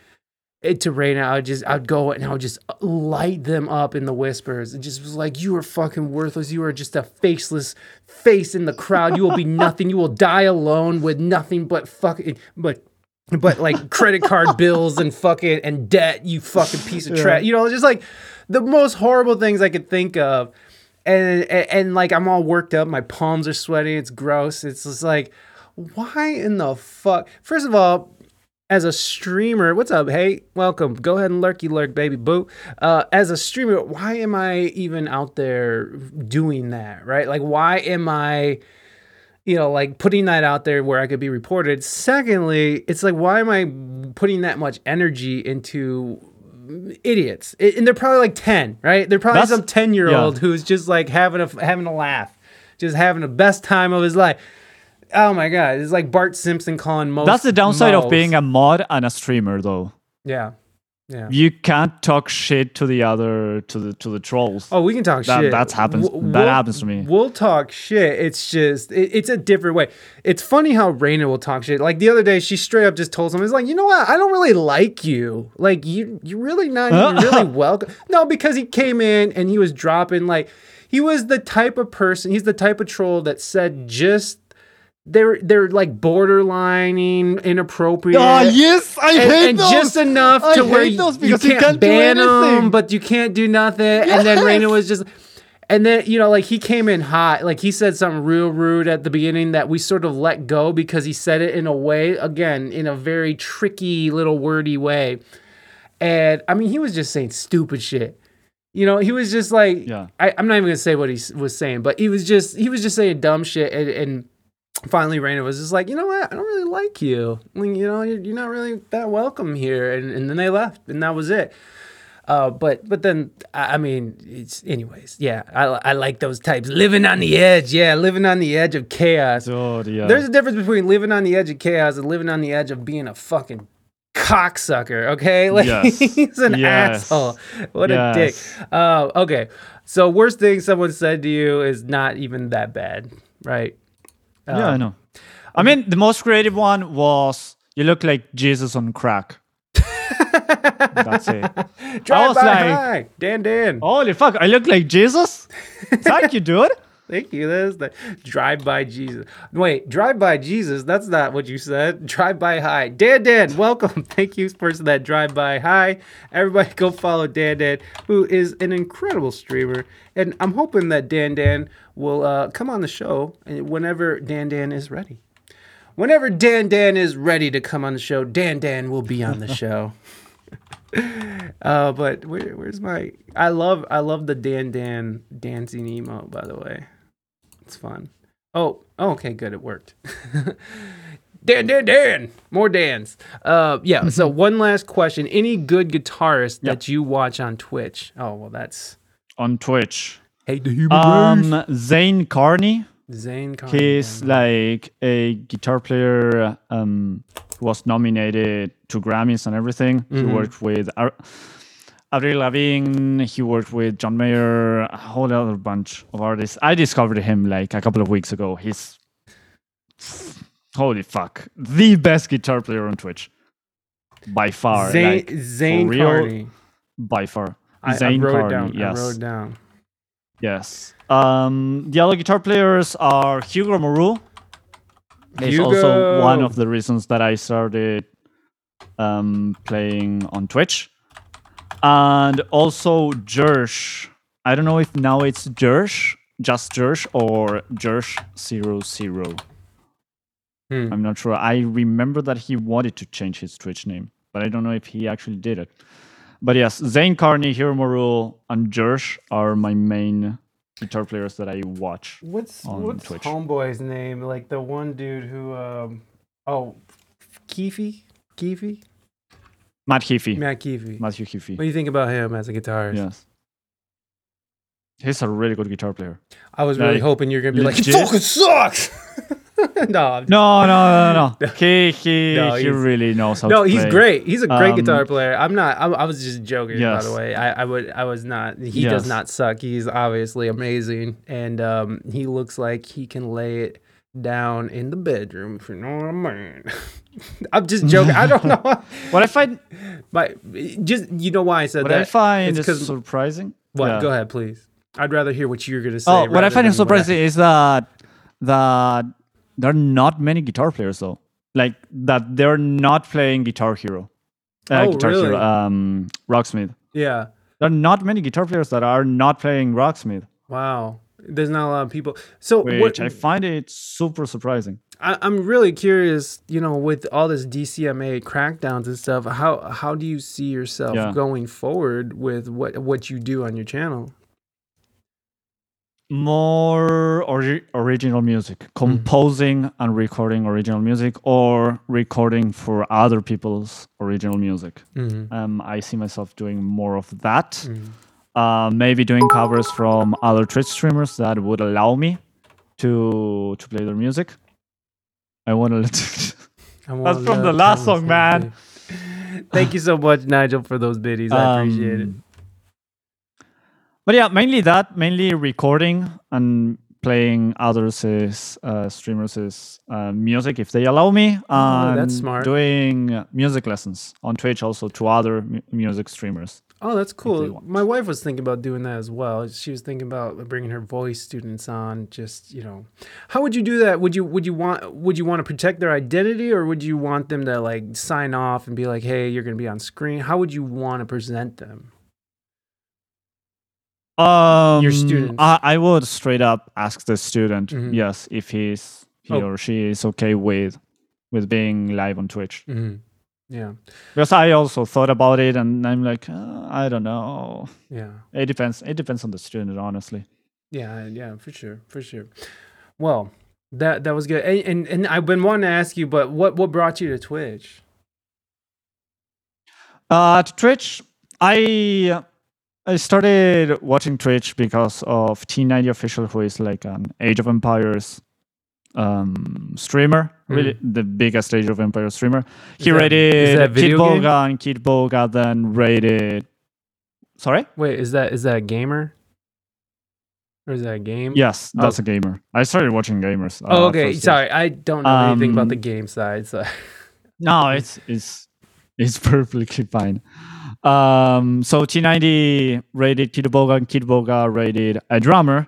It, to Reina, I would just, I'd go and I would just light them up in the whispers. It just was like, you are fucking worthless. You are just a faceless face in the crowd. You will be nothing. You will die alone with nothing but fucking, but, but like credit card bills and fucking, and debt, you fucking piece of trash. Yeah. You know, just like the most horrible things I could think of. And, and, and like, I'm all worked up. My palms are sweaty. It's gross. It's just like, why in the fuck? First of all, as a streamer, what's up? Hey, welcome. Go ahead and lurky lurk, baby boo. Uh, as a streamer, why am I even out there doing that, right? Like, why am I, you know, like putting that out there where I could be reported? Secondly, it's like, why am I putting that much energy into idiots? It, and they're probably like ten, right? They're probably That's, some ten-year-old yeah. who's just like having a having a laugh, just having the best time of his life. Oh my god, it's like Bart Simpson calling most. That's the downside moles. Of being a mod and a streamer, though. Yeah, yeah. You can't talk shit to the other to the to the trolls. Oh, we can talk that, shit. That happens. We'll, that happens to me. We'll talk shit. It's just it, it's a different way. It's funny how Reina will talk shit. Like the other day, she straight up just told someone, "It's like, you know what? I don't really like you. Like you, you're really not you're really welcome." No, because he came in and he was dropping like he was the type of person. He's the type of troll that said just. They're they're like borderlining inappropriate. Ah, uh, yes, I and, hate and those. And just enough I to where you, you can't, can't ban them, but you can't do nothing. Yes. And then Reina was just, and then you know, like he came in hot, like he said something real rude at the beginning that we sort of let go because he said it in a way, again, in a very tricky little wordy way. And I mean, he was just saying stupid shit. You know, he was just like, yeah. I, I'm not even gonna say what he was saying, but he was just he was just saying dumb shit and. and Finally, Reina was just like, you know what? I don't really like you. I mean, you know, you're, you're not really that welcome here. And, and then they left, and that was it. Uh, but but then, I, I mean, it's anyways. Yeah, I, I like those types. Living on the edge. Yeah, living on the edge of chaos. Oh, yeah. There's a difference between living on the edge of chaos and living on the edge of being a fucking cocksucker, okay? Like, yes. he's an yes. asshole. What yes. a dick. Uh, okay, so worst thing someone said to you is not even that bad, right? Um, yeah, I know. I mean, the most creative one was, you look like Jesus on crack. That's it. Drive I was by like, high. Dan Dan. Holy fuck, I look like Jesus? Zach, you do it. Thank you. That is the Drive By Jesus. Wait, Drive By Jesus. That's not what you said. Drive By Hi. Dan Dan, welcome. Thank you for that Drive By Hi. Everybody go follow Dan Dan, who is an incredible streamer. And I'm hoping that Dan Dan will uh, come on the show whenever Dan Dan is ready. Whenever Dan Dan is ready to come on the show, Dan Dan will be on the show. Uh, but where, where's my... I love I love the Dan Dan dancing emote, by the way. It's fun. Oh, oh okay, good. It worked. Dan, Dan, Dan. More Dans. Uh, yeah, mm-hmm. So one last question. Any good guitarist yep. that you watch on Twitch? Oh, well, that's... On Twitch. Hey, the human Um, race. Zane Carney. Zane Carney. He's like a guitar player um, who was nominated to Grammys and everything. Mm-hmm. He worked with... Ar- Avril Lavigne, he worked with John Mayer, a whole other bunch of artists. I discovered him like a couple of weeks ago. He's, holy fuck, the best guitar player on Twitch. By far. Zane, like, Zane real, Carney. By far. I, Zane I wrote Carney, it down. Yes. I wrote it down. Yes. Um, the other guitar players are Hugo Moru. He's also one of the reasons that I started um, playing on Twitch. And also Jersh. I don't know if now it's Jersh, just Jersh, or Jersh zero zero. Hmm. I'm not sure. I remember that he wanted to change his Twitch name, but I don't know if he actually did it. But yes, Zane Carney, Hiro Moru, and Jersh are my main guitar players that I watch. What's on what's Twitch. Homeboy's name? Like the one dude who, um, oh, Keefy, Keefy. Matt Heafy. Matt Heafy. Matthew Heafy. What do you think about him as a guitarist? Yes. He's a really good guitar player. I was really like, hoping you're going to be legit. Like, it fucking sucks! no, no, no, no, no. He, he, no, he really knows how no, to play. No, he's great. He's a great um, guitar player. I'm not, I, I was just joking, yes. by the way. I, I would, I was not, he yes. does not suck. He's obviously amazing. And um, he looks like he can lay it down in the bedroom, if you know what I mean. I'm just joking. I don't know. What I find, but just you know why I said what that. What I find it's is surprising. What? Yeah. Go ahead, please. I'd rather hear what you're gonna say. Oh, what I find is surprising I... is that that there are not many guitar players though. Like that they're not playing Guitar Hero. Uh, oh, Guitar really? Hero, um, Rocksmith. Yeah. There are not many guitar players that are not playing Rocksmith. Wow. There's not a lot of people. So Which what, I find it super surprising. I, I'm really curious, you know, with all this D C M A crackdowns and stuff, how how do you see yourself yeah. going forward with what, what you do on your channel? More or, original music. Composing mm-hmm. and recording original music or recording for other people's original music. Mm-hmm. Um, I see myself doing more of that. Mm-hmm. Uh, maybe doing covers from other Twitch streamers that would allow me to to play their music. I want to. That's from the last song, man. Thank you so much, Nigel, for those biddies. Um, I appreciate it. But yeah, mainly that, mainly recording and playing others' uh, streamers' uh, music if they allow me. Oh, that's smart. Doing music lessons on Twitch also to other mu- music streamers. Oh, that's cool. My wife was thinking about doing that as well. She was thinking about bringing her voice students on. Just, you know, how would you do that? Would you would you want would you want to protect their identity, or would you want them to like sign off and be like, "Hey, you're going to be on screen"? How would you want to present them? Um, Your students. I, I would straight up ask the student, mm-hmm. yes, if he's he oh. or she is okay with with being live on Twitch. Mm-hmm. Yeah, because I also thought about it, and I'm like, uh, I don't know. Yeah, it depends. It depends on the student, honestly. Yeah, yeah, for sure, for sure. Well, that that was good, and and, and I've been wanting to ask you, but what, what brought you to Twitch? Uh, to Twitch, I I started watching Twitch because of T ninety Official, who is like an Age of Empires. Um, streamer, mm. really the biggest Age of Empires streamer. He that, rated Kidaboga and Kidaboga then rated. Sorry? Wait, is that is that a gamer? Or is that a game? Yes, that's oh. a gamer. I started watching gamers. Uh, oh, okay. Sorry, I don't know um, anything about the game side. So. No, it's it's it's perfectly fine. Um, so T ninety rated Kidaboga and Kidaboga rated a drummer.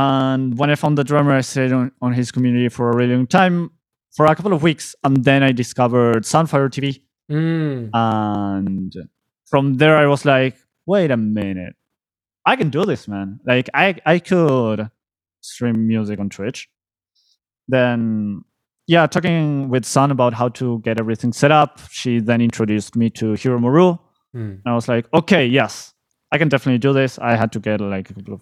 And when I found the drummer, I stayed on, on his community for a really long time, for a couple of weeks. And then I discovered Sunfire T V. Mm. And from there, I was like, wait a minute. I can do this, man. Like, I, I could stream music on Twitch. Then, yeah, talking with Sun about how to get everything set up, she then introduced me to Hiromaru. Mm. And I was like, okay, yes, I can definitely do this. I had to get like a couple of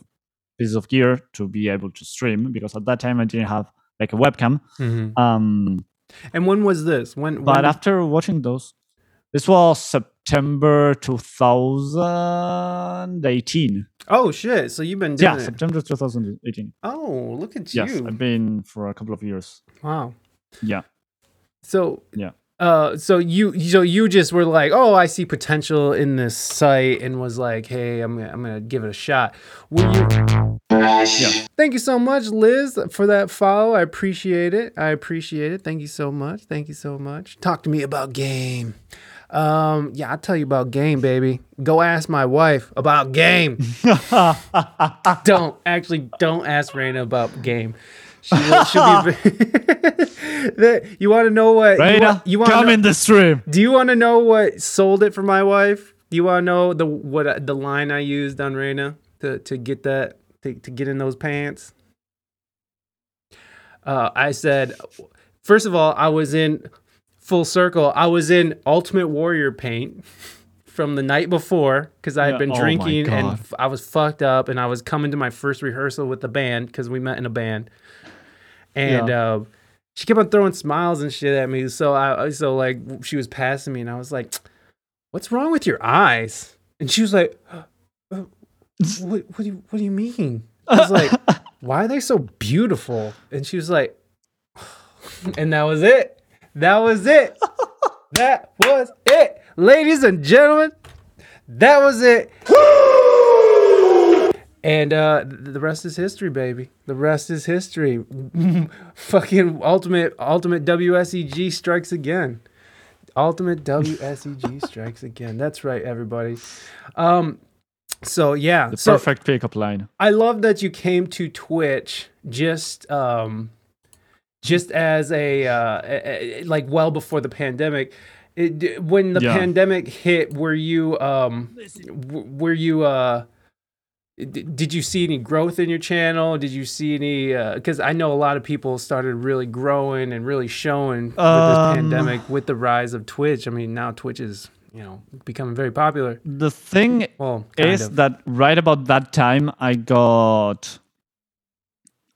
pieces of gear to be able to stream, because at that time I didn't have like a webcam. Mm-hmm. Um, and when was this? When? when but was... after watching those, this was September twenty eighteen. Oh, shit. So you've been doing Yeah, it. September twenty eighteen. Oh, look at yes, you. Yes, I've been for a couple of years. Wow. Yeah. So yeah. Uh, so you so you just were like, oh, I see potential in this site, and was like, hey, I'm I'm gonna give it a shot. Will you? Yeah. Thank you so much, Liz, for that follow. I appreciate it. I appreciate it. Thank you so much. Thank you so much. Talk to me about game. Um, yeah, I'll tell you about game, baby. Go ask my wife about game. don't actually don't ask Raina about game. She will, she'll be the, you want to know what Raina, you want, you want come know, in the stream. Do you want to know what sold it for my wife? Do you want to know the what the line I used on Raina to to get that to, to get in those pants? Uh, I said, first of all, I was in full circle. I was in Ultimate Warrior paint from the night before, because I had yeah, been oh drinking and f- I was fucked up, and I was coming to my first rehearsal with the band, because we met in a band. And yeah. uh, she kept on throwing smiles and shit at me. So I, so like she was passing me, and I was like, "What's wrong with your eyes?" And she was like, "What? What do you, what do you mean?" I was like, "Why are they so beautiful?" And she was like, and that was it. That was it. That was it, ladies and gentlemen. That was it. And uh, the rest is history, baby. The rest is history. Fucking ultimate, ultimate W S E G strikes again. Ultimate W S E G strikes again. That's right, everybody. Um, so yeah, the so, perfect pickup line. I love that you came to Twitch just, um, just as a, uh, a, a like well before the pandemic. It, when the yeah. pandemic hit, were you, um, were you, uh. Did you see any growth in your channel? Did you see any? Because uh, I know a lot of people started really growing and really showing with um, this pandemic, with the rise of Twitch. I mean, now Twitch is, you know, becoming very popular. The thing well, is of. that right about that time, I got,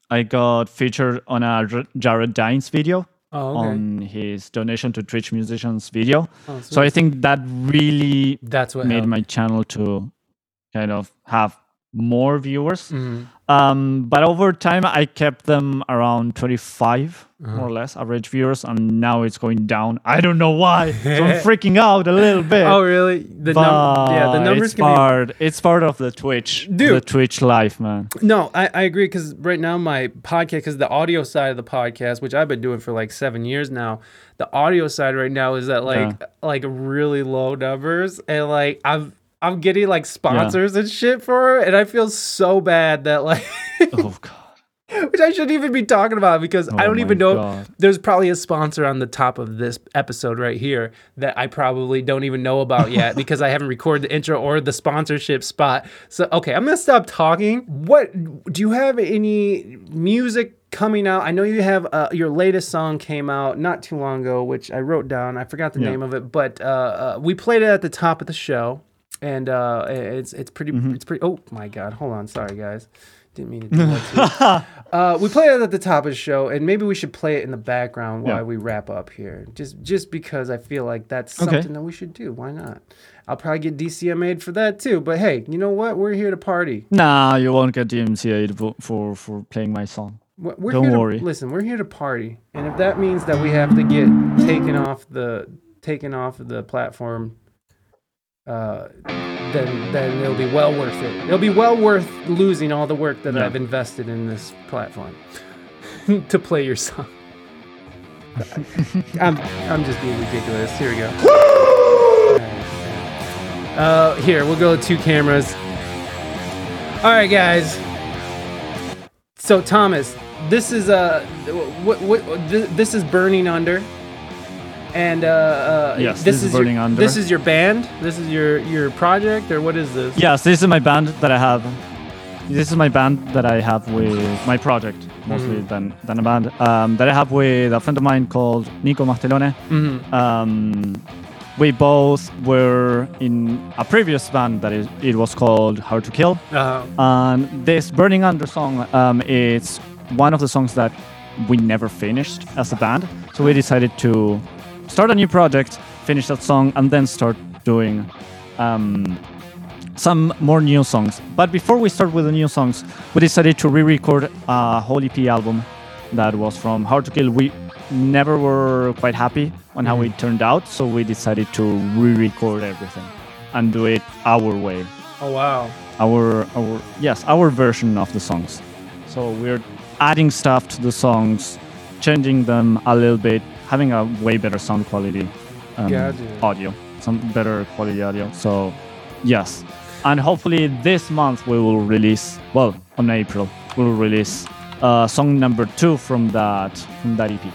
I got featured on a Jared Dines video oh, okay. on his donation to Twitch musicians video. Oh, so I think that really That's what made helped. my channel to kind of have more viewers. Mm-hmm. Um, but over time, I kept them around twenty-five, uh-huh. more or less, average viewers, and now it's going down. I don't know why. So I'm freaking out a little bit. Oh, really? The num- yeah, the numbers can part, be... It's part of the Twitch, Dude. the Twitch life, man. No, I, I agree, because right now my podcast, because the audio side of the podcast, which I've been doing for like seven years now, the audio side right now is at like, yeah. like really low numbers, and like I've I'm getting like sponsors yeah. and shit for her, and I feel so bad that like, oh god, which I shouldn't even be talking about, because oh I don't even know. God. There's probably a sponsor on the top of this episode right here that I probably don't even know about yet, because I haven't recorded the intro or the sponsorship spot. So okay, I'm gonna stop talking. What do you have any music coming out? I know you have uh, your latest song came out not too long ago, which I wrote down. I forgot the yeah. name of it, but uh, uh, we played it at the top of the show. And uh, it's it's pretty mm-hmm. it's pretty. Oh my god! Hold on, sorry guys, didn't mean to do that. uh, we play it at the top of the show, and maybe we should play it in the background while yeah. we wrap up here. Just just because I feel like that's something okay. that we should do. Why not? I'll probably get D C M A'd for that too. But hey, you know what? We're here to party. Nah, you won't get D C M A'd for for playing my song. We're Don't here worry. To, listen, we're here to party, and if that means that we have to get taken off the taken off the platform. Uh, then, then it'll be well worth it. It'll be well worth losing all the work that yeah. I've invested in this platform to play your song. I'm, I'm just being ridiculous. Here we go. Uh, here, we'll go with two cameras. All right, guys. So Thomas, this is uh, what, what, this is Burning Under, and uh, yes, this, this is, is Burning your, Under. This is your band. This is your your project, or what is this? Yes, this is my band that I have. This is my band that I have with my project, mostly mm-hmm. than, than a band, um, that I have with a friend of mine called Nico Mastelone. Mm-hmm. Um, we both were in a previous band that is, it was called Hard to Kill. Uh-huh. And this Burning Under song, um, it's one of the songs that we never finished as a band. So we decided to start a new project, finish that song, and then start doing... Um, some more new songs. But before we start with the new songs, we decided to re-record a whole E P album that was from Hard to Kill. We never were quite happy on how it turned out, so we decided to re-record everything and do it our way. Oh wow. Our our yes, our version of the songs. So we're adding stuff to the songs, changing them a little bit, having a way better sound quality, um, yeah, audio, some better quality audio. So yes. And hopefully this month we will release, well, on April, we'll release uh, song number two from that from that E P.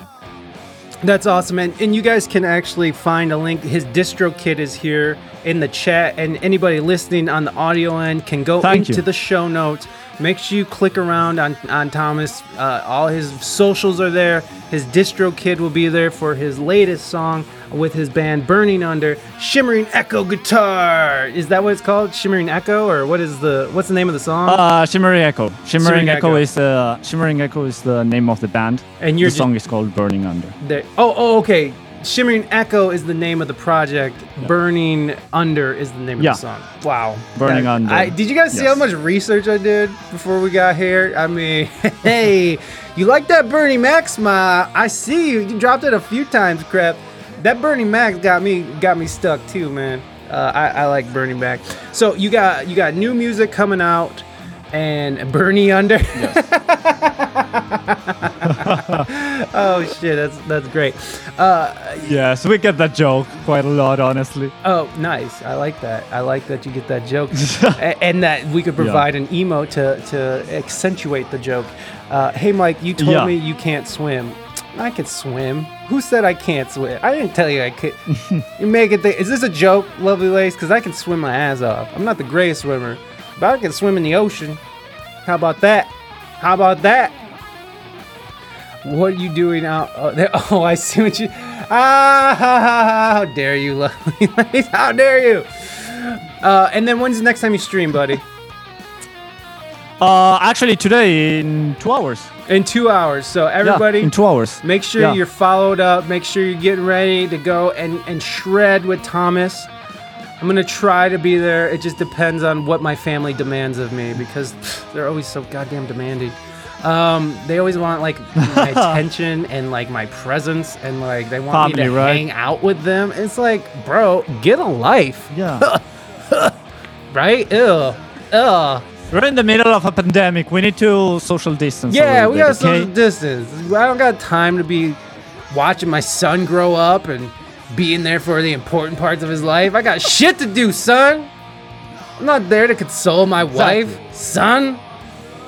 That's awesome. And, and you guys can actually find a link. His distro kit is here in the chat. And anybody listening on the audio end can go Thank into you. the show notes. Make sure you click around on, on Thomas. Uh, all his socials are there. His distro kit will be there for his latest song with his band Burning Under. Shimmering Echo Guitar. Is that what it's called? Shimmering Echo? Or what is the what's the name of the song? Uh, Shimmering Echo. Shimmering, Shimmering Echo, Echo is uh, Shimmering Echo is the name of the band. And your song is called Burning Under. There. Oh, oh, okay. Shimmering Echo is the name of the project. Yeah. Burning Under is the name yeah. of the song. Wow. Burning that, Under. I, did you guys yes. see how much research I did before we got here? I mean, hey, you like that Bernie Mac smile? I see you. You dropped it a few times, crap. That Bernie Mac got me got me stuck too, man. Uh, I, I like Bernie Mac. So you got you got new music coming out. And Bernie Under. Yes. Oh shit, that's that's great. Uh, yeah, so we get that joke quite a lot, honestly. Oh, nice. I like that. I like that you get that joke, and, and that we could provide yeah. an emote to to accentuate the joke. Uh, hey, Mike, you told yeah. me you can't swim. I can swim. Who said I can't swim? I didn't tell you I could. You make it. Th- Is this a joke, lovely lace? Because I can swim my ass off. I'm not the greatest swimmer. But I can swim in the ocean. How about that? How about that? What are you doing out there? Oh, I see what you... Ah, how dare you, lovely ladies. How dare you? Uh, and then when's the next time you stream, buddy? Uh, actually, today in two hours. In two hours. So everybody... Yeah, in two hours. Make sure yeah. you're followed up. Make sure you're getting ready to go and, and shred with Thomas. I'm going to try to be there. It just depends on what my family demands of me because they're always so goddamn demanding. Um, they always want, like, my attention and, like, my presence and, like, they want Probably, me to right? hang out with them. It's like, bro, get a life. Yeah. Right? Ew. Ew. We're in the middle of a pandemic. We need to social distance. Yeah, we got to social okay? distance. I don't got time to be watching my son grow up and being there for the important parts of his life. I got shit to do, son. I'm not there to console my wife, exactly. son.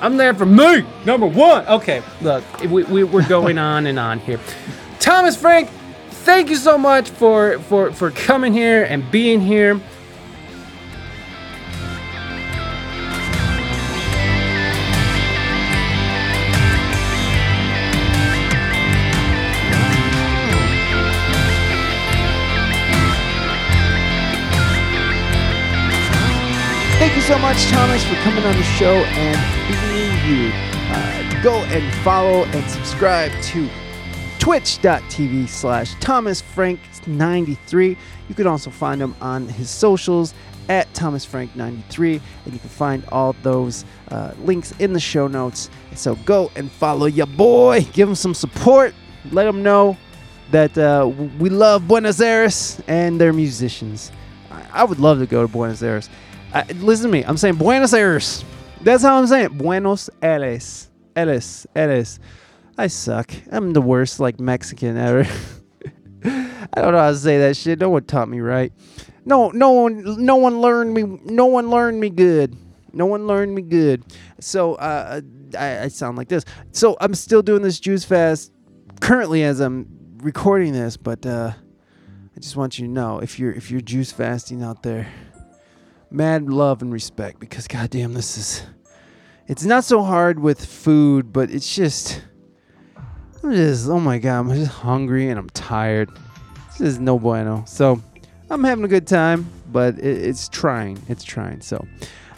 I'm there for me, number one. Okay, look, we, we, we're going on and on here. Thomas Frank, thank you so much for, for, for coming here and being here. So much, Thomas, for coming on the show and being you. Uh, go and follow and subscribe to twitch.tv slash thomasfrank93. You can also find him on his socials at thomasfrank ninety-three, and you can find all those uh, links in the show notes. So go and follow your boy. Give him some support. Let him know that uh, we love Buenos Aires and their musicians. I, I would love to go to Buenos Aires. Uh, listen to me. I'm saying Buenos Aires. That's how I'm saying it. Buenos Aires. Aires. Aires. I suck. I'm the worst, like, Mexican ever. I don't know how to say that shit. No one taught me right. No, no one, no one learned me. No one learned me good. No one learned me good. So uh, I, I sound like this. So I'm still doing this Juice Fast currently as I'm recording this, but uh, I just want you to know, if you're if you're juice fasting out there, mad love and respect, because goddamn, this is, it's not so hard with food, but it's just, I'm just, oh my god, I'm just hungry and I'm tired. This is no bueno. So I'm having a good time, but it, it's trying. It's trying. So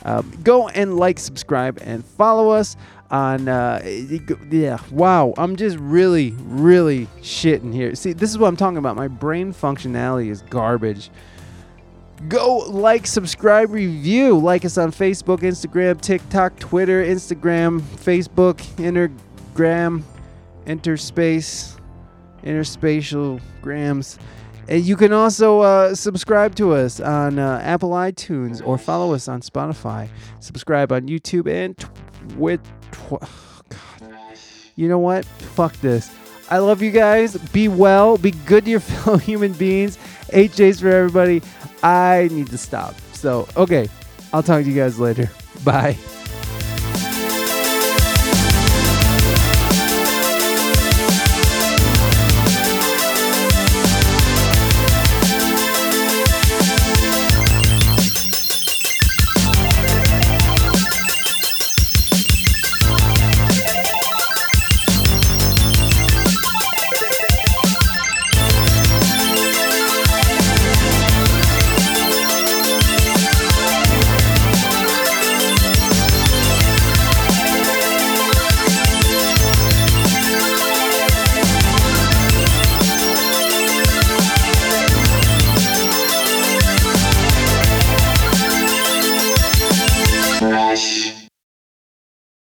um, go and like, subscribe, and follow us on, uh, yeah, wow. I'm just really, really shitting here. See, this is what I'm talking about. My brain functionality is garbage. Go like, subscribe, review. Like us on Facebook, Instagram, TikTok, Twitter, Instagram, Facebook, Intergram, Interspace, Interspatial Grams. And you can also uh, subscribe to us on uh, Apple iTunes, or follow us on Spotify. Subscribe on YouTube and Twitter. Tw- oh, God. You know what? Fuck this. I love you guys. Be well. Be good to your fellow human beings. H J's for everybody. I need to stop. So, okay. I'll talk to you guys later. Bye. Shh.